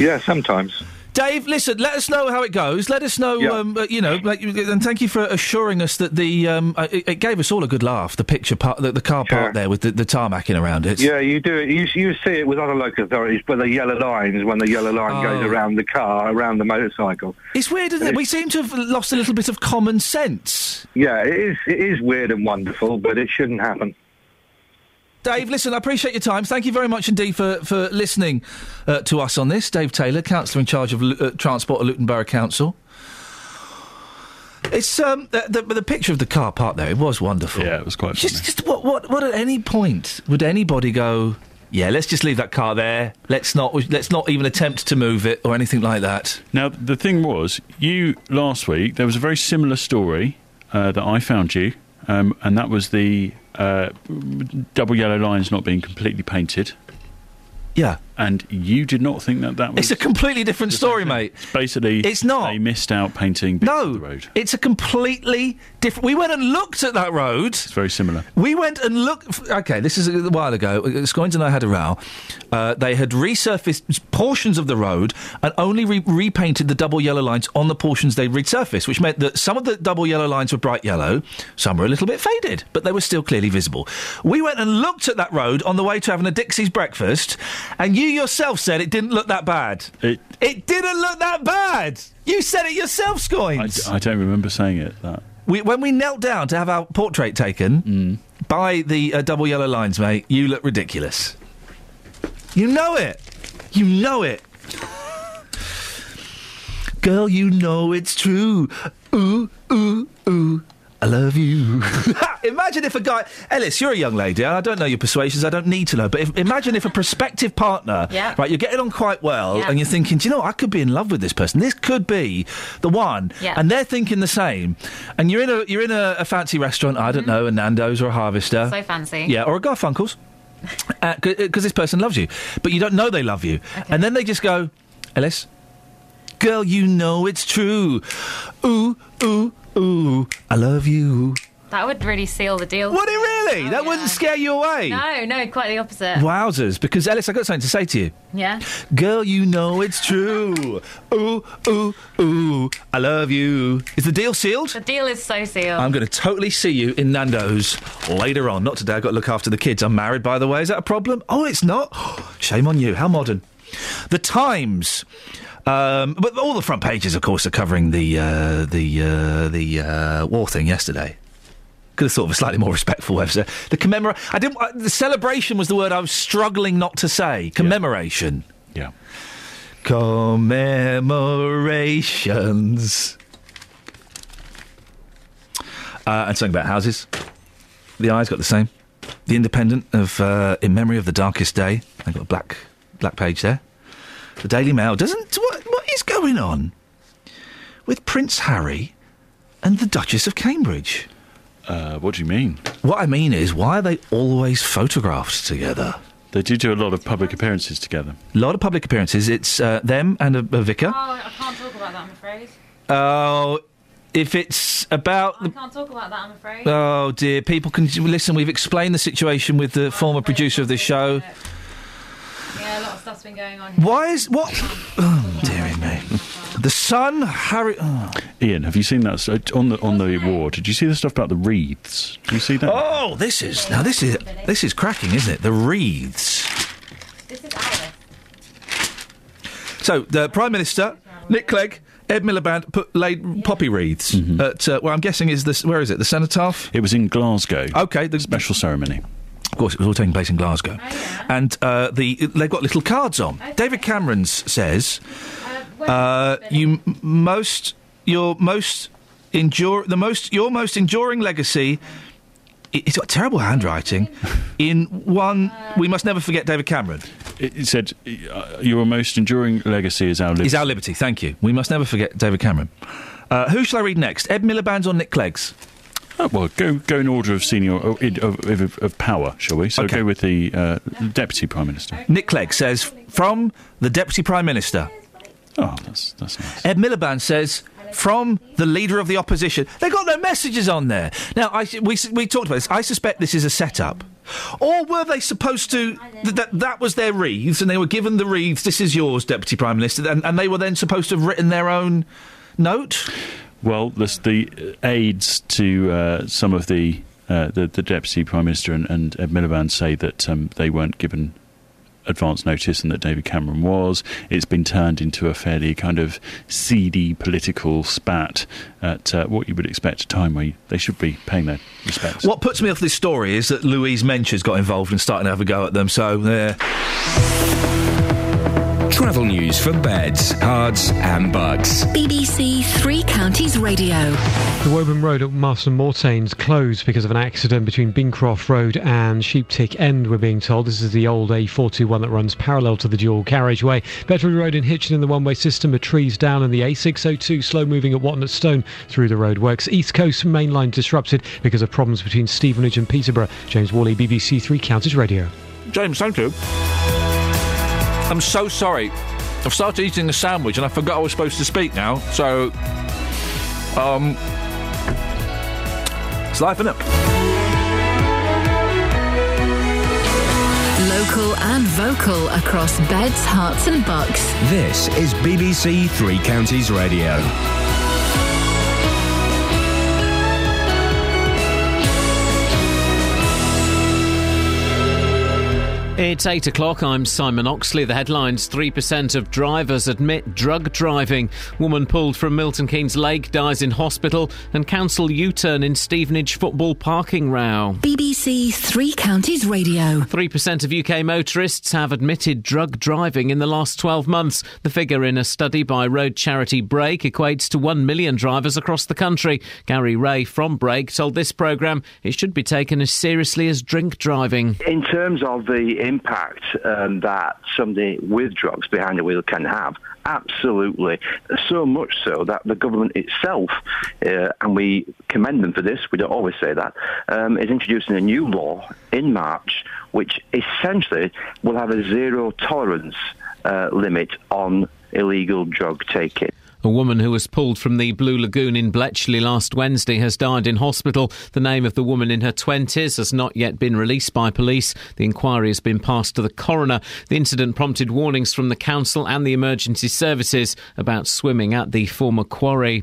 Yeah, sometimes. Dave, listen, let us know how it goes. Let us know, yep. um, you know, like, and thank you for assuring us that the... Um, it, it gave us all a good laugh, the picture part, the, the car park yeah. there with the, the tarmacking around it. Yeah, you do it. You, you see it with other local authorities, but the yellow lines, when the yellow line oh. goes around the car, around the motorcycle. It's weird, isn't it? We seem to have lost a little bit of common sense. Yeah, it is, it is weird and wonderful, but it shouldn't happen. Dave, listen, I appreciate your time. Thank you very much indeed for, for listening uh, to us on this. Dave Taylor, councillor in charge of L- uh, Transport at Luton Borough Council. It's um the, the, the picture of the car park though. It was wonderful. Yeah, it was quite. Just, just what, what, what at any point would anybody go? Yeah, let's just leave that car there. Let's not. Let's not even attempt to move it or anything like that. Now the thing was, you last week there was a very similar story uh, that I found you, um, and that was the uh, double yellow lines not being completely painted. Yeah. And you did not think that that was... It's a completely different story, mate. It's basically... It's not. They missed out painting bits of the road. No, it's a completely different... We went and looked at that road. It's very similar. We went and looked... OK, this is a while ago. Scoins and I had a row. Uh, they had resurfaced portions of the road and only re- repainted the double yellow lines on the portions they resurfaced, which meant that some of the double yellow lines were bright yellow, some were a little bit faded, but they were still clearly visible. We went and looked at that road on the way to having a Dixie's breakfast, and you... You yourself said it didn't look that bad. It, it didn't look that bad. You said it yourself, Scoins. I, d- I don't remember saying it. That we, when we knelt down to have our portrait taken mm. by the uh, double yellow lines, mate, you look ridiculous. You know it. You know it. Girl, you know it's true. Ooh, ooh, ooh. I love you. Imagine if a guy... Ellis, you're a young lady. I don't know your persuasions. I don't need to know. But if, imagine if a prospective partner... Yeah. Right, you're getting on quite well yeah. and you're thinking, do you know, I could be in love with this person. This could be the one. Yeah. And they're thinking the same. And you're in a you're in a, a fancy restaurant, I don't mm. know, a Nando's or a Harvester. So fancy. Yeah, or a Garfunkel's. Because uh, this person loves you. But you don't know they love you. Okay. And then they just go, Ellis, girl, you know it's true. Ooh, ooh. Ooh, I love you. That would really seal the deal. Would it really? Oh, that yeah. wouldn't scare you away? No, no, quite the opposite. Wowzers, because, Ellis, I've got something to say to you. Yeah? Girl, you know it's true. Ooh, ooh, ooh, I love you. Is the deal sealed? The deal is so sealed. I'm going to totally see you in Nando's later on. Not today, I've got to look after the kids. I'm married, by the way. Is that a problem? Oh, it's not. Shame on you. How modern. The Times... Um, but all the front pages, of course, are covering the uh, the uh, the uh, war thing yesterday. Could have thought of a slightly more respectful website. The commemora- I didn't. Uh, the celebration was the word I was struggling not to say. Commemoration. Yeah. yeah. Commemorations. Uh, and something about houses. The Eye's got the same. The Independent of uh, in memory of the darkest day. They've got a black black page there. The Daily Mail doesn't... What, what is going on with Prince Harry and the Duchess of Cambridge? Uh, what do you mean? What I mean is, why are they always photographed together? They do do a lot of public appearances together. A lot of public appearances. It's uh, them and a, a vicar. Oh, I can't talk about that, I'm afraid. Oh... Uh, If it's about... I can't talk about that, I'm afraid. Oh, dear. People can... Listen, we've explained the situation with the oh, former producer of this show... It. Yeah, a lot of stuff's been going on here. Why is... What? Oh, dearie me. The Sun, Harry... Oh. Ian, have you seen that? So, on the on the war, did you see the stuff about the wreaths? Did you see that? Oh, this is... Now, this is this is cracking, isn't it? The wreaths. This is Alice. So, the Prime Minister, Nick Clegg, Ed Miliband put, laid yeah. poppy wreaths mm-hmm. at... Uh, well, I'm guessing is this... Where is it? The Cenotaph? It was in Glasgow. OK. The special ceremony. Of course, it was all taking place in Glasgow. Oh, yeah. And uh, the they've got little cards on. Okay. David Cameron says, uh, uh, "You m- most your most endure the most your most enduring legacy." It's got terrible handwriting. In one, we must never forget David Cameron. It said, uh, "Your most enduring legacy is our liberty." Is our liberty. Thank you. We must never forget David Cameron. Uh, who shall I read next? Ed Miliband's or Nick Clegg's? Oh, well, go go in order of senior of, of, of power, shall we? So okay. Go with the uh, Deputy Prime Minister. Nick Clegg says, from the Deputy Prime Minister. Oh, that's that's nice. Ed Miliband says, from the Leader of the Opposition. They've got no messages on there. Now, I, we we talked about this. I suspect this is a set-up. Or were they supposed to... Th- that that was their wreaths, and they were given the wreaths, this is yours, Deputy Prime Minister, and, and they were then supposed to have written their own note? Well, the, the aides to uh, some of the, uh, the the Deputy Prime Minister and, and Ed Miliband say that um, they weren't given advance notice and that David Cameron was. It's been turned into a fairly kind of seedy political spat at uh, what you would expect at a time where you, they should be paying their respects. What puts me off this story is that Louise Mensch has got involved and starting to have a go at them, so... Uh... travel news for beds, cards and bugs. B B C Three Counties Radio. The Woburn Road at Marston Mortaines closed because of an accident between Beancroft Road and Sheeptick End, we're being told. This is the old A four two one that runs parallel to the dual carriageway. Bedford Road in Hitchin in the one-way system, a tree's down, and the A six oh two slow moving at Watton at Stone through the roadworks. East Coast main line disrupted because of problems between Stevenage and Peterborough. James Worley, B B C Three Counties Radio. James, thank you. I'm so sorry. I've started eating a sandwich and I forgot I was supposed to speak now. So, um, it's life, isn't it? Local and vocal across beds, hearts and bucks. This is B B C Three Counties Radio. It's eight o'clock, I'm Simon Oxley. The headlines: three percent of drivers admit drug driving. Woman pulled from Milton Keynes Lake dies in hospital, and council U-turn in Stevenage football parking row. B B C Three Counties Radio. three percent of U K motorists have admitted drug driving in the last twelve months. The figure in a study by road charity Brake equates to one million drivers across the country. Gary Ray from Brake told this programme it should be taken as seriously as drink driving. In terms of the impact um, that somebody with drugs behind the wheel can have. Absolutely. So much so that the government itself, uh, and we commend them for this, we don't always say that, um, is introducing a new law in March which essentially will have a zero tolerance uh, limit on illegal drug taking. A woman who was pulled from the Blue Lagoon in Bletchley last Wednesday has died in hospital. The name of the woman in her twenties has not yet been released by police. The inquiry has been passed to the coroner. The incident prompted warnings from the council and the emergency services about swimming at the former quarry.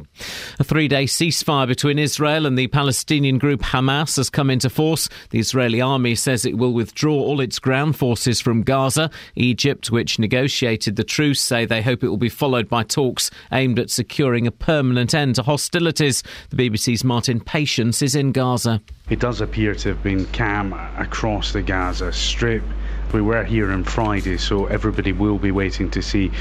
A three-day ceasefire between Israel and the Palestinian group Hamas has come into force. The Israeli army says it will withdraw all its ground forces from Gaza. Egypt, which negotiated the truce, say they hope it will be followed by talks aimed at securing a permanent end to hostilities. The B B C's Martin Patience is in Gaza. It does appear to have been calm across the Gaza Strip. We were here on Friday, so everybody will be waiting to see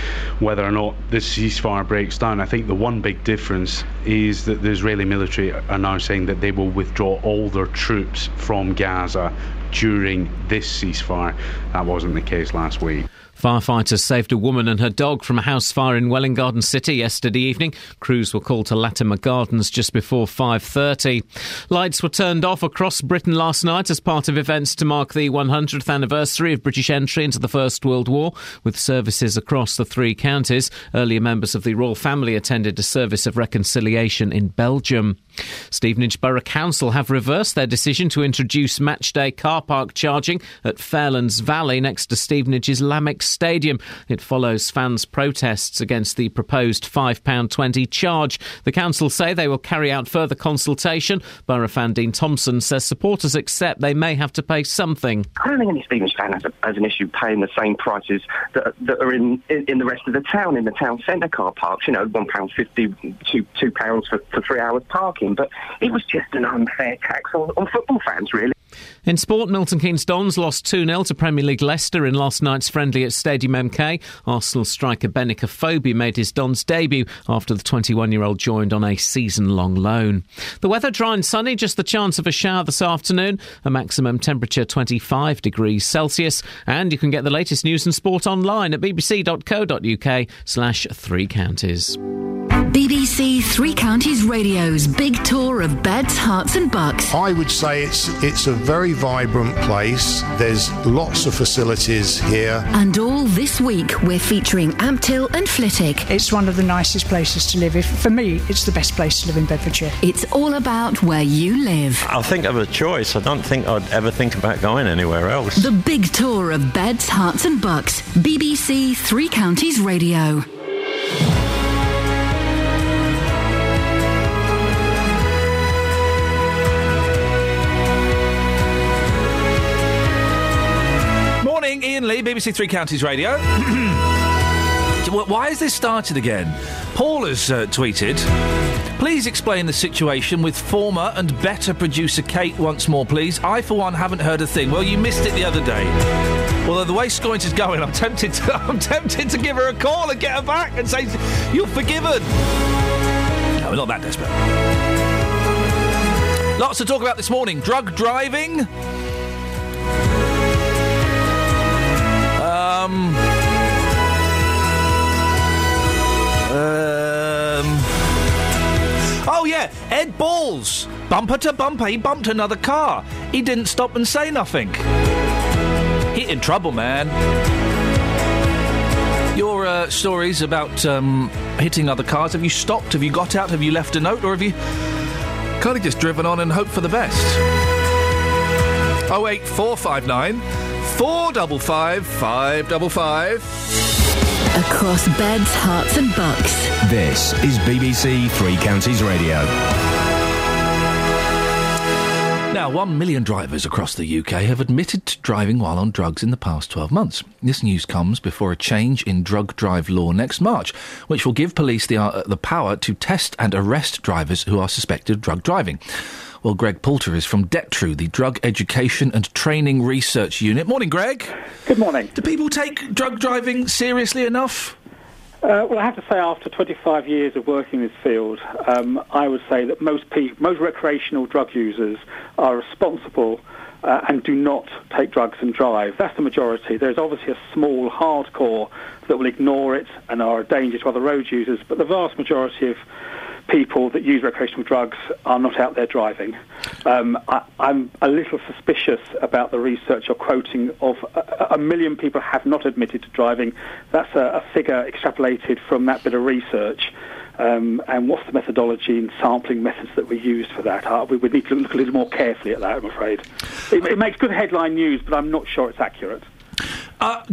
whether or not this ceasefire breaks down. I think the one big difference is that the Israeli military are now saying that they will withdraw all their troops from Gaza during this ceasefire. That wasn't the case last week. Firefighters saved a woman and her dog from a house fire in Welwyn Garden City yesterday evening. Crews were called to Latimer Gardens just before five thirty. Lights were turned off across Britain last night as part of events to mark the one hundredth anniversary of British entry into the First World War, with services across the three counties. Earlier members of the royal family attended a service of reconciliation in Belgium. Stevenage Borough Council have reversed their decision to introduce matchday car park charging at Fairlands Valley next to Stevenage's Lamex Stadium. It follows fans' protests against the proposed five pounds twenty charge. The council say they will carry out further consultation. Borough fan Dean Thompson says supporters accept they may have to pay something. I don't think any Stevenage fan has, a, has an issue paying the same prices that, that are in, in, in the rest of the town, in the town centre car parks. You know, one pound fifty, two, two pounds for, for three hours parking. But it was just an unfair tax on, on football fans, really. In sport, Milton Keynes Dons lost two nil to Premier League Leicester in last night's friendly at Stadium M K. Arsenal striker Benik Afobe made his Dons debut after the twenty-one-year-old joined on a season-long loan. The weather dry and sunny, just the chance of a shower this afternoon. A maximum temperature twenty-five degrees Celsius. And you can get the latest news and sport online at bbc.co.uk slash three counties. B B C Three Counties Radio's big tour of beds, hearts and bucks. I would say it's it's a very vibrant place. There's lots of facilities here. And all this week we're featuring Ampthill and Flitwick. It's one of the nicest places to live. If, for me, it's the best place to live in Bedfordshire. It's all about where you live. I think I've a choice. I don't think I'd ever think about going anywhere else. The big tour of beds, hearts and bucks. B B C Three Counties Radio. Ian Lee, B B C Three Counties Radio. Why has this started again? Paul has uh, tweeted, Please explain the situation with former and better producer Kate once more, please. I, for one, haven't heard a thing. Well, you missed it the other day. Although the way Scoins is going, I'm tempted to, I'm tempted to give her a call and get her back and say, you're forgiven. No, we're not that desperate. Lots to talk about this morning. Drug driving. Um... Um... Oh, yeah, Ed Balls. Bumper to bumper, he bumped another car. He didn't stop and say nothing. He in trouble, man. Your uh, stories about um, hitting other cars, have you stopped? Have you got out? Have you left a note? Or have you kind of just driven on and hoped for the best? oh eight four five nine four five five five five five. Across beds, hearts and bucks. This is B B C Three Counties Radio. Now, one million drivers across the U K have admitted to driving while on drugs in the past twelve months. This news comes before a change in drug drive law next March, which will give police the, uh, the power to test and arrest drivers who are suspected of drug driving. Well, Greg Poulter is from DETRU, the Drug Education and Training Research Unit. Morning, Greg. Good morning. Do people take drug driving seriously enough? Uh, well, I have to say, after twenty-five years of working in this field, um, I would say that most pe- most recreational drug users are responsible uh, and do not take drugs and drive. That's the majority. There's obviously a small hardcore that will ignore it and are a danger to other road users, but the vast majority of people that use recreational drugs are not out there driving. Um, I, I'm a little suspicious about the research you're quoting of a, a million people have not admitted to driving. That's a, a figure extrapolated from that bit of research. Um, and what's the methodology and sampling methods that we used for that? Uh, we would need to look a little more carefully at that, I'm afraid. It, it makes good headline news, but I'm not sure it's accurate. Uh,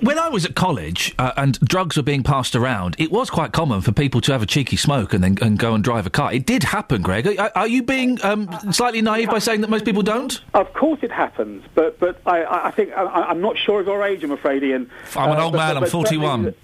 when I was at college uh, and drugs were being passed around, it was quite common for people to have a cheeky smoke and then and go and drive a car. It did happen, Greg. Are, are you being um, slightly naive by saying that most people don't? Of course it happens, but but I, I think I, I'm not sure of your age, I'm afraid, Ian. I'm an old uh, but, man. But, but I'm forty-one.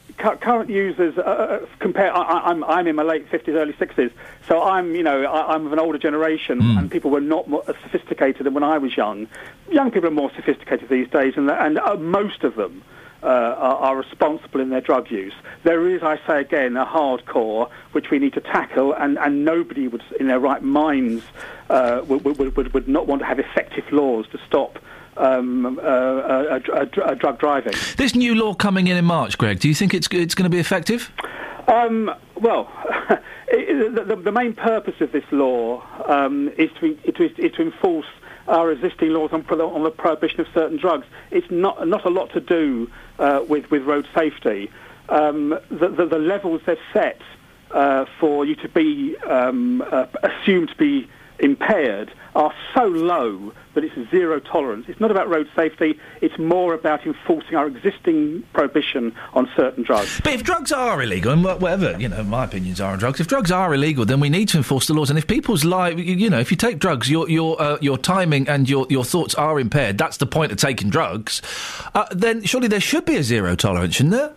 Current users uh, compare. I, I'm I'm in my late fifties, early sixties, so I'm you know I, I'm of an older generation, mm. and people were not more sophisticated than when I was young. Young people are more sophisticated these days, and and uh, most of them uh, are, are responsible in their drug use. There is, I say again, a hardcore which we need to tackle, and, and nobody would, in their right minds, uh, would, would would would not want to have effective laws to stop. Um, uh, uh, uh, uh, drug driving. This new law coming in in March, Greg, do you think it's it's going to be effective? Um, well, it, the, the main purpose of this law um, is, to, it is, is to enforce our existing laws on, on the prohibition of certain drugs. It's not not a lot to do uh, with with road safety. Um, the, the, the levels they've set uh, for you to be um, uh, assumed to be impaired are so low that it's zero tolerance. It's not about road safety, it's more about enforcing our existing prohibition on certain drugs. But if drugs are illegal, and whatever, you know, my opinions are on drugs, if drugs are illegal, then we need to enforce the laws. And if people's lives, you know, if you take drugs, your your uh, your timing and your, your thoughts are impaired, that's the point of taking drugs, uh, then surely there should be a zero tolerance, shouldn't there?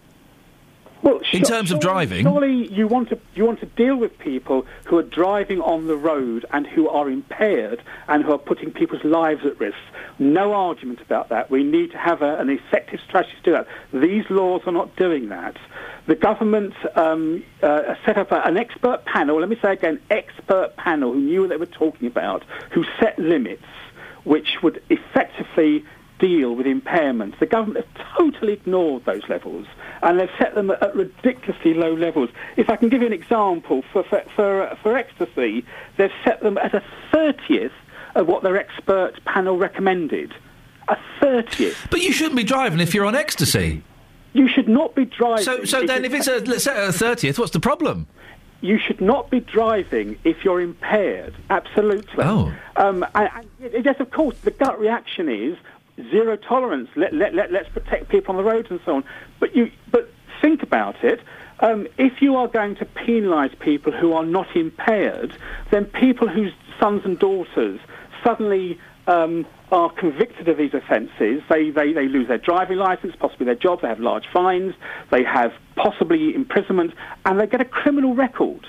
Well, in sure, terms of surely, driving, surely you want to you want to deal with people who are driving on the road and who are impaired and who are putting people's lives at risk. No argument about that. We need to have a, an effective strategy to do that. These laws are not doing that. The government um, uh, set up a, an expert panel. Let me say again, expert panel who knew what they were talking about, who set limits which would effectively deal with impairments. The government have totally ignored those levels, and they've set them at ridiculously low levels. If I can give you an example, for for for, uh, for ecstasy, they've set them at a thirtieth of what their expert panel recommended. A thirtieth. But you shouldn't be driving if you're on ecstasy. You should not be driving. So, so if then, if it's a, let's say a thirtieth, what's the problem? You should not be driving if you're impaired. Absolutely. Oh. Um. And, and yes, of course, the gut reaction is zero tolerance. Let, let, let, let's protect people on the roads and so on. But you, but think about it. Um, if you are going to penalise people who are not impaired, then people whose sons and daughters suddenly um, are convicted of these offences, they, they, they lose their driving licence, possibly their job, they have large fines, they have possibly imprisonment, and they get a criminal record.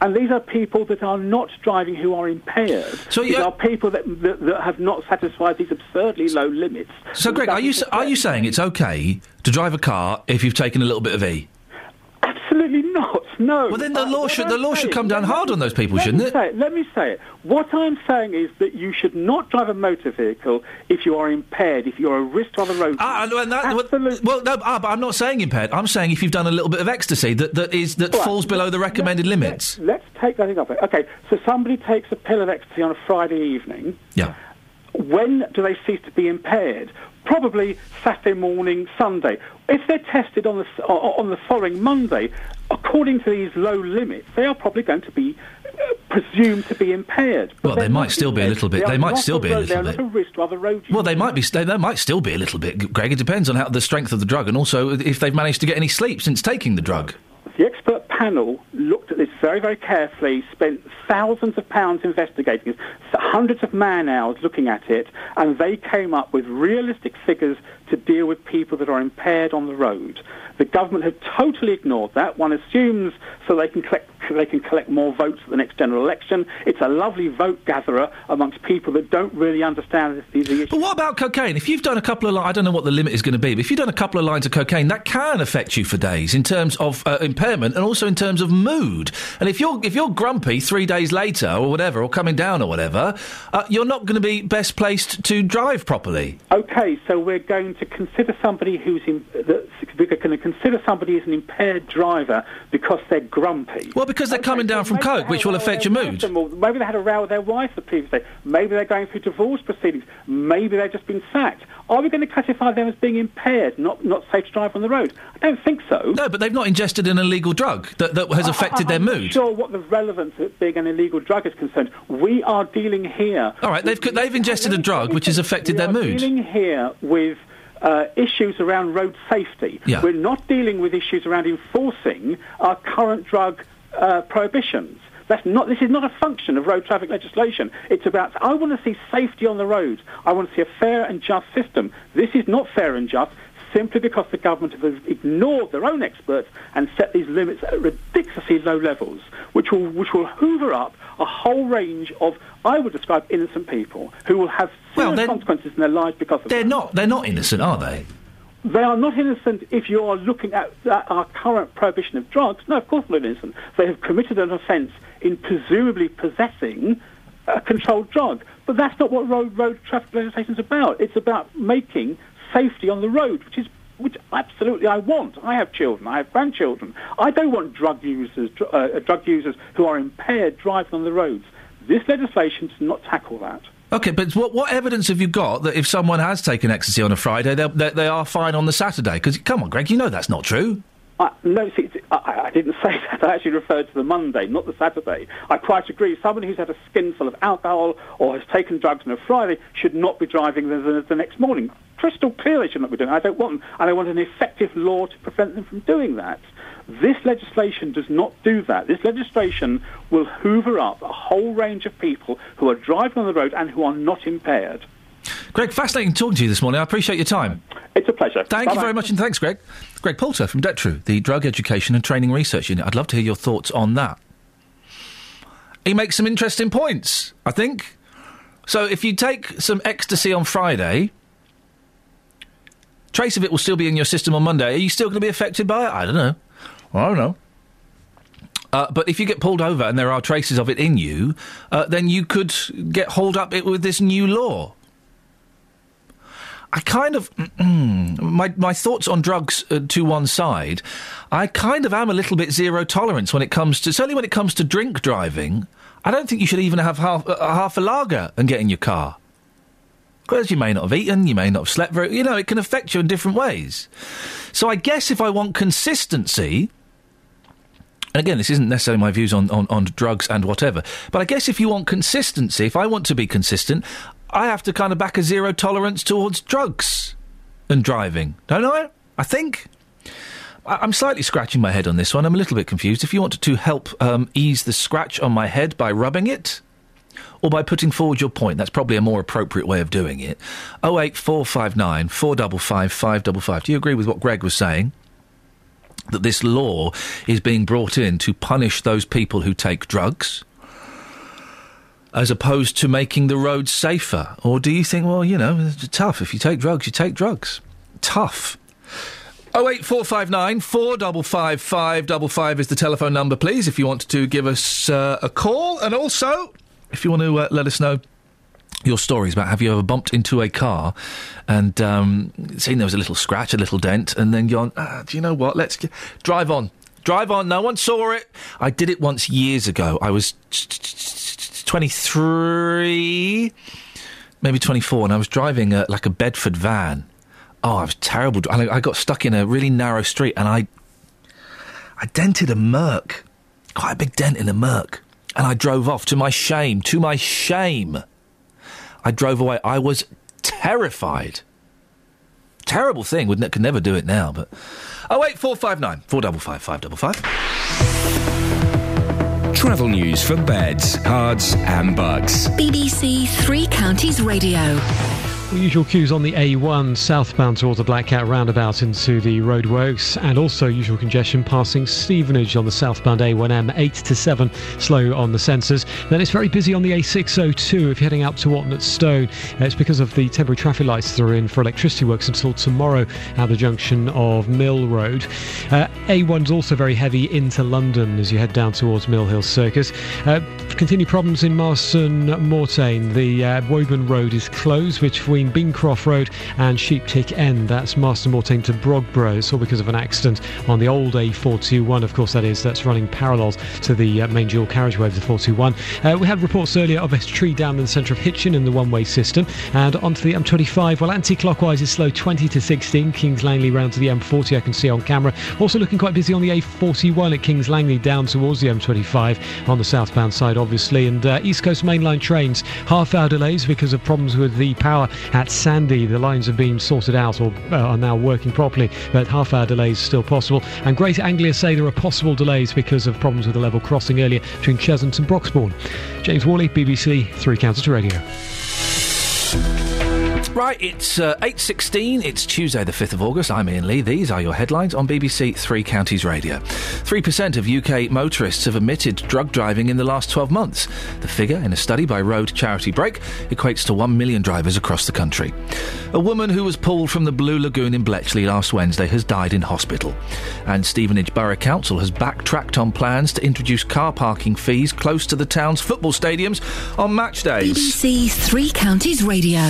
And these are people that are not driving who are impaired. So these are people that, that that have not satisfied these absurdly low limits. So, Greg, are you s- are you saying it's OK to drive a car if you've taken a little bit of E? Absolutely not, no. Well, then the uh, law should the law should come down hard on those people, shouldn't it? Let me say it. Let me say it. What I'm saying is that you should not drive a motor vehicle if you are impaired, if you're a risk on the road. Ah, and that, absolutely. Well, no, ah, but I'm not saying impaired. I'm saying if you've done a little bit of ecstasy that, that is that right. falls below the recommended let's, limits. Let's, let's take that in. OK, so somebody takes a pill of ecstasy on a Friday evening. Yeah. When do they cease to be impaired? Probably Saturday morning, Sunday. If they're tested on the on the following Monday, according to these low limits, they are probably going to be uh, presumed to be impaired. Well, they might still be a little bit. They might still be a little bit. They're not a risk to other road users. Well, they might be. They might still be a little bit, Greg. It depends on how the strength of the drug, and also if they've managed to get any sleep since taking the drug. The expert panel looked at this very, very carefully, spent thousands of pounds investigating it, hundreds of man-hours looking at it, and they came up with realistic figures to deal with people that are impaired on the road. The government had totally ignored that. One assumes so they can collect they can collect more votes at the next general election. It's a lovely vote-gatherer amongst people that don't really understand these issues. But what about cocaine? If you've done a couple of lines... I don't know what the limit is going to be, but if you've done a couple of lines of cocaine, that can affect you for days in terms of uh, impairment and also in terms of mood. And if you're if you're grumpy three days later or whatever, or coming down or whatever, uh, you're not going to be best placed to drive properly. OK, so we're going to consider somebody who's in, that we're going to consider somebody as an impaired driver because they're grumpy. Well, because they're okay, coming down so from coke, which will affect your mood. Maybe they had a row with their wife the previous day. Maybe they're going through divorce proceedings. Maybe they've just been sacked. Are we going to classify them as being impaired, not not safe to drive on the road? I don't think so. No, but they've not ingested an illegal drug that, that has affected I, I, their mood. I'm not sure what the relevance of being an illegal drug is concerned. We are dealing here... All right, they've they've, they've ingested a drug which has affected their mood. We are dealing here with... Uh, issues around road safety. Yeah. We're not dealing with issues around enforcing our current drug uh, prohibitions. That's not. This is not a function of road traffic legislation. It's about, I want to see safety on the road. I want to see a fair and just system. This is not fair and just simply because the government have ignored their own experts and set these limits at ridiculously low levels, which will which will hoover up a whole range of, I would describe, innocent people who will have serious well, consequences in their lives because of they're that. Not, they're not innocent, are they? They are not innocent if you are looking at, at our current prohibition of drugs. No, of course they're innocent. They have committed an offence in presumably possessing a controlled drug. But that's not what road, road traffic legislation is about. It's about making safety on the road, which is which absolutely I want. I have children. I have grandchildren. I don't want drug users, dr- uh, drug users who are impaired driving on the roads. This legislation does not tackle that. OK, but what, what evidence have you got that if someone has taken ecstasy on a Friday, they, they are fine on the Saturday? Because, come on, Greg, you know that's not true. Uh, no, see, I, I didn't say that. I actually referred to the Monday, not the Saturday. I quite agree. Someone who's had a skin full of alcohol or has taken drugs on a Friday should not be driving the, the, the next morning. Crystal clear they should not be doing it. I don't want them. And I want an effective law to prevent them from doing that. This legislation does not do that. This legislation will hoover up a whole range of people who are driving on the road and who are not impaired. Greg, fascinating talking to you this morning. I appreciate your time. It's a pleasure. Thank Bye-bye. you very much, and thanks, Greg. Greg Poulter from DETRU, the Drug Education and Training Research Unit. I'd love to hear your thoughts on that. He makes some interesting points, I think. So if you take some ecstasy on Friday... trace of it will still be in your system on Monday. Are you still going to be affected by it? I don't know. I don't know. Uh, but if you get pulled over and there are traces of it in you, uh, then you could get hauled up with this new law. I kind of... my my thoughts on drugs uh, to one side, I kind of am a little bit zero tolerance when it comes to... certainly when it comes to drink driving, I don't think you should even have half, uh, half a lager and get in your car. Because you may not have eaten, you may not have slept very... you know, it can affect you in different ways. So I guess if I want consistency... and again, this isn't necessarily my views on, on, on drugs and whatever, but I guess if you want consistency, if I want to be consistent, I have to kind of back a zero tolerance towards drugs and driving. Don't I? I think... I'm slightly scratching my head on this one. I'm a little bit confused. If you want to help um, ease the scratch on my head by rubbing it... or by putting forward your point. That's probably a more appropriate way of doing it. oh eight four five nine four five five five five five. Do you agree with what Greg was saying? that this law is being brought in to punish those people who take drugs, as opposed to making the roads safer? Or do you think, well, you know, it's tough. If you take drugs, you take drugs. Tough. oh eight four five nine, four five five, five five is the telephone number, please, if you want to give us uh, a call. And also, if you want to uh, let us know your stories about have you ever bumped into a car and um, seen there was a little scratch, a little dent, and then gone, ah, do you know what, let's get... drive on. Drive on, no one saw it. I did it once years ago. I was twenty-three, maybe twenty-four, and I was driving a, like a Bedford van. Oh, I was terrible. I got stuck in a really narrow street and I I dented a Merc. Quite a big dent in a Merc. And I drove off, to my shame, to my shame. I drove away. I was terrified. Terrible thing. Wouldn't it? Could never do it now, but... oh eight four five nine, four five five, five five five. Travel news for Beds, Cards and Bugs. B B C Three Counties Radio. Usual queues on the A one southbound towards the Black Cat roundabout into the roadworks, and also usual congestion passing Stevenage on the southbound A one M, eight to seven, slow on the sensors. Then it's very busy on the A six oh two if you're heading out to Watton at Stone. Uh, it's because of the temporary traffic lights that are in for electricity works until tomorrow at the junction of Mill Road. Uh, A one's also very heavy into London as you head down towards Mill Hill Circus. Uh, continue problems in Marston Mortain. The uh, Woburn Road is closed, which we Beancroft Road and Sheeptick End. That's Marston Mortain to Brogborough. It's all because of an accident on the old A four two one. Of course, that is. That's running parallels to the uh, main dual carriageway of the four two one. Uh, we had reports earlier of a tree down in the centre of Hitchin in the one-way system. And onto the M twenty-five. Well, anti-clockwise is slow twenty to sixteen. Kings Langley round to the M forty. I can see on camera. Also looking quite busy on the A forty-one at Kings Langley down towards the M twenty-five on the southbound side, obviously. And uh, East Coast mainline trains, half-hour delays because of problems with the power at Sandy. The lines have been sorted out or uh, are now working properly, but half-hour delays still possible. And Greater Anglia say there are possible delays because of problems with the level crossing earlier between Cheshunt and Broxbourne. James Worley, B B C Three Counties Radio. Right, it's uh, eight sixteen. It's Tuesday the fifth of August. I'm Ian Lee. These are your headlines on B B C Three Counties Radio. three percent of U K motorists have admitted drug driving in the last twelve months. The figure, in a study by road charity Brake, equates to one million drivers across the country. A woman who was pulled from the Blue Lagoon in Bletchley last Wednesday has died in hospital. And Stevenage Borough Council has backtracked on plans to introduce car parking fees close to the town's football stadiums on match days. B B C Three Counties Radio.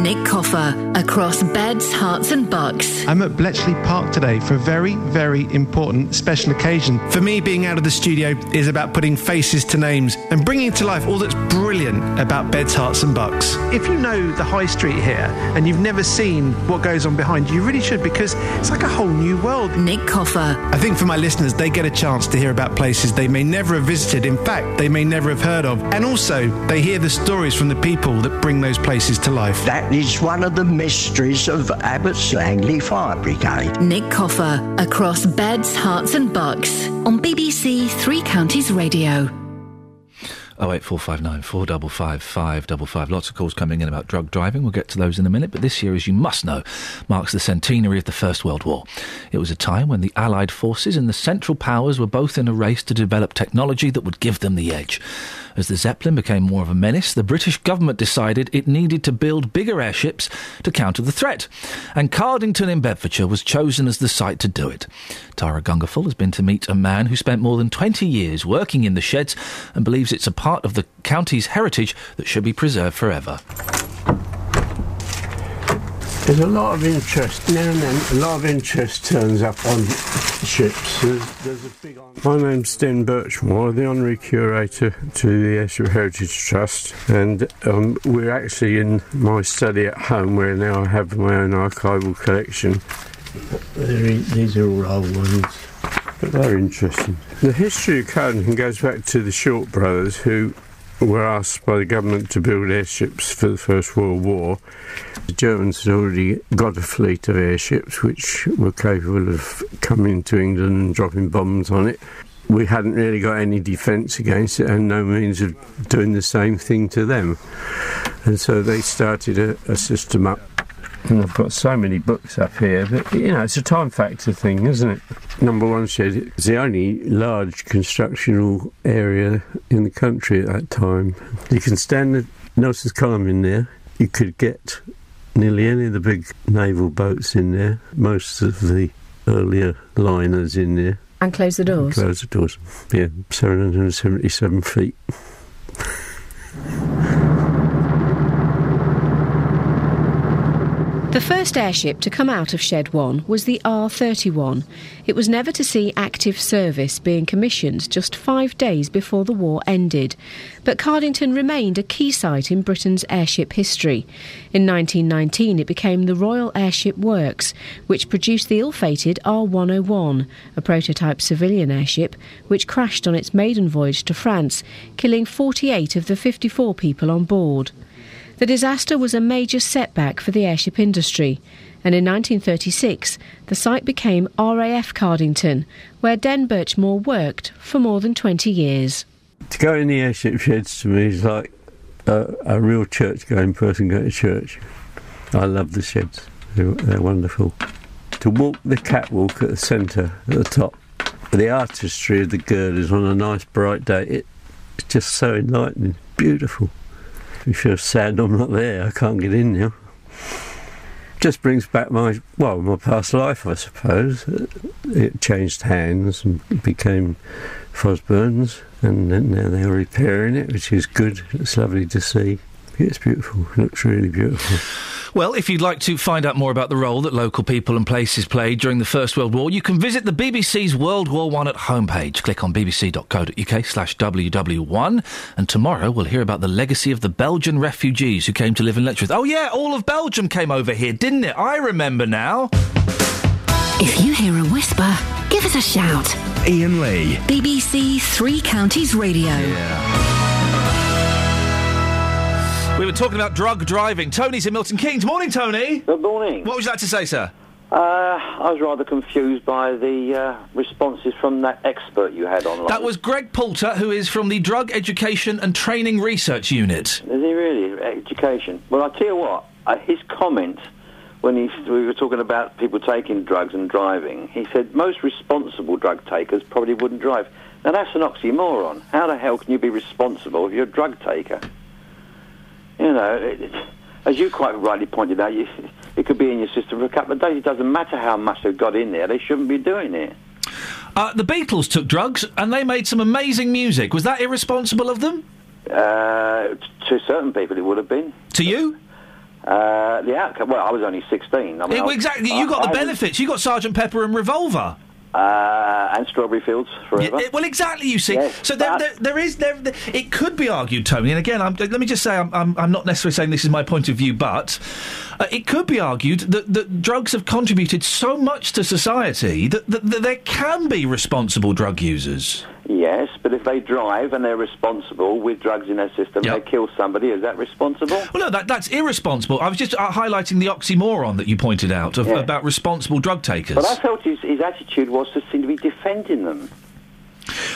Nick Coffer, across Beds, Hearts and Bucks. I'm at Bletchley Park today for a very, very important special occasion. For me, being out of the studio is about putting faces to names and bringing to life all that's brilliant about Beds, Hearts and Bucks. If you know the high street here and you've never seen what goes on behind you, you really should, because it's like a whole new world. Nick Coffer. I think for my listeners, they get a chance to hear about places they may never have visited. In fact, they may never have heard of. And also, they hear the stories from the people that bring those places to life. That is one of the mysteries of Abbots Langley Fire Brigade. Nick Coffer, across Beds, Hearts and Bucks, on B B C Three Counties Radio. oh eight four five nine, four five five, five five five. Lots of calls coming in about drug driving. We'll get to those in a minute. But this year, as you must know, marks the centenary of the First World War. It was a time when the Allied forces and the Central Powers were both in a race to develop technology that would give them the edge. As the Zeppelin became more of a menace, the British government decided it needed to build bigger airships to counter the threat. And Cardington in Bedfordshire was chosen as the site to do it. Tara Gungerfull has been to meet a man who spent more than twenty years working in the sheds and believes it's a part of the county's heritage that should be preserved forever. There's a lot of interest, now and then, a lot of interest turns up on ships. There's, there's a big... My name's Dan Birchmore, the Honorary Curator to the Ayrshire Heritage Trust, and um, we're actually in my study at home where now I have my own archival collection. These are all old ones. But they're interesting. The history of Cardington goes back to the Short Brothers, who were asked by the government to build airships for the First World War. The Germans had already got a fleet of airships which were capable of coming to England and dropping bombs on it. We hadn't really got any defence against it and no means of doing the same thing to them. and so they started a, a system up. And I've got so many books up here, but you know, it's a time factor thing, isn't it? Number One Shed is the only large constructional area in the country at that time. You can stand the Nelson's Column in there, you could get nearly any of the big naval boats in there, most of the earlier liners in there. And close the doors? And close the doors, yeah, seven hundred seventy-seven feet. The first airship to come out of Shed one was the R thirty-one. It was never to see active service, being commissioned just five days before the war ended. But Cardington remained a key site in Britain's airship history. In nineteen nineteen it became the Royal Airship Works, which produced the ill-fated R one oh one, a prototype civilian airship which crashed on its maiden voyage to France, killing forty-eight of the fifty-four people on board. The disaster was a major setback for the airship industry, and in nineteen thirty-six the site became R A F Cardington, where Den Birchmore worked for more than twenty years. To go in the airship sheds to me is like a, a real church-going person going to church. I love the sheds, they're, they're wonderful. To walk the catwalk at the centre, at the top, the artistry of the girders on a nice bright day, it, it's just so enlightening, beautiful. You feel sad I'm not there, I can't get in now. Just brings back my, well, my past life, I suppose. It changed hands and became Fosburn's, and then now they're repairing it, which is good. It's lovely to see. It's beautiful. It looks really beautiful. Well, if you'd like to find out more about the role that local people and places played during the First World War, you can visit the B B C's World War One at homepage. Click on b b c dot co dot u k slash w w one, and tomorrow we'll hear about the legacy of the Belgian refugees who came to live in Letchworth. Oh yeah, all of Belgium came over here, didn't it? I remember now. If you hear a whisper, give us a shout. Ian Lee. B B C Three Counties Radio. Yeah. We were talking about drug driving. Tony's in Milton Keynes. Morning, Tony. Good morning. What would you like to say, sir? Uh, I was rather confused by the uh, responses from that expert you had online. That was Greg Poulter, who is from the Drug Education and Training Research Unit. Is he really? Education? Well, I tell you what, uh, his comment when he, we were talking about people taking drugs and driving, he said most responsible drug takers probably wouldn't drive. Now, that's an oxymoron. How the hell can you be responsible if you're a drug taker? You know, it, it, as you quite rightly pointed out, you, it could be in your system for a couple of days. It doesn't matter how much they've got in there. They shouldn't be doing it. Uh, the Beatles took drugs and they made some amazing music. Was that irresponsible of them? Uh, to certain people it would have been. To you? Uh, the outcome... Well, I was only sixteen. I mean, it, well, exactly. I, you got I, the I benefits. Was... You got Sergeant Pepper and Revolver. Uh, and Strawberry Fields Forever. Yeah, well, exactly. You see, yes, so there, there, there is. There, there, it could be argued, Tony. And again, I'm, let me just say, I'm, I'm, I'm not necessarily saying this is my point of view, but uh, it could be argued that, that drugs have contributed so much to society that, that, that there can be responsible drug users. Yes, but if they drive and they're responsible with drugs in their system, yep. They kill somebody. Is that responsible? Well, no, that, that's irresponsible. I was just uh, highlighting the oxymoron that you pointed out of, yeah. about responsible drug takers. But I felt his, his attitude was to seem to be defending them.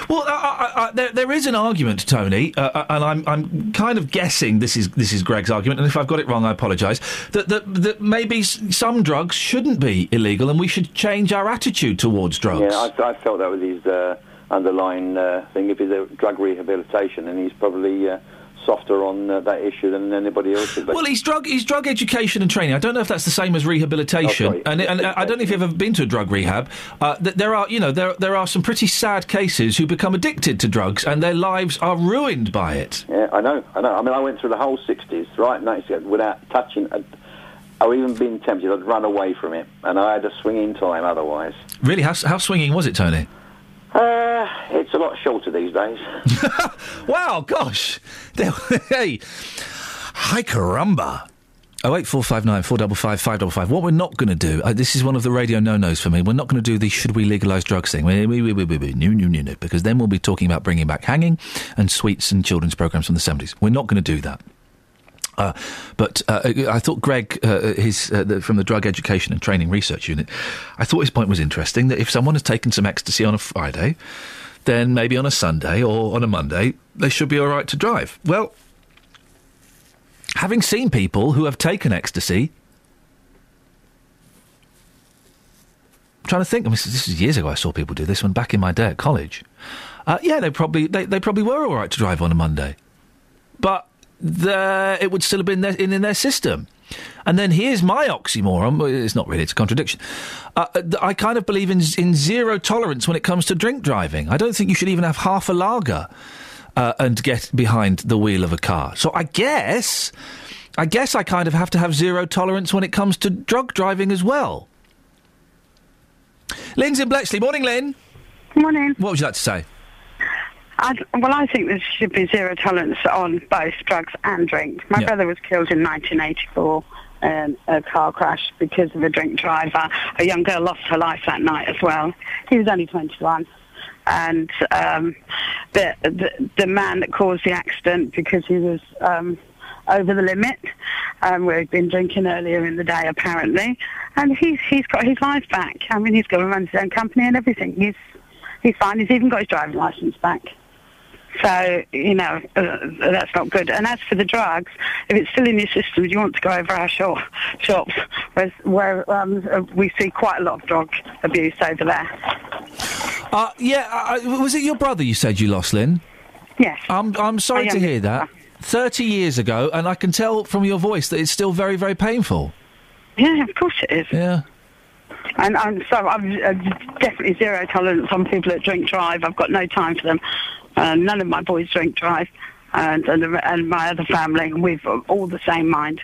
Well, uh, uh, uh, there, there is an argument, Tony, uh, and I'm, I'm kind of guessing this is this is Greg's argument, and if I've got it wrong, I apologise, that, that, that maybe s- some drugs shouldn't be illegal and we should change our attitude towards drugs. Yeah, I, I felt that was his... Uh... underlying uh, thing, if he's a drug rehabilitation, and he's probably uh, softer on uh, that issue than anybody else. Well, he's drug he's drug education and training. I don't know if that's the same as rehabilitation, oh, and, and I don't know if you've ever been to a drug rehab. Uh, th- there are, you know, there there are some pretty sad cases who become addicted to drugs, and their lives are ruined by it. Yeah, I know, I know. I mean, I went through the whole sixties, right, nineties, without touching. A, or even being tempted, I'd run away from it, and I had a swinging time otherwise. Really, how how swinging was it, Tony? Uh, it's a lot shorter these days. Wow, gosh. Hey, hi caramba. oh eight four five nine four five five five five five. What we're not going to do, uh, this is one of the radio no-nos for me, we're not going to do the should we legalise drugs thing. We, we, we, we, we, no, no, no, no, because then we'll be talking about bringing back hanging and sweets and children's programmes from the seventies. We're not going to do that. Uh, but uh, I thought Greg, uh, his, uh, the, from the Drug Education and Training Research Unit, I thought his point was interesting, that if someone has taken some ecstasy on a Friday, then maybe on a Sunday or on a Monday, they should be all right to drive. Well, having seen people who have taken ecstasy... I'm trying to think. I mean, this is years ago I saw people do this one back in my day at college. Uh, yeah, they probably they, they probably were all right to drive on a Monday. But the, it would still have been their, in, in their system. And then here's my oxymoron. It's not really, it's a contradiction. Uh, I kind of believe in, in zero tolerance when it comes to drink driving. I don't think you should even have half a lager uh, and get behind the wheel of a car. So I guess, I guess I kind of have to have zero tolerance when it comes to drug driving as well. Lynn's in Bletchley. Morning, Lynn. Morning. What would you like to say? I'd, well, I think there should be zero tolerance on both drugs and drink. My yeah. brother was killed in nineteen eighty-four in a car crash because of a drink driver. A young girl lost her life that night as well. He was only twenty-one. And um, the, the the man that caused the accident, because he was um, over the limit, um, where he'd been drinking earlier in the day, apparently. And he's he's got his life back. I mean, he's got to run his own company and everything. He's, he's fine. He's even got his driving licence back. So, you know, uh, that's not good. And as for the drugs, if it's still in your system, you want to go over our shop, shops, where, where um, we see quite a lot of drug abuse over there. Uh, yeah, uh, was it your brother you said you lost, Lynn? Yes. I'm, I'm sorry to hear that. thirty years ago, and I can tell from your voice that it's still very, very painful. Yeah, of course it is. Yeah. And I'm, so I'm uh, definitely zero tolerance on people that drink drive. I've got no time for them. Uh, none of my boys drink drive, and and, and my other family, and we've all the same mind.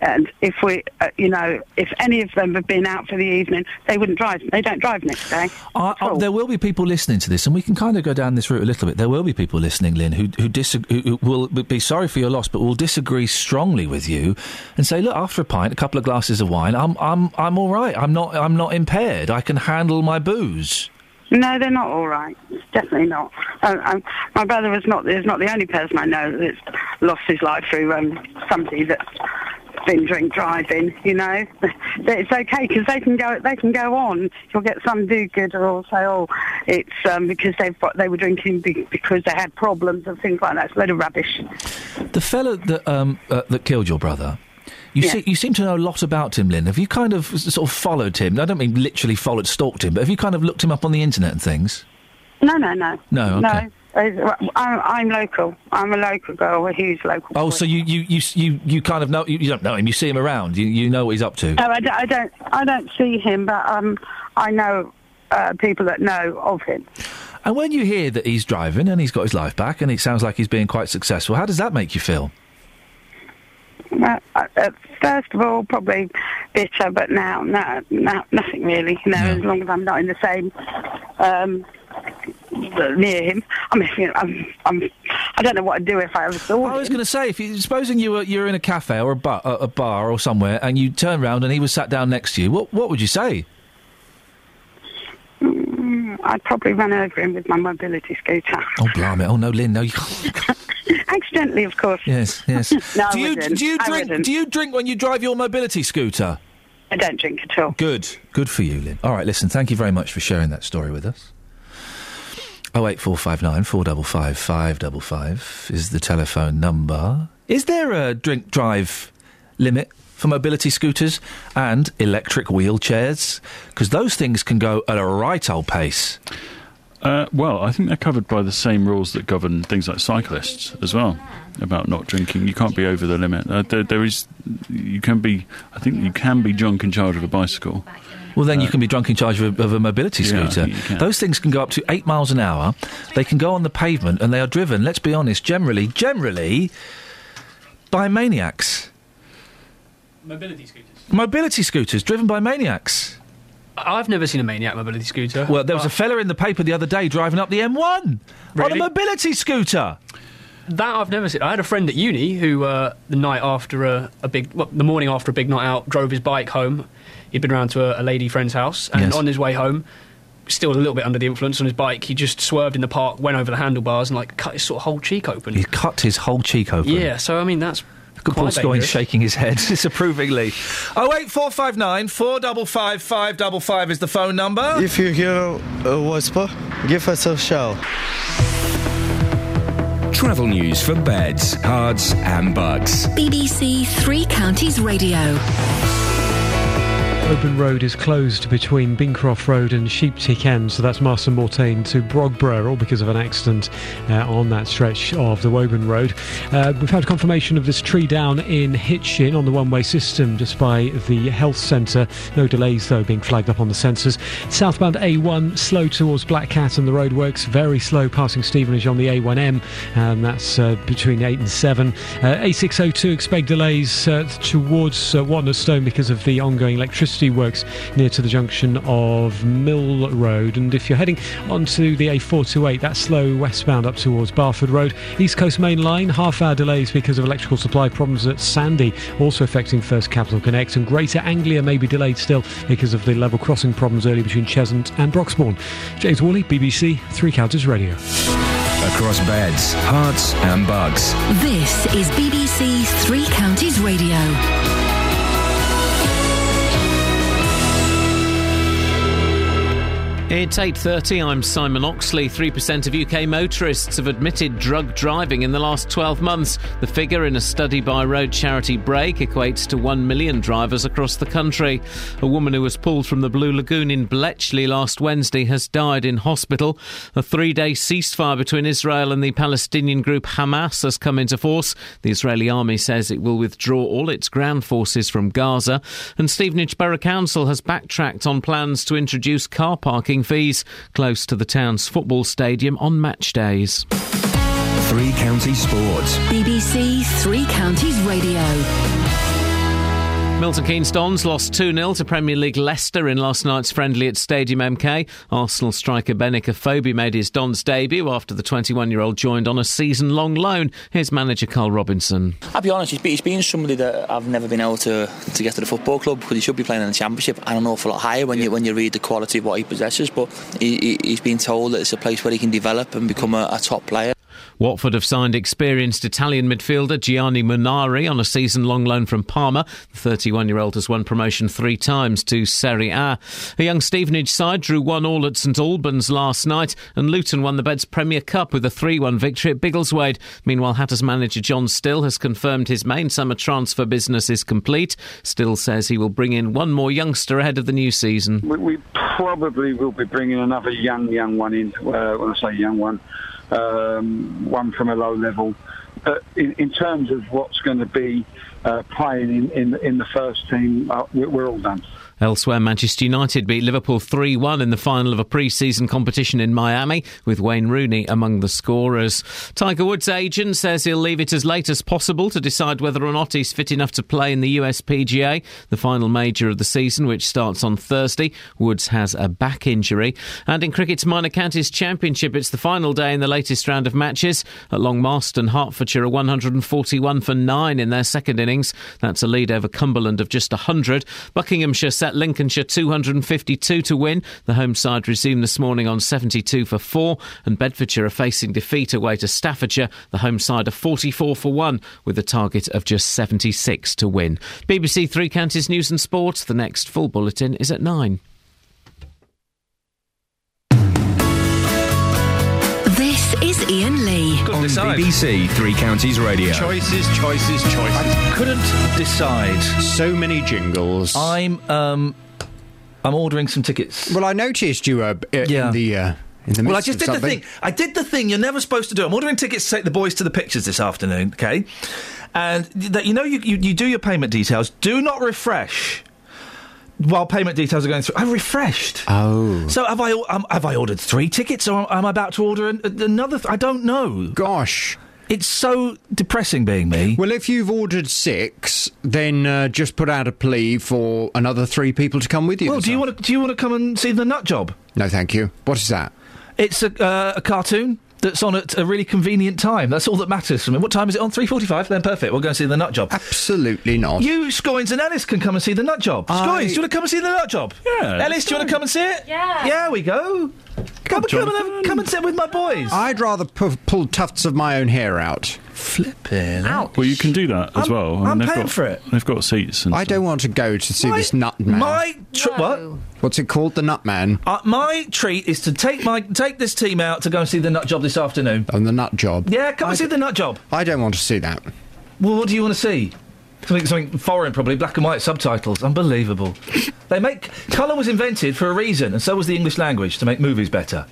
And if we, uh, you know, if any of them had been out for the evening, they wouldn't drive. They don't drive next day. Uh, uh, there will be people listening to this, and we can kind of go down this route a little bit. There will be people listening, Lynn, who who, disagree, who will be sorry for your loss, but will disagree strongly with you, and say, look, after a pint, a couple of glasses of wine, I'm I'm I'm all right. I'm not I'm not impaired. I can handle my booze. No, they're not all right. Definitely not. Um, um, my brother is not is not the only person I know that's lost his life through um, somebody that's been drink driving. You know, it's okay because they can go they can go on. You'll get some do gooder or say, oh, it's um, because they've got, they were drinking be- because they had problems and things like that. It's a load of rubbish. The fella that um, uh, that killed your brother. You, yeah. see, you seem to know a lot about him, Lynn. Have you kind of sort of followed him? I don't mean literally followed, stalked him, but have you kind of looked him up on the internet and things? No, no, no. No, okay. No, I'm, I'm local. I'm a local girl. He's local. Oh, boy. So you, you, you, you, you kind of know, you, you don't know him. You see him around. You, you know what he's up to. No, I, d- I don't. I don't see him, but um, I know uh, people that know of him. And when you hear that he's driving and he's got his life back and it sounds like he's being quite successful, how does that make you feel? Well, uh, first of all, probably bitter, but now, no, no, nothing really. You know, yeah. As long as I'm not in the same um, near him. I mean, you know, I'm, I'm, I don't know what I'd do if I ever saw him. I was going to say, if you, supposing you were you're in a cafe or a bar, a, a bar or somewhere, and you turn round and he was sat down next to you, what what would you say? Mm, I'd probably run over him with my mobility scooter. Oh, blimey! Oh no, Lynn, no, you can't. Accidentally, of course. Yes, yes. No, do, I you, do you drink? I do you drink when you drive your mobility scooter? I don't drink at all. Good, good for you, Lynn. All right, listen. Thank you very much for sharing that story with us. Oh eight four five nine four double five five double five is the telephone number. Is there a drink drive limit for mobility scooters and electric wheelchairs? Because those things can go at a right old pace. Uh, well, I think they're covered by the same rules that govern things like cyclists as well, about not drinking. You can't be over the limit. Uh, there, there is, you can be. I think you can be drunk in charge of a bicycle. Well, then uh, you can be drunk in charge of a, of a mobility scooter. Yeah, those things can go up to eight miles an hour. They can go on the pavement, and they are driven. Let's be honest. Generally, generally, by maniacs. Mobility scooters. Mobility scooters driven by maniacs. I've never seen a maniac mobility scooter. Well, there was a fella in the paper the other day driving up the M one really? On a mobility scooter. That I've never seen. I had a friend at uni who, uh, the night after a, a big, well, the morning after a big night out, drove his bike home. He'd been round to a, a lady friend's house, and yes. on his way home, still a little bit under the influence on his bike, he just swerved in the park, went over the handlebars, and like cut his sort of whole cheek open. He cut his whole cheek open. Yeah. So I mean, that's. Paul Scoins shaking his head disapprovingly. oh eight four five nine four five five five five is the phone number. If you hear a whisper, give us a shout. Travel news for beds, cards and bugs. B B C Three Counties Radio. Open road is closed between Bincroft Road and Sheeptick End, so that's Marston Mortain to Brogborough, all because of an accident uh, on that stretch of the Woburn Road. Uh, we've had confirmation of this tree down in Hitchin on the one-way system just by the health centre. No delays, though, being flagged up on the sensors. Southbound A one, slow towards Black Cat and the roadworks, very slow passing Stevenage on the A one M, and that's uh, between eight and seven. Uh, A six oh two, expect delays uh, towards uh, Wanderstone because of the ongoing electricity works near to the junction of Mill Road. And if you're heading onto the A four two eight, that's slow westbound up towards Barford Road. East Coast Main Line, half hour delays because of electrical supply problems at Sandy, also affecting First Capital Connect. And Greater Anglia may be delayed still because of the level crossing problems early between Cheshunt and Broxbourne. James Worley, B B C Three Counties Radio. Across beds, hearts and bugs. This is B B C Three Counties Radio. It's eight thirty, I'm Simon Oxley. three percent of U K motorists have admitted drug driving in the last twelve months. The figure in a study by road charity Brake equates to one million drivers across the country. A woman who was pulled from the Blue Lagoon in Bletchley last Wednesday has died in hospital. A three-day ceasefire between Israel and the Palestinian group Hamas has come into force. The Israeli army says it will withdraw all its ground forces from Gaza. And Stevenage Borough Council has backtracked on plans to introduce car parking fees close to the town's football stadium on match days. Three Counties Sports. B B C Three Counties Radio. Milton Keynes Dons lost two nil to Premier League Leicester in last night's friendly at Stadium M K. Arsenal striker Benik Afobe made his Dons debut after the twenty-one-year-old joined on a season-long loan. Here's manager Carl Robinson. I'll be honest, he's been somebody that I've never been able to, to get to the football club, because he should be playing in the Championship and an awful lot higher when, yeah. you, when you read the quality of what he possesses. But he, he's been told that it's a place where he can develop and become a, a top player. Watford have signed experienced Italian midfielder Gianni Munari on a season-long loan from Parma. The thirty-one-year-old has won promotion three times to Serie A. A young Stevenage side drew one all at St Albans last night, and Luton won the Beds Premier Cup with a three one victory at Biggleswade. Meanwhile, Hatters manager John Still has confirmed his main summer transfer business is complete. Still says he will bring in one more youngster ahead of the new season. We, we probably will be bringing another young, young one in. Uh, when I say young one, Um, one from a low level, but in, in terms of what's going to be uh, playing in, in, in the first team, uh, we're all done. Elsewhere, Manchester United beat Liverpool three one in the final of a pre-season competition in Miami, with Wayne Rooney among the scorers. Tiger Woods' agent says he'll leave it as late as possible to decide whether or not he's fit enough to play in the U S P G A, the final major of the season, which starts on Thursday. Woods has a back injury. And in cricket's Minor Counties Championship, it's the final day in the latest round of matches. At Long Marston, Hertfordshire are one forty-one for nine in their second innings. That's a lead over Cumberland of just one hundred. Buckinghamshire set Lincolnshire two fifty-two to win. The home side resumed this morning on seventy-two for four, and Bedfordshire are facing defeat away to Staffordshire. The home side are forty-four for one with a target of just seventy-six to win. B B C Three Counties News and Sport. The next full bulletin is at nine. This is Ian Lee. Couldn't on decide. B B C Three Counties Radio. Choices, choices, choices. I couldn't decide. So many jingles. I'm um, I'm ordering some tickets. Well, I noticed you uh, in yeah. the. Uh, in the midst well, I just did something. the thing. I did the thing you're never supposed to do. I'm ordering tickets to take the boys to the pictures this afternoon. Okay, and that you know you, you you do your payment details. Do not refresh while payment details are going through. I refreshed. Oh. So have I um, have I ordered three tickets, or am I about to order an, another? Th- I don't know. Gosh. It's so depressing being me. Well, if you've ordered six, then uh, just put out a plea for another three people to come with you. Well, do you want to, do you want to come and see The Nut Job? No, thank you. What is that? It's a, uh, a cartoon that's on at a really convenient time. That's all that matters for me. What time is it on? three forty-five? Then perfect. We'll go and see The Nut Job. Absolutely not. You, Scoins and Ellis can come and see The Nut Job. I... Scoins, do you want to come and see The Nut Job? Yeah. Ellis, do you want to come and see it? Yeah. Yeah, we go. Go, come, come, and, come and sit with my boys. I'd rather pu- pull tufts of my own hair out. Flipping. Ouch. Well, you can do that as I'm, well. I mean, I'm paying got, for it. They've got seats. And I stuff. don't want to go to see my, this nut man. My tr- no. What? What's it called? The nut man. Uh, my treat is to take my take this team out to go and see the nut job this afternoon. And the nut job. Yeah, come I and see d- the nut job. I don't want to see that. Well, what do you want to see? Something, something foreign, probably, black and white subtitles. Unbelievable. They make... Colour was invented for a reason, and so was the English language, to make movies better.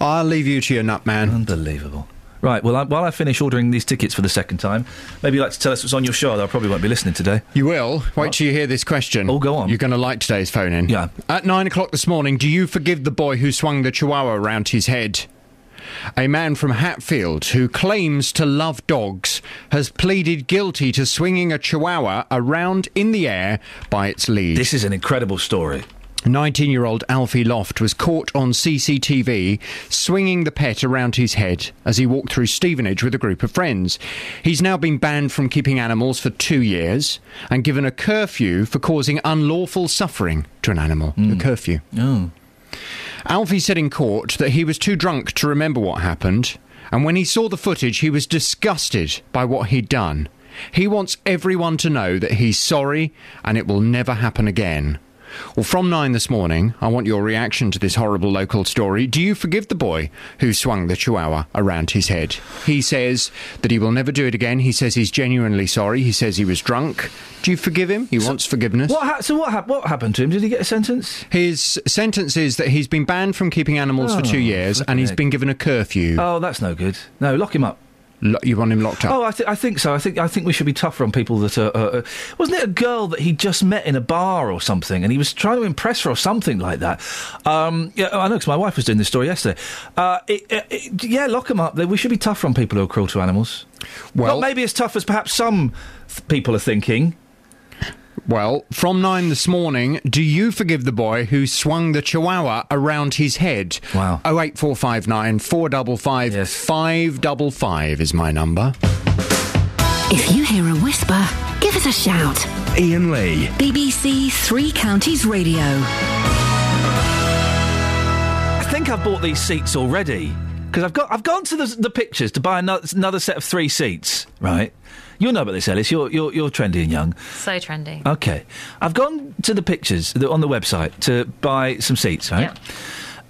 I'll leave you to your nut man. Unbelievable. Right, well, I, while I finish ordering these tickets for the second time, maybe you'd like to tell us what's on your show, though I probably won't be listening today. You will? Wait what? Till you hear this question. Oh, go on. You're going to like today's phone-in. Yeah. At nine o'clock this morning, do you forgive the boy who swung the chihuahua round his head? A man from Hatfield who claims to love dogs has pleaded guilty to swinging a chihuahua around in the air by its lead. This is an incredible story. nineteen-year-old Alfie Loft was caught on C C T V swinging the pet around his head as he walked through Stevenage with a group of friends. He's now been banned from keeping animals for two years and given a curfew for causing unlawful suffering to an animal. Mm. A curfew. Oh. Alfie said in court that he was too drunk to remember what happened, and when he saw the footage, he was disgusted by what he'd done. He wants everyone to know that he's sorry and it will never happen again. Well, from nine this morning, I want your reaction to this horrible local story. Do you forgive the boy who swung the chihuahua around his head? He says that he will never do it again. He says he's genuinely sorry. He says he was drunk. Do you forgive him? He so, wants forgiveness. What ha- so what, ha- what happened to him? Did he get a sentence? His sentence is that he's been banned from keeping animals oh, for two years and he's egg. been given a curfew. Oh, that's no good. No, lock him up. You want him locked up? Oh, I, th- I think so. I think I think we should be tougher on people that are... Uh, uh, wasn't it a girl that he just met in a bar or something, and he was trying to impress her or something like that? Um, yeah, I know, because my wife was doing this story yesterday. Uh, it, it, it, yeah, lock him up. We should be tougher on people who are cruel to animals. Well, not maybe as tough as perhaps some th- people are thinking. Well, from nine this morning, do you forgive the boy who swung the chihuahua around his head? Wow. oh eight four five nine four five five yes. five five five is my number. If you hear a whisper, give us a shout. Ian Lee. B B C Three Counties Radio. I think I've bought these seats already, because I've got I've gone to the, the pictures to buy another, another set of three seats, right? You'll know about this, Ellis. You're you're you're trendy and young. So trendy. Okay, I've gone to the pictures on the website to buy some seats, right? Yep.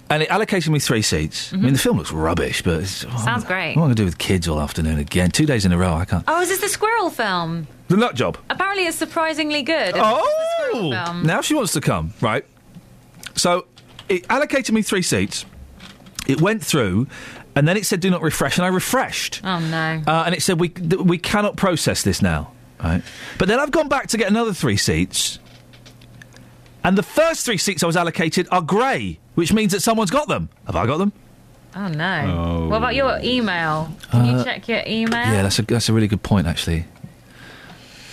And it allocated me three seats. Mm-hmm. I mean, the film looks rubbish, but it's, oh, sounds I'm, great. What am I going to do with kids all afternoon again? Two days in a row, I can't. Oh, is this the squirrel film? The Nut Job. Apparently, it's surprisingly good. Oh, the film. Now she wants to come, right? So it allocated me three seats. It went through. And then it said, do not refresh, and I refreshed. Oh, no. Uh, and it said, we th- we cannot process this now. Right. But then I've gone back to get another three seats, and the first three seats I was allocated are grey, which means that someone's got them. Have I got them? Oh, no. Oh. What about your email? Can uh, you check your email? Yeah, that's a, that's a really good point, actually.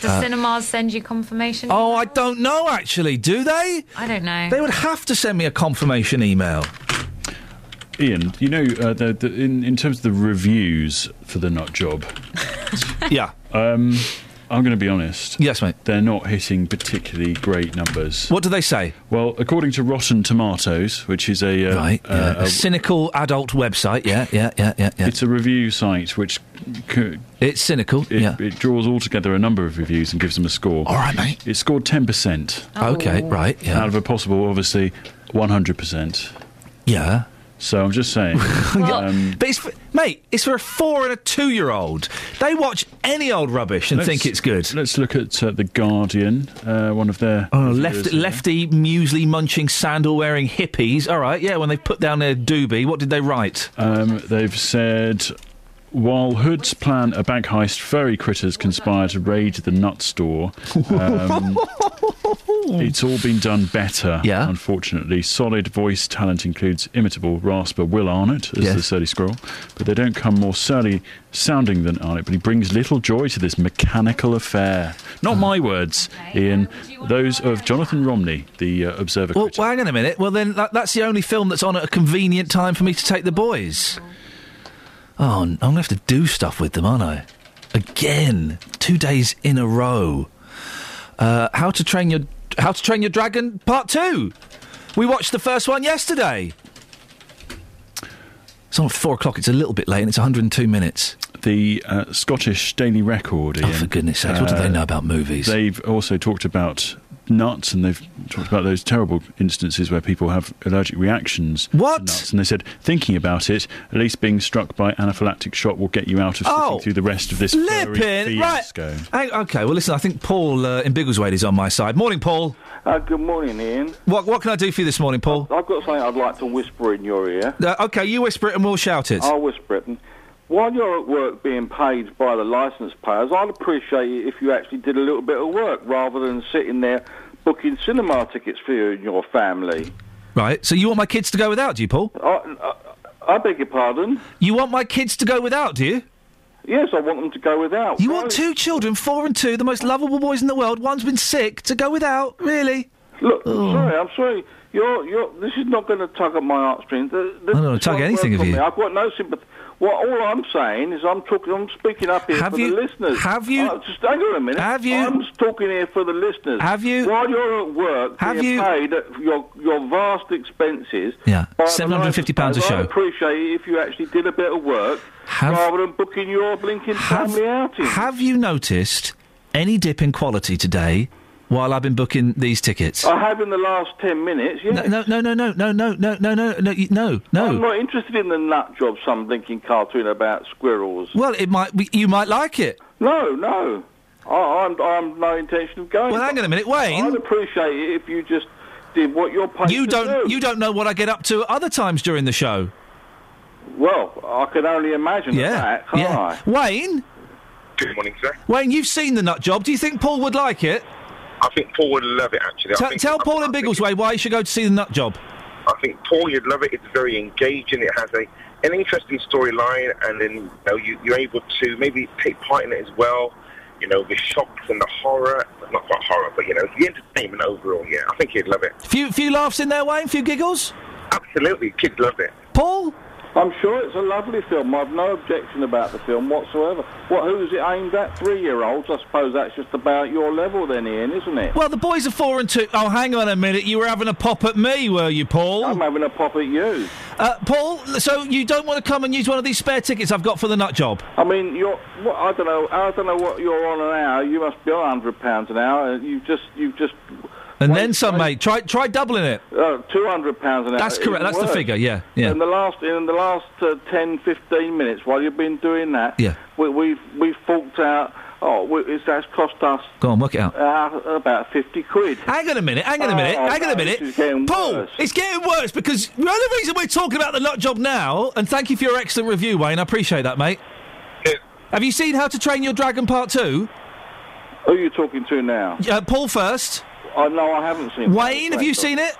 Does uh, Cinemas send you confirmation emails? Oh, I don't know, actually. Do they? I don't know. They would have to send me a confirmation email. Ian, you know, uh, the, the, in, in terms of the reviews for the Nut Job... yeah. Um, I'm going to be honest. Yes, mate. They're not hitting particularly great numbers. What do they say? Well, according to Rotten Tomatoes, which is a... Uh, right, yeah. uh, a, a cynical adult website, yeah, yeah, yeah, yeah, yeah. It's a review site which... Could, it's cynical, it, yeah. It draws all together a number of reviews and gives them a score. All right, mate. It scored ten percent. Oh. Okay, right, yeah. Out of a possible, obviously, one hundred percent. Yeah. So I'm just saying. Well, um, but it's for, mate, it's for a four and a two-year-old. They watch any old rubbish and think it's good. Let's look at uh, The Guardian, uh, one of their... Oh, left, lefty, muesli-munching, sandal-wearing hippies. All right, yeah, when they put down their doobie, what did they write? Um, they've said, while hoods plan a bank heist, furry critters conspire to raid the nut store. Um, It's all been done better, yeah. Unfortunately. Solid voice talent includes imitable rasper Will Arnott as yes. the surly squirrel, but they don't come more surly sounding than Arnott, but he brings little joy to this mechanical affair. Not oh. my words, okay. Ian, those of Jonathan Romney, the uh, Observer well, critic. Well, hang on a minute. Well, then that, that's the only film that's on at a convenient time for me to take the boys. Oh, I'm going to have to do stuff with them, aren't I? Again. Two days in a row. Uh, how to train your... How to Train Your Dragon Part two. We watched the first one yesterday. It's on at four o'clock. It's a little bit late, and it's one hundred two minutes. The uh, Scottish Daily Record, Ian, oh, for goodness' sakes! Uh, what do they know about movies? They've also talked about nuts, and they've talked about those terrible instances where people have allergic reactions. What? To nuts. And they said, thinking about it, at least being struck by anaphylactic shock will get you out of oh, sitting through the rest of this furry fiasco. Right. Okay. Well, listen. I think Paul uh, in Biggleswade is on my side. Morning, Paul. Uh, good morning, Ian. What What can I do for you this morning, Paul? I've got something I'd like to whisper in your ear. Uh, OK, you whisper it and we'll shout it. I'll whisper it. And while you're at work being paid by the licence payers, I'd appreciate it if you actually did a little bit of work rather than sitting there booking cinema tickets for you and your family. Right, so you want my kids to go without, do you, Paul? I, I, I beg your pardon? You want my kids to go without, do you? Yes, I want them to go without. You right? want two children, four and two, the most lovable boys in the world, one's been sick, to go without? Really? Look, oh. sorry, I'm sorry. You're, you're, this is not going to tug at my heartstrings. The, the, I don't want to tug anything of you. Me. I've got no sympathy. Well, all I'm saying is I'm talking. I'm speaking up here have for you, the listeners. Have you? Uh, just hang on a minute. Have you? I'm talking here for the listeners. Have you? While you're at work, have you paid at your your vast expenses? Yeah, seven hundred and fifty pounds a show. I'd appreciate it if you actually did a bit of work have, rather than booking your blinking have, family outing. Have you noticed any dip in quality today? While I've been booking these tickets, I have in the last ten minutes. Yes. No, no, no, no, no, no, no, no, no, no, no, no. I'm not interested in the nut job. Some thinking cartoon about squirrels. Well, it might. Be, you might like it. No, no. I, I'm. I'm no intention of going. Well, hang on a minute, Wayne. I'd appreciate it if you just did what you're paid you to don't, do. You don't know what I get up to at other times during the show. Well, I can only imagine yeah. that. Can't yeah. I? Wayne. Good morning, sir. Wayne, you've seen the nut job. Do you think Paul would like it? I think Paul would love it, actually. T- I think, tell I, Paul I, I in Biggleswade why you should go to see the nut job. I think, Paul, you'd love it. It's very engaging. It has a an interesting storyline, and then you know, you, you're able to maybe take part in it as well. You know, the shocks and the horror. Not quite horror, but, you know, the entertainment overall, yeah. I think you'd love it. A few, few laughs in there, Wayne? A few giggles? Absolutely. Kids love it. Paul? I'm sure it's a lovely film. I've no objection about the film whatsoever. What, who's it aimed at? Three-year-olds? I suppose that's just about your level then, Ian, isn't it? Well, the boys are four and two. Oh, hang on a minute. You were having a pop at me, were you, Paul? I'm having a pop at you. Uh, Paul, so you don't want to come and use one of these spare tickets I've got for the nut job? I mean, you're... Well, I don't know. I don't know what you're on an hour. You must be on one hundred pounds an hour. You've just... You've just... And Wait, then some, mate. Try try doubling it. Uh, Two hundred pounds an hour. That's correct. That's worse. The figure. Yeah, yeah. In the last in the last uh, ten, fifteen minutes while you've been doing that, yeah. we, we've we've forked out. Oh, we, it's, that's cost us. Go on, work it out. Uh, about fifty quid. Hang on a minute. Hang on a minute. Oh, hang on no, a minute. Paul, worse. It's getting worse because the only reason we're talking about the nut job now. And thank you for your excellent review, Wayne. I appreciate that, mate. Yeah. Have you seen How to Train Your Dragon Part Two? Who are you talking to now? Uh, Paul first. Oh, no, I haven't seen it. Wayne, have you seen it?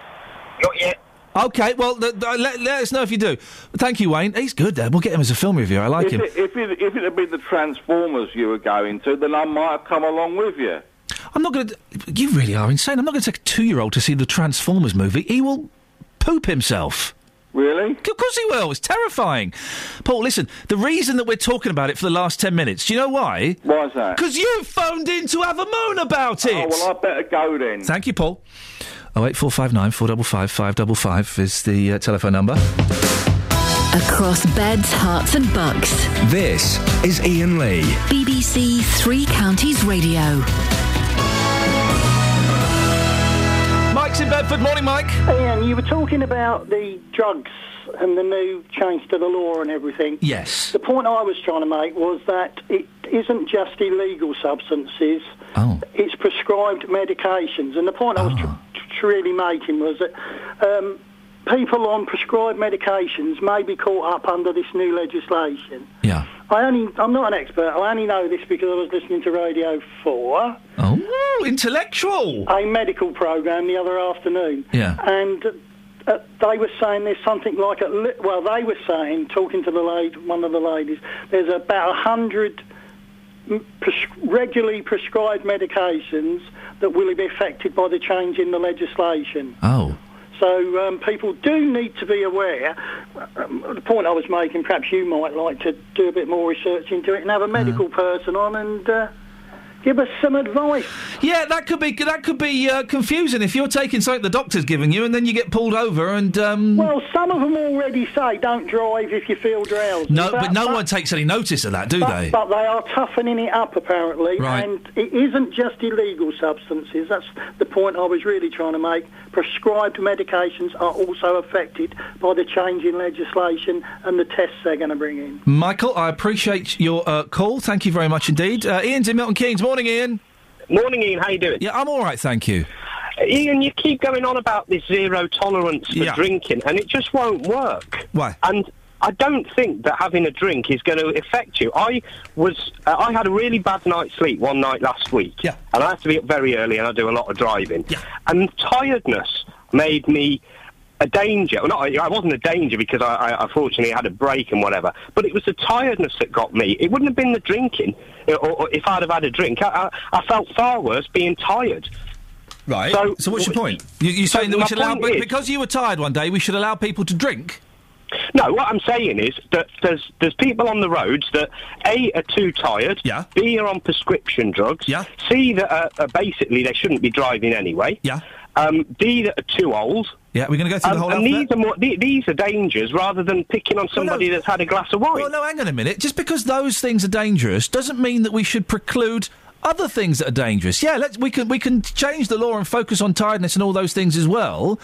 Not yet. OK, well, th- th- let, let us know if you do. Thank you, Wayne. He's good, then. We'll get him as a film reviewer. I like if him. It, if, it, if it had been the Transformers you were going to, then I might have come along with you. I'm not going to... You really are insane. I'm not going to take a two-year-old to see the Transformers movie. He will poop himself. Really? Of course he will. It's terrifying. Paul, listen, the reason that we're talking about it for the last ten minutes, do you know why? Why is that? Because you phoned in to have a moan about it. Oh, well, I better go then. Thank you, Paul. oh eight four five nine four five five five five five is the uh, telephone number. Across beds, hearts and bucks. This is Ian Lee. B B C Three Counties Radio. Mike's in Bedford. Morning, Mike. Ian, you were talking about the drugs and the new change to the law and everything. Yes. The point I was trying to make was that it isn't just illegal substances. Oh. It's prescribed medications. And the point oh. I was tr- tr- really making was that um, people on prescribed medications may be caught up under this new legislation. Yeah. I only, I'm not an expert. I only know this because I was listening to Radio four. Oh, intellectual. A medical programme the other afternoon. Yeah. And uh, they were saying there's something like... A li- well, they were saying, talking to the lady, one of the ladies, there's about one hundred pres- regularly prescribed medications that will be affected by the change in the legislation. Oh. So um, people do need to be aware. Um, the point I was making, perhaps you might like to do a bit more research into it and have a medical uh, person on and uh, Give us some advice. Yeah, that could be that could be uh, confusing if you're taking something the doctor's giving you and then you get pulled over and... Um... Well, some of them already say don't drive if you feel drowsy. No, but, but no but, one takes any notice of that, do but, they? But they are toughening it up, apparently, right. And it isn't just illegal substances. That's the point I was really trying to make. Prescribed medications are also affected by the change in legislation and the tests they're going to bring in. Michael, I appreciate your uh, call. Thank you very much indeed. Uh, Ian's in Milton Keynes. Morning, Ian. Morning, Ian. How you doing? Yeah, I'm all right, thank you. Uh, Ian, you keep going on about this zero tolerance for yeah. drinking, and it just won't work. Why? And I don't think that having a drink is going to affect you. I was, uh, I had a really bad night's sleep one night last week, yeah. and I have to be up very early, and I do a lot of driving. Yeah. And tiredness made me a danger. Well, not, I wasn't a danger because I, I, I fortunately had a break and whatever, but it was the tiredness that got me. It wouldn't have been the drinking. Or, or if I'd have had a drink, I, I, I felt far worse being tired. Right. So, so what's your point? You, you're saying so that we should allow... Is, because you were tired one day, we should allow people to drink? No, what I'm saying is that there's there's people on the roads that, A, are too tired, yeah. B, are on prescription drugs, yeah. C, that are, are basically they shouldn't be driving anyway, yeah. um, D, that are too old... Yeah, we're going to go through um, the whole... And these are, more, th- these are dangers, rather than picking on somebody well, no. that's had a glass of wine. Well, no, hang on a minute. Just because those things are dangerous doesn't mean that we should preclude other things that are dangerous. Yeah, let's we can we can change the law and focus on tiredness and all those things as well.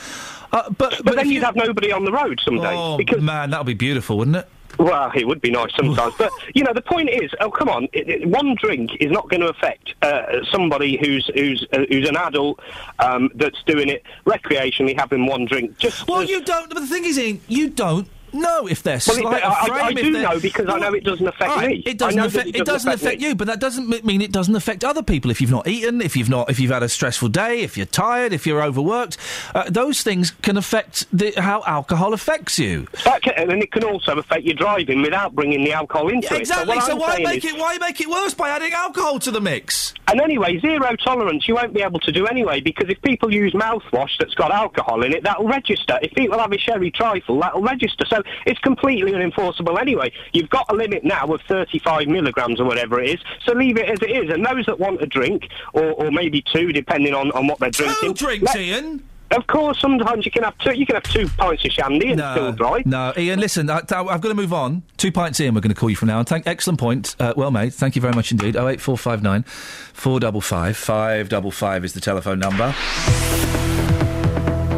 Uh, but, but, but then you'd you... have nobody on the road someday. Oh, because... man, that would be beautiful, wouldn't it? Well, it would be nice sometimes. But, you know, the point is, oh, come on, it, it, one drink is not going to affect uh, somebody who's who's uh, who's an adult um, that's doing it recreationally, having one drink. Just Well, as... you don't... But the thing is, Ian, you don't know if they're slight well, it, I, frame, I, I do they're... know, because well, I know it doesn't affect right, me. It doesn't affect, it doesn't, it doesn't affect, affect you, but that doesn't mean it doesn't affect other people. If you've not eaten, if you've not, if you've had a stressful day, if you're tired, if you're overworked, uh, those things can affect the, how alcohol affects you. That can, and it can also affect your driving without bringing the alcohol into yeah, exactly. it. Exactly. So, so why make is... it why make it worse by adding alcohol to the mix? And anyway, zero tolerance you won't be able to do anyway, because if people use mouthwash that's got alcohol in it, that'll register. If people have a sherry trifle, that'll register. So it's completely unenforceable anyway. You've got a limit now of thirty-five milligrams or whatever it is, so leave it as it is. And those that want a drink, or, or maybe two, depending on, on what they're two drinking... Two drinks, let- Ian! Of course, sometimes you can have two. You can have two pints of shandy and no, still dry. No, Ian, listen, I, I've got to move on. Two pints, Ian. We're going to call you from now on. Thank, excellent point, uh, well made. Thank you very much indeed. Oh eight four five nine, four double five, five double five is the telephone number.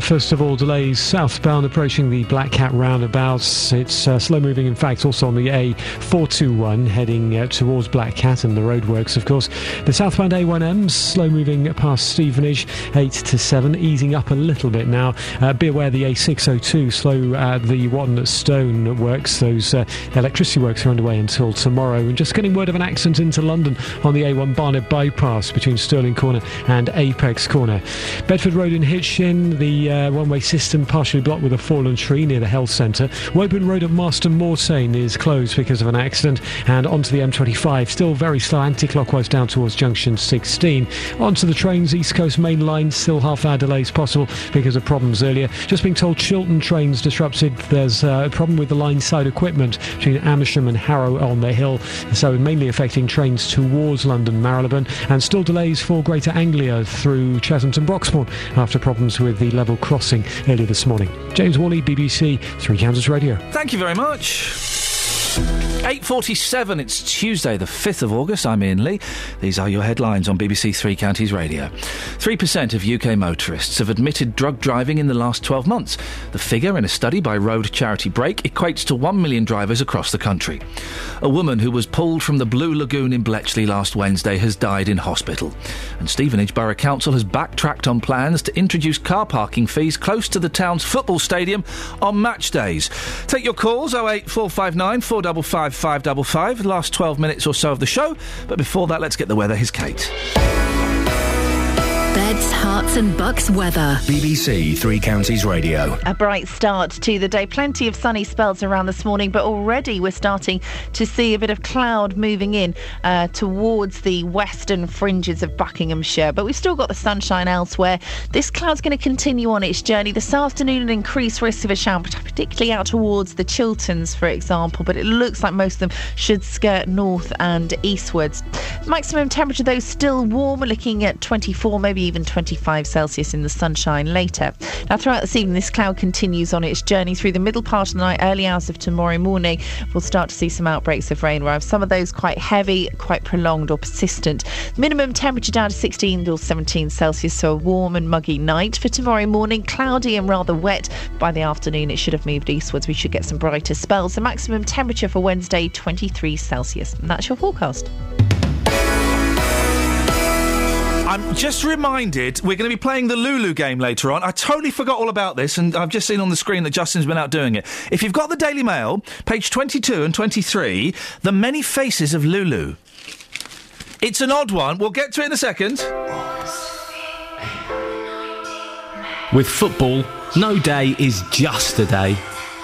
First of all, delays southbound approaching the Black Cat roundabouts. It's uh, slow moving, in fact, also on the A four two one heading uh, towards Black Cat and the roadworks, of course. The southbound A one M, slow moving past Stevenage, eight to seven, easing up a little bit now. Uh, be aware the A six oh two, slow uh, the Watton at Stone works. Those uh, electricity works are underway until tomorrow. And just getting word of an accident into London on the A one Barnet bypass between Stirling Corner and Apex Corner. Bedford Road in Hitchin, the The uh, one-way system partially blocked with a fallen tree near the health centre. Woburn Road at Marston Moortain is closed because of an accident. And onto the M twenty-five, still very slow anti-clockwise down towards junction sixteen. Onto the trains, East Coast Main Line, still half-hour delays possible because of problems earlier. Just being told Chiltern trains disrupted. There's uh, a problem with the line side equipment between Amersham and Harrow on the Hill, so mainly affecting trains towards London Marylebone. And still delays for Greater Anglia through Chatham to Broxbourne after problems with the level crossing earlier this morning. James Wally, B B C Three Counties Radio. Thank you very much. eight forty-seven, it's Tuesday the fifth of August. I'm Ian Lee. These are your headlines on B B C Three Counties Radio. three percent of U K motorists have admitted drug driving in the last twelve months. The figure in a study by road charity Brake equates to one million drivers across the country. A woman who was pulled from the Blue Lagoon in Bletchley last Wednesday has died in hospital. And Stevenage Borough Council has backtracked on plans to introduce car parking fees close to the town's football stadium on match days. Take your calls, oh eight four five nine four double five five double five. Last twelve minutes or so of the show, but before that, let's get the weather. Here's Kate. Beds, heart- Hearts and Bucks weather. B B C Three Counties Radio. A bright start to the day. Plenty of sunny spells around this morning, but already we're starting to see a bit of cloud moving in uh, towards the western fringes of Buckinghamshire. But we've still got the sunshine elsewhere. This cloud's going to continue on its journey. This afternoon, an increased risk of a shower, particularly out towards the Chilterns, for example. But it looks like most of them should skirt north and eastwards. Maximum temperature, though, still warm. We're looking at twenty-four, maybe even twenty-five Celsius in the sunshine later. Now, throughout this evening, this cloud continues on its journey through the middle part of the night. Early hours of tomorrow morning, we'll start to see some outbreaks of rain. We'll have some of those quite heavy, quite prolonged or persistent. Minimum temperature down to sixteen or seventeen Celsius, so a warm and muggy night. For tomorrow morning, cloudy and rather wet. By the afternoon, it should have moved eastwards. We should get some brighter spells. The maximum temperature for Wednesday, twenty-three Celsius. And that's your forecast. I'm just reminded we're going to be playing the Lulu game later on. I totally forgot all about this, and I've just seen on the screen that Justin's been out doing it. If you've got the Daily Mail, page twenty-two and twenty-three, The Many Faces of Lulu. It's an odd one. We'll get to it in a second. With football, no day is just a day.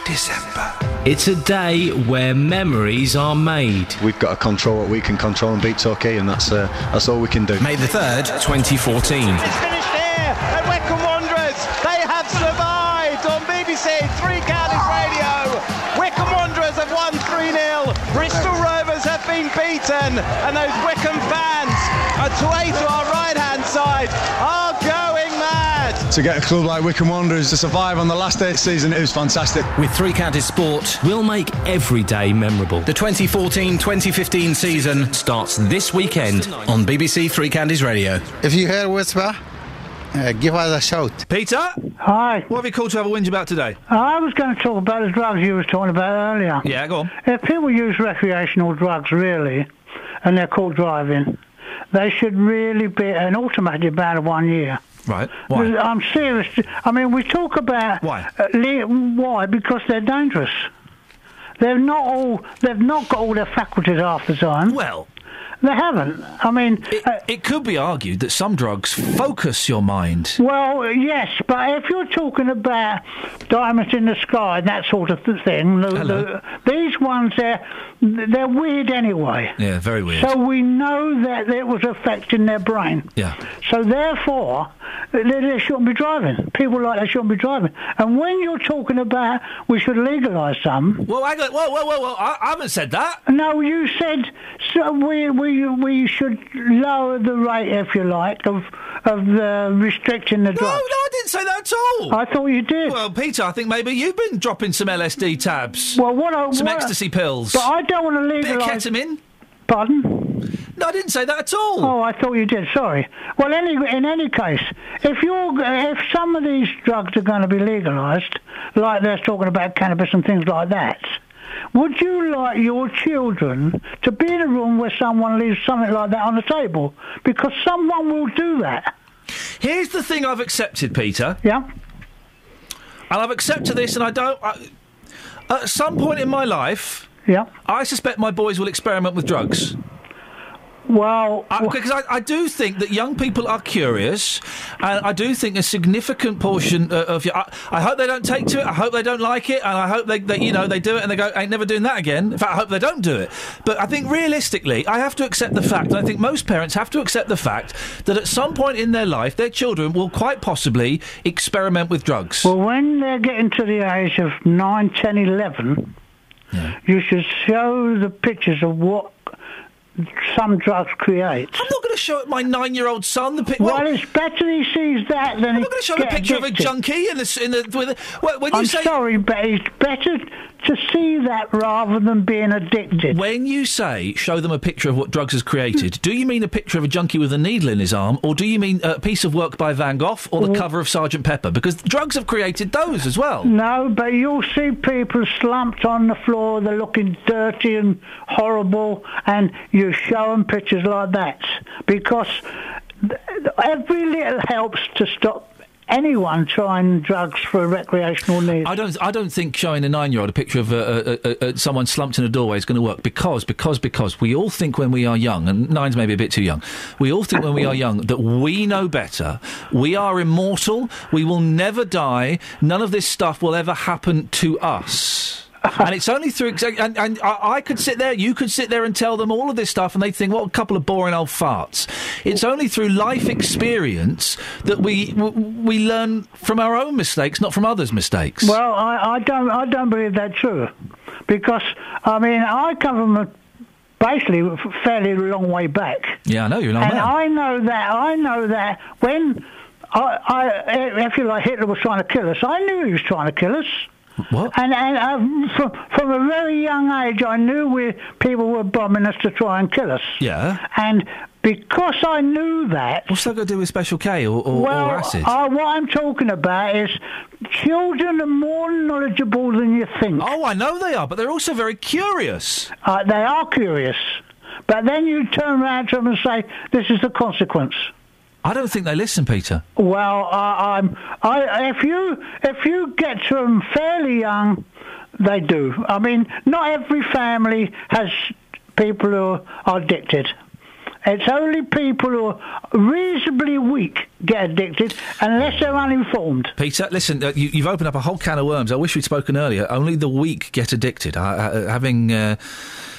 December. It's a day where memories are made. We've got to control what we can control and beat Torquay, and that's uh, that's all we can do. May the third, twenty fourteen. It's finished here at Wycombe Wanderers. They have survived on B B C Three Counties Radio. Wycombe Wanderers have won three nil. Bristol Rovers have been beaten, and those Wycombe fans are away to our right-hand side. Are going mad. To get a club like Wycombe Wanderers to survive on the last day of the season, it was fantastic. With Three Counties Sport, we'll make every day memorable. The twenty fourteen twenty fifteen season starts this weekend on B B C Three Counties Radio. If you hear a whisper, uh, give us a shout. Peter? Hi. What have you called to have a whinge about today? I was going to talk about the drugs you were talking about earlier. Yeah, go on. If people use recreational drugs, really, and they're caught driving, they should really be an automatic ban of one year. Right. Why? I'm serious. I mean, we talk about why? Uh, le- why? Because they're dangerous. They're not all. They've not got all their faculties half the time. Well, they haven't. I mean, it, uh, it could be argued that some drugs focus your mind. Well, yes, but if you're talking about diamonds in the sky and that sort of thing, the, the, these ones they're they're weird anyway. Yeah, very weird. So we know that it was affecting their brain. Yeah. So therefore, they, they shouldn't be driving. People like that shouldn't be driving. And when you're talking about we should legalise some, well, I got, whoa, whoa, whoa, whoa, I, I haven't said that. No, you said so we we. We should lower the rate, if you like, of of uh, restricting the drugs. No, no, I didn't say that at all. I thought you did. Well, Peter, I think maybe you've been dropping some L S D tabs. Well, what I, some what ecstasy pills. But I don't want to legalise. Bit of ketamine. Pardon? No, I didn't say that at all. Oh, I thought you did. Sorry. Well, any, in any case, if you're if some of these drugs are going to be legalised, like they're talking about cannabis and things like that. Would you like your children to be in a room where someone leaves something like that on the table? Because someone will do that. Here's the thing I've accepted, Peter. Yeah? And I've accepted this, and I don't... I, at some point in my life, yeah, I suspect my boys will experiment with drugs. Well... I, because I, I do think that young people are curious, and I do think a significant portion of... of your, I, I hope they don't take to it, I hope they don't like it, and I hope they, they, you know, they do it and they go, I ain't never doing that again. In fact, I hope they don't do it. But I think, realistically, I have to accept the fact, and I think most parents have to accept the fact, that at some point in their life, their children will quite possibly experiment with drugs. Well, when they're getting to the age of nine, ten, eleven, yeah, you should show the pictures of what some drugs create. I'm not going to show it my nine-year-old son. The pic- well, well, it's better he sees that than. I'm not going to show him a picture addicted. Of a junkie in the in the. With a, well, when you I'm say, sorry, but it's better to see that rather than being addicted. When you say show them a picture of what drugs has created, do you mean a picture of a junkie with a needle in his arm, or do you mean a piece of work by Van Gogh or the well, cover of Sergeant Pepper? Because drugs have created those as well. No, but you'll see people slumped on the floor. They're looking dirty and horrible, and you. You show them pictures like that because every little helps to stop anyone trying drugs for recreational needs. I don't I don't think showing a nine-year-old a picture of a, a, a, a, someone slumped in a doorway is going to work, because, because, because we all think when we are young, and nine's maybe a bit too young, we all think when we are young that we know better, we are immortal, we will never die, none of this stuff will ever happen to us. And it's only through... And, and I, I could sit there, you could sit there and tell them all of this stuff and they'd think, what a couple of boring old farts. It's only through life experience that we we learn from our own mistakes, not from others' mistakes. Well, I, I don't I don't believe that's true. Because, I mean, I come from a basically a fairly long way back. Yeah, I know, you're a long and man. And I know that, I know that when, I, I, if you like, Hitler was trying to kill us, I knew he was trying to kill us. What? And, and um, from, from a very young age, I knew we, people were bombing us to try and kill us. Yeah. And because I knew that... What's that got to do with Special K or, or, well, or acid? Well, uh, what I'm talking about is children are more knowledgeable than you think. Oh, I know they are, but they're also very curious. Uh, they are curious. But then you turn around to them and say, this is the consequence. I don't think they listen, Peter. Well, uh, I'm, I, if you if you get to them fairly young, they do. I mean, not every family has people who are addicted. It's only people who are reasonably weak get addicted unless they're uninformed. Peter, listen, uh, you, you've opened up a whole can of worms. I wish we'd spoken earlier. Only the weak get addicted. I, I, having... Uh,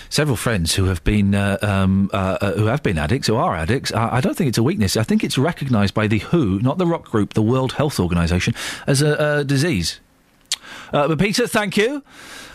Several friends who have been uh, um, uh, who have been addicts, who are addicts. I, I don't think it's a weakness. I think it's recognised by the W H O, not the rock group, the World Health Organisation, as a uh, disease. Uh, but Peter, thank you.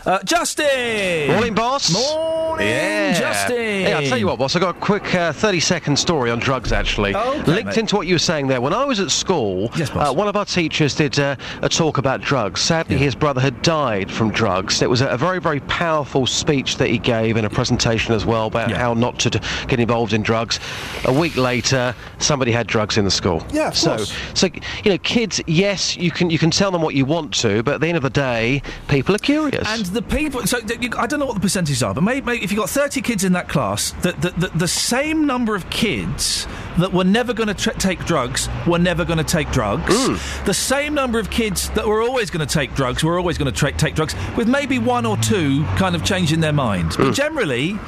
Uh, Justin! Morning, boss. Morning, yeah. Justin. Hey, I'll tell you what, boss, I've got a quick thirty-second uh, story on drugs, actually. Okay, linked mate. into what you were saying there. When I was at school, yes, uh, one of our teachers did uh, a talk about drugs. Sadly, yeah. his brother had died from drugs. It was a, a very, very powerful speech that he gave in a presentation as well about yeah. how not to d- get involved in drugs. A week later, somebody had drugs in the school. Yeah, of so, course. So, you know, kids, yes, you can, you can tell them what you want to, but at the end of the day, people are curious. And the people... So, you, I don't know what the percentages are, but maybe, maybe if you've got thirty kids in that class, the, the, the, the same number of kids that were never going to tra- take drugs were never going to take drugs. Ooh. The same number of kids that were always going to take drugs were always going to tra- take drugs, with maybe one or two kind of changing their mind. Ooh. But generally...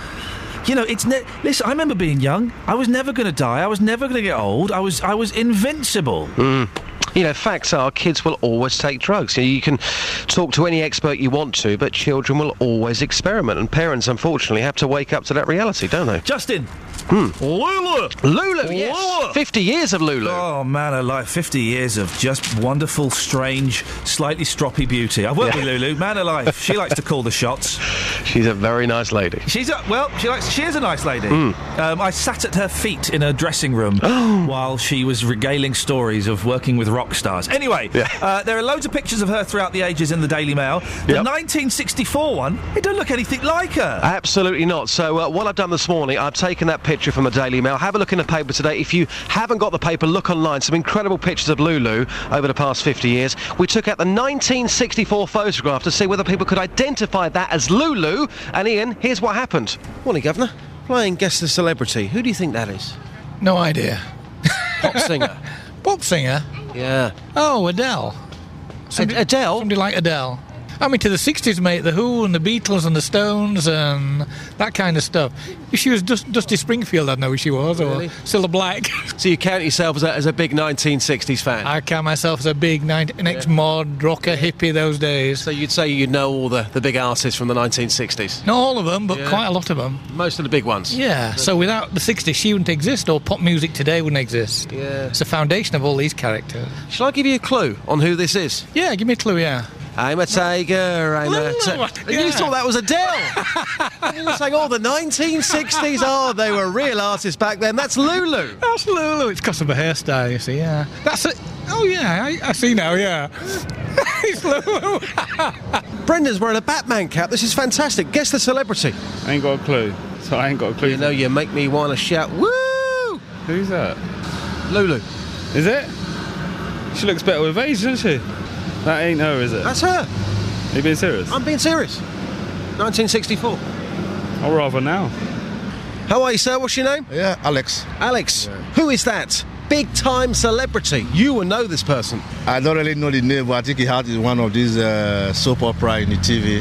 You know, it's ne- listen. I remember being young. I was never going to die. I was never going to get old. I was, I was invincible. Mm. You know, facts are kids will always take drugs. You know, you can talk to any expert you want to, but children will always experiment, and parents, unfortunately, have to wake up to that reality, don't they? Justin. Hmm. Lulu! Lulu, yes! Lula. fifty years of Lulu. Oh, man, I like fifty years of just wonderful, strange, slightly stroppy beauty. I've worked yeah. with Lulu, man alive. She likes to call the shots. She's a very nice lady. She's a... Well, she likes... She is a nice lady. Mm. Um, I sat at her feet in her dressing room while she was regaling stories of working with rock stars. Anyway, yeah. uh, there are loads of pictures of her throughout the ages in the Daily Mail. The yep. nineteen sixty-four one, it don't look anything like her. Absolutely not. So uh, what I've done this morning, I've taken that picture from the Daily Mail. Have a look in the paper today. If you haven't got the paper, look online. Some incredible pictures of Lulu over the past fifty years. We took out the nineteen sixty-four photograph to see whether people could identify that as Lulu. And Ian, here's what happened. Morning, Governor. Playing Guess the Celebrity. Who do you think that is? No idea. Pop singer. Pop singer? Yeah. Oh, Adele. Somebody, Ad- Adele? Somebody like Adele. I mean, to the sixties, mate, the Who and the Beatles and the Stones and that kind of stuff. If she was dus- Dusty Springfield, I'd know who she was, or really? Cilla Black. So you count yourself as a, as a big nineteen sixties fan? I count myself as a big nineteen yeah. ex-mod, rocker, hippie those days. So you'd say you'd know all the, the big artists from the nineteen sixties? Not all of them, but yeah. quite a lot of them. Most of the big ones? Yeah, so without the sixties, she wouldn't exist, or pop music today wouldn't exist. Yeah. It's the foundation of all these characters. Shall I give you a clue on who this is? Yeah, give me a clue, yeah. I'm a tiger, I'm Lulu, a... T- yeah. You thought that was Adele! You were saying, oh, the nineteen sixties, oh, they were real artists back then. That's Lulu! That's Lulu. It's because of her hairstyle, you see, yeah. That's it. Oh, yeah, I, I see now, yeah. It's Lulu! Brendan's wearing a Batman cap. This is fantastic. Guess the celebrity. I ain't got a clue. So I ain't got a clue. You know, you make me want to shout, woo! Who's that? Lulu. Is it? She looks better with age, doesn't she? That ain't her, is it? That's her. Are you being serious? I'm being serious. nineteen sixty-four. Or rather now. How are you, sir? What's your name? Yeah, Alex. Alex. Yeah. Who is that? big-time celebrity. You will know this person. I don't really know the name, but I think he had one of these uh, soap opera in the T V.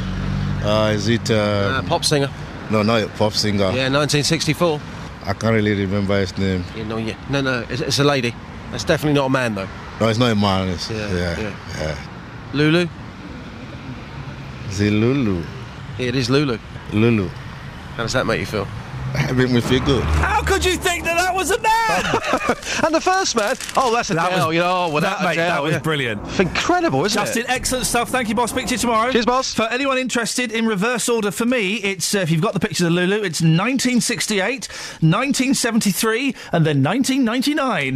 Uh, is it... Uh, uh, pop singer. No, not a pop singer. Yeah, nineteen sixty-four. I can't really remember his name. Yeah, no, yeah. no, no, it's, it's a lady. That's definitely not a man, though. No, it's not a man. It's, yeah, yeah, yeah. yeah. Lulu? Is it Lulu? Yeah, it is Lulu. Lulu. How does that make you feel? It made me feel good. How could you think that that was a man? And the first man, oh, that's a that deal, was, you know. Well, that, that, mate, deal, that was yeah. brilliant. It's incredible, isn't Justin, it? Justin, excellent stuff. Thank you, boss. Picture tomorrow. Cheers, boss. For anyone interested, in reverse order for me, it's uh, if you've got the pictures of Lulu, it's nineteen sixty-eight, nineteen seventy-three, and then nineteen ninety-nine.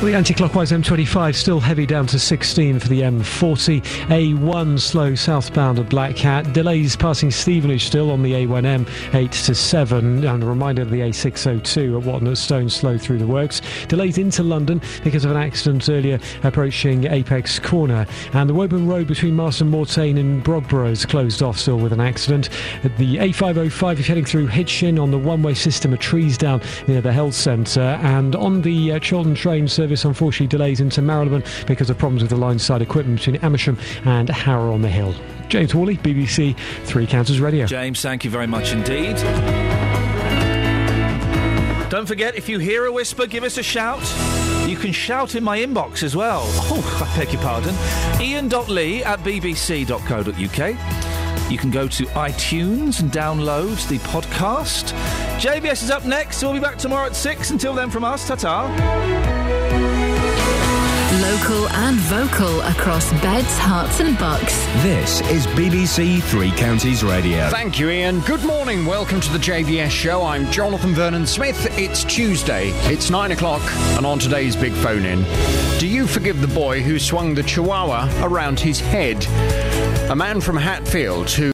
The anti-clockwise M twenty-five still heavy down to sixteen for the M forty. A one slow southbound at Black Cat. Delays passing Stevenage still on the A one M, eight to seven. And a reminder of the A six oh two at Watton at Stone slow through the works. Delays into London because of an accident earlier approaching Apex Corner. And the Woburn Road between Marston Mortain and Brogborough is closed off still with an accident. The A five oh five, if heading through Hitchin on the one-way system, a trees down near the health centre. And on the uh, Chiltern train service, unfortunately, delays into Marylebone because of problems with the line-side equipment between Amersham and Harrow on the Hill. James Hawley, B B C Three Counties Radio. James, thank you very much indeed. Don't forget, if you hear a whisper, give us a shout. You can shout in my inbox as well. Oh, I beg your pardon. Ian.lee at b b c dot co dot u k. You can go to iTunes and download the podcast. J B S is up next. We'll be back tomorrow at six. Until then, from us, ta-ta. Local and vocal across Beds, Herts and Bucks. This is B B C Three Counties Radio. Thank you, Ian. Good morning. Welcome to the J V S show. I'm Jonathan Vernon-Smith. It's Tuesday. It's nine o'clock. And on today's big phone-in, do you forgive the boy who swung the chihuahua around his head? A man from Hatfield who...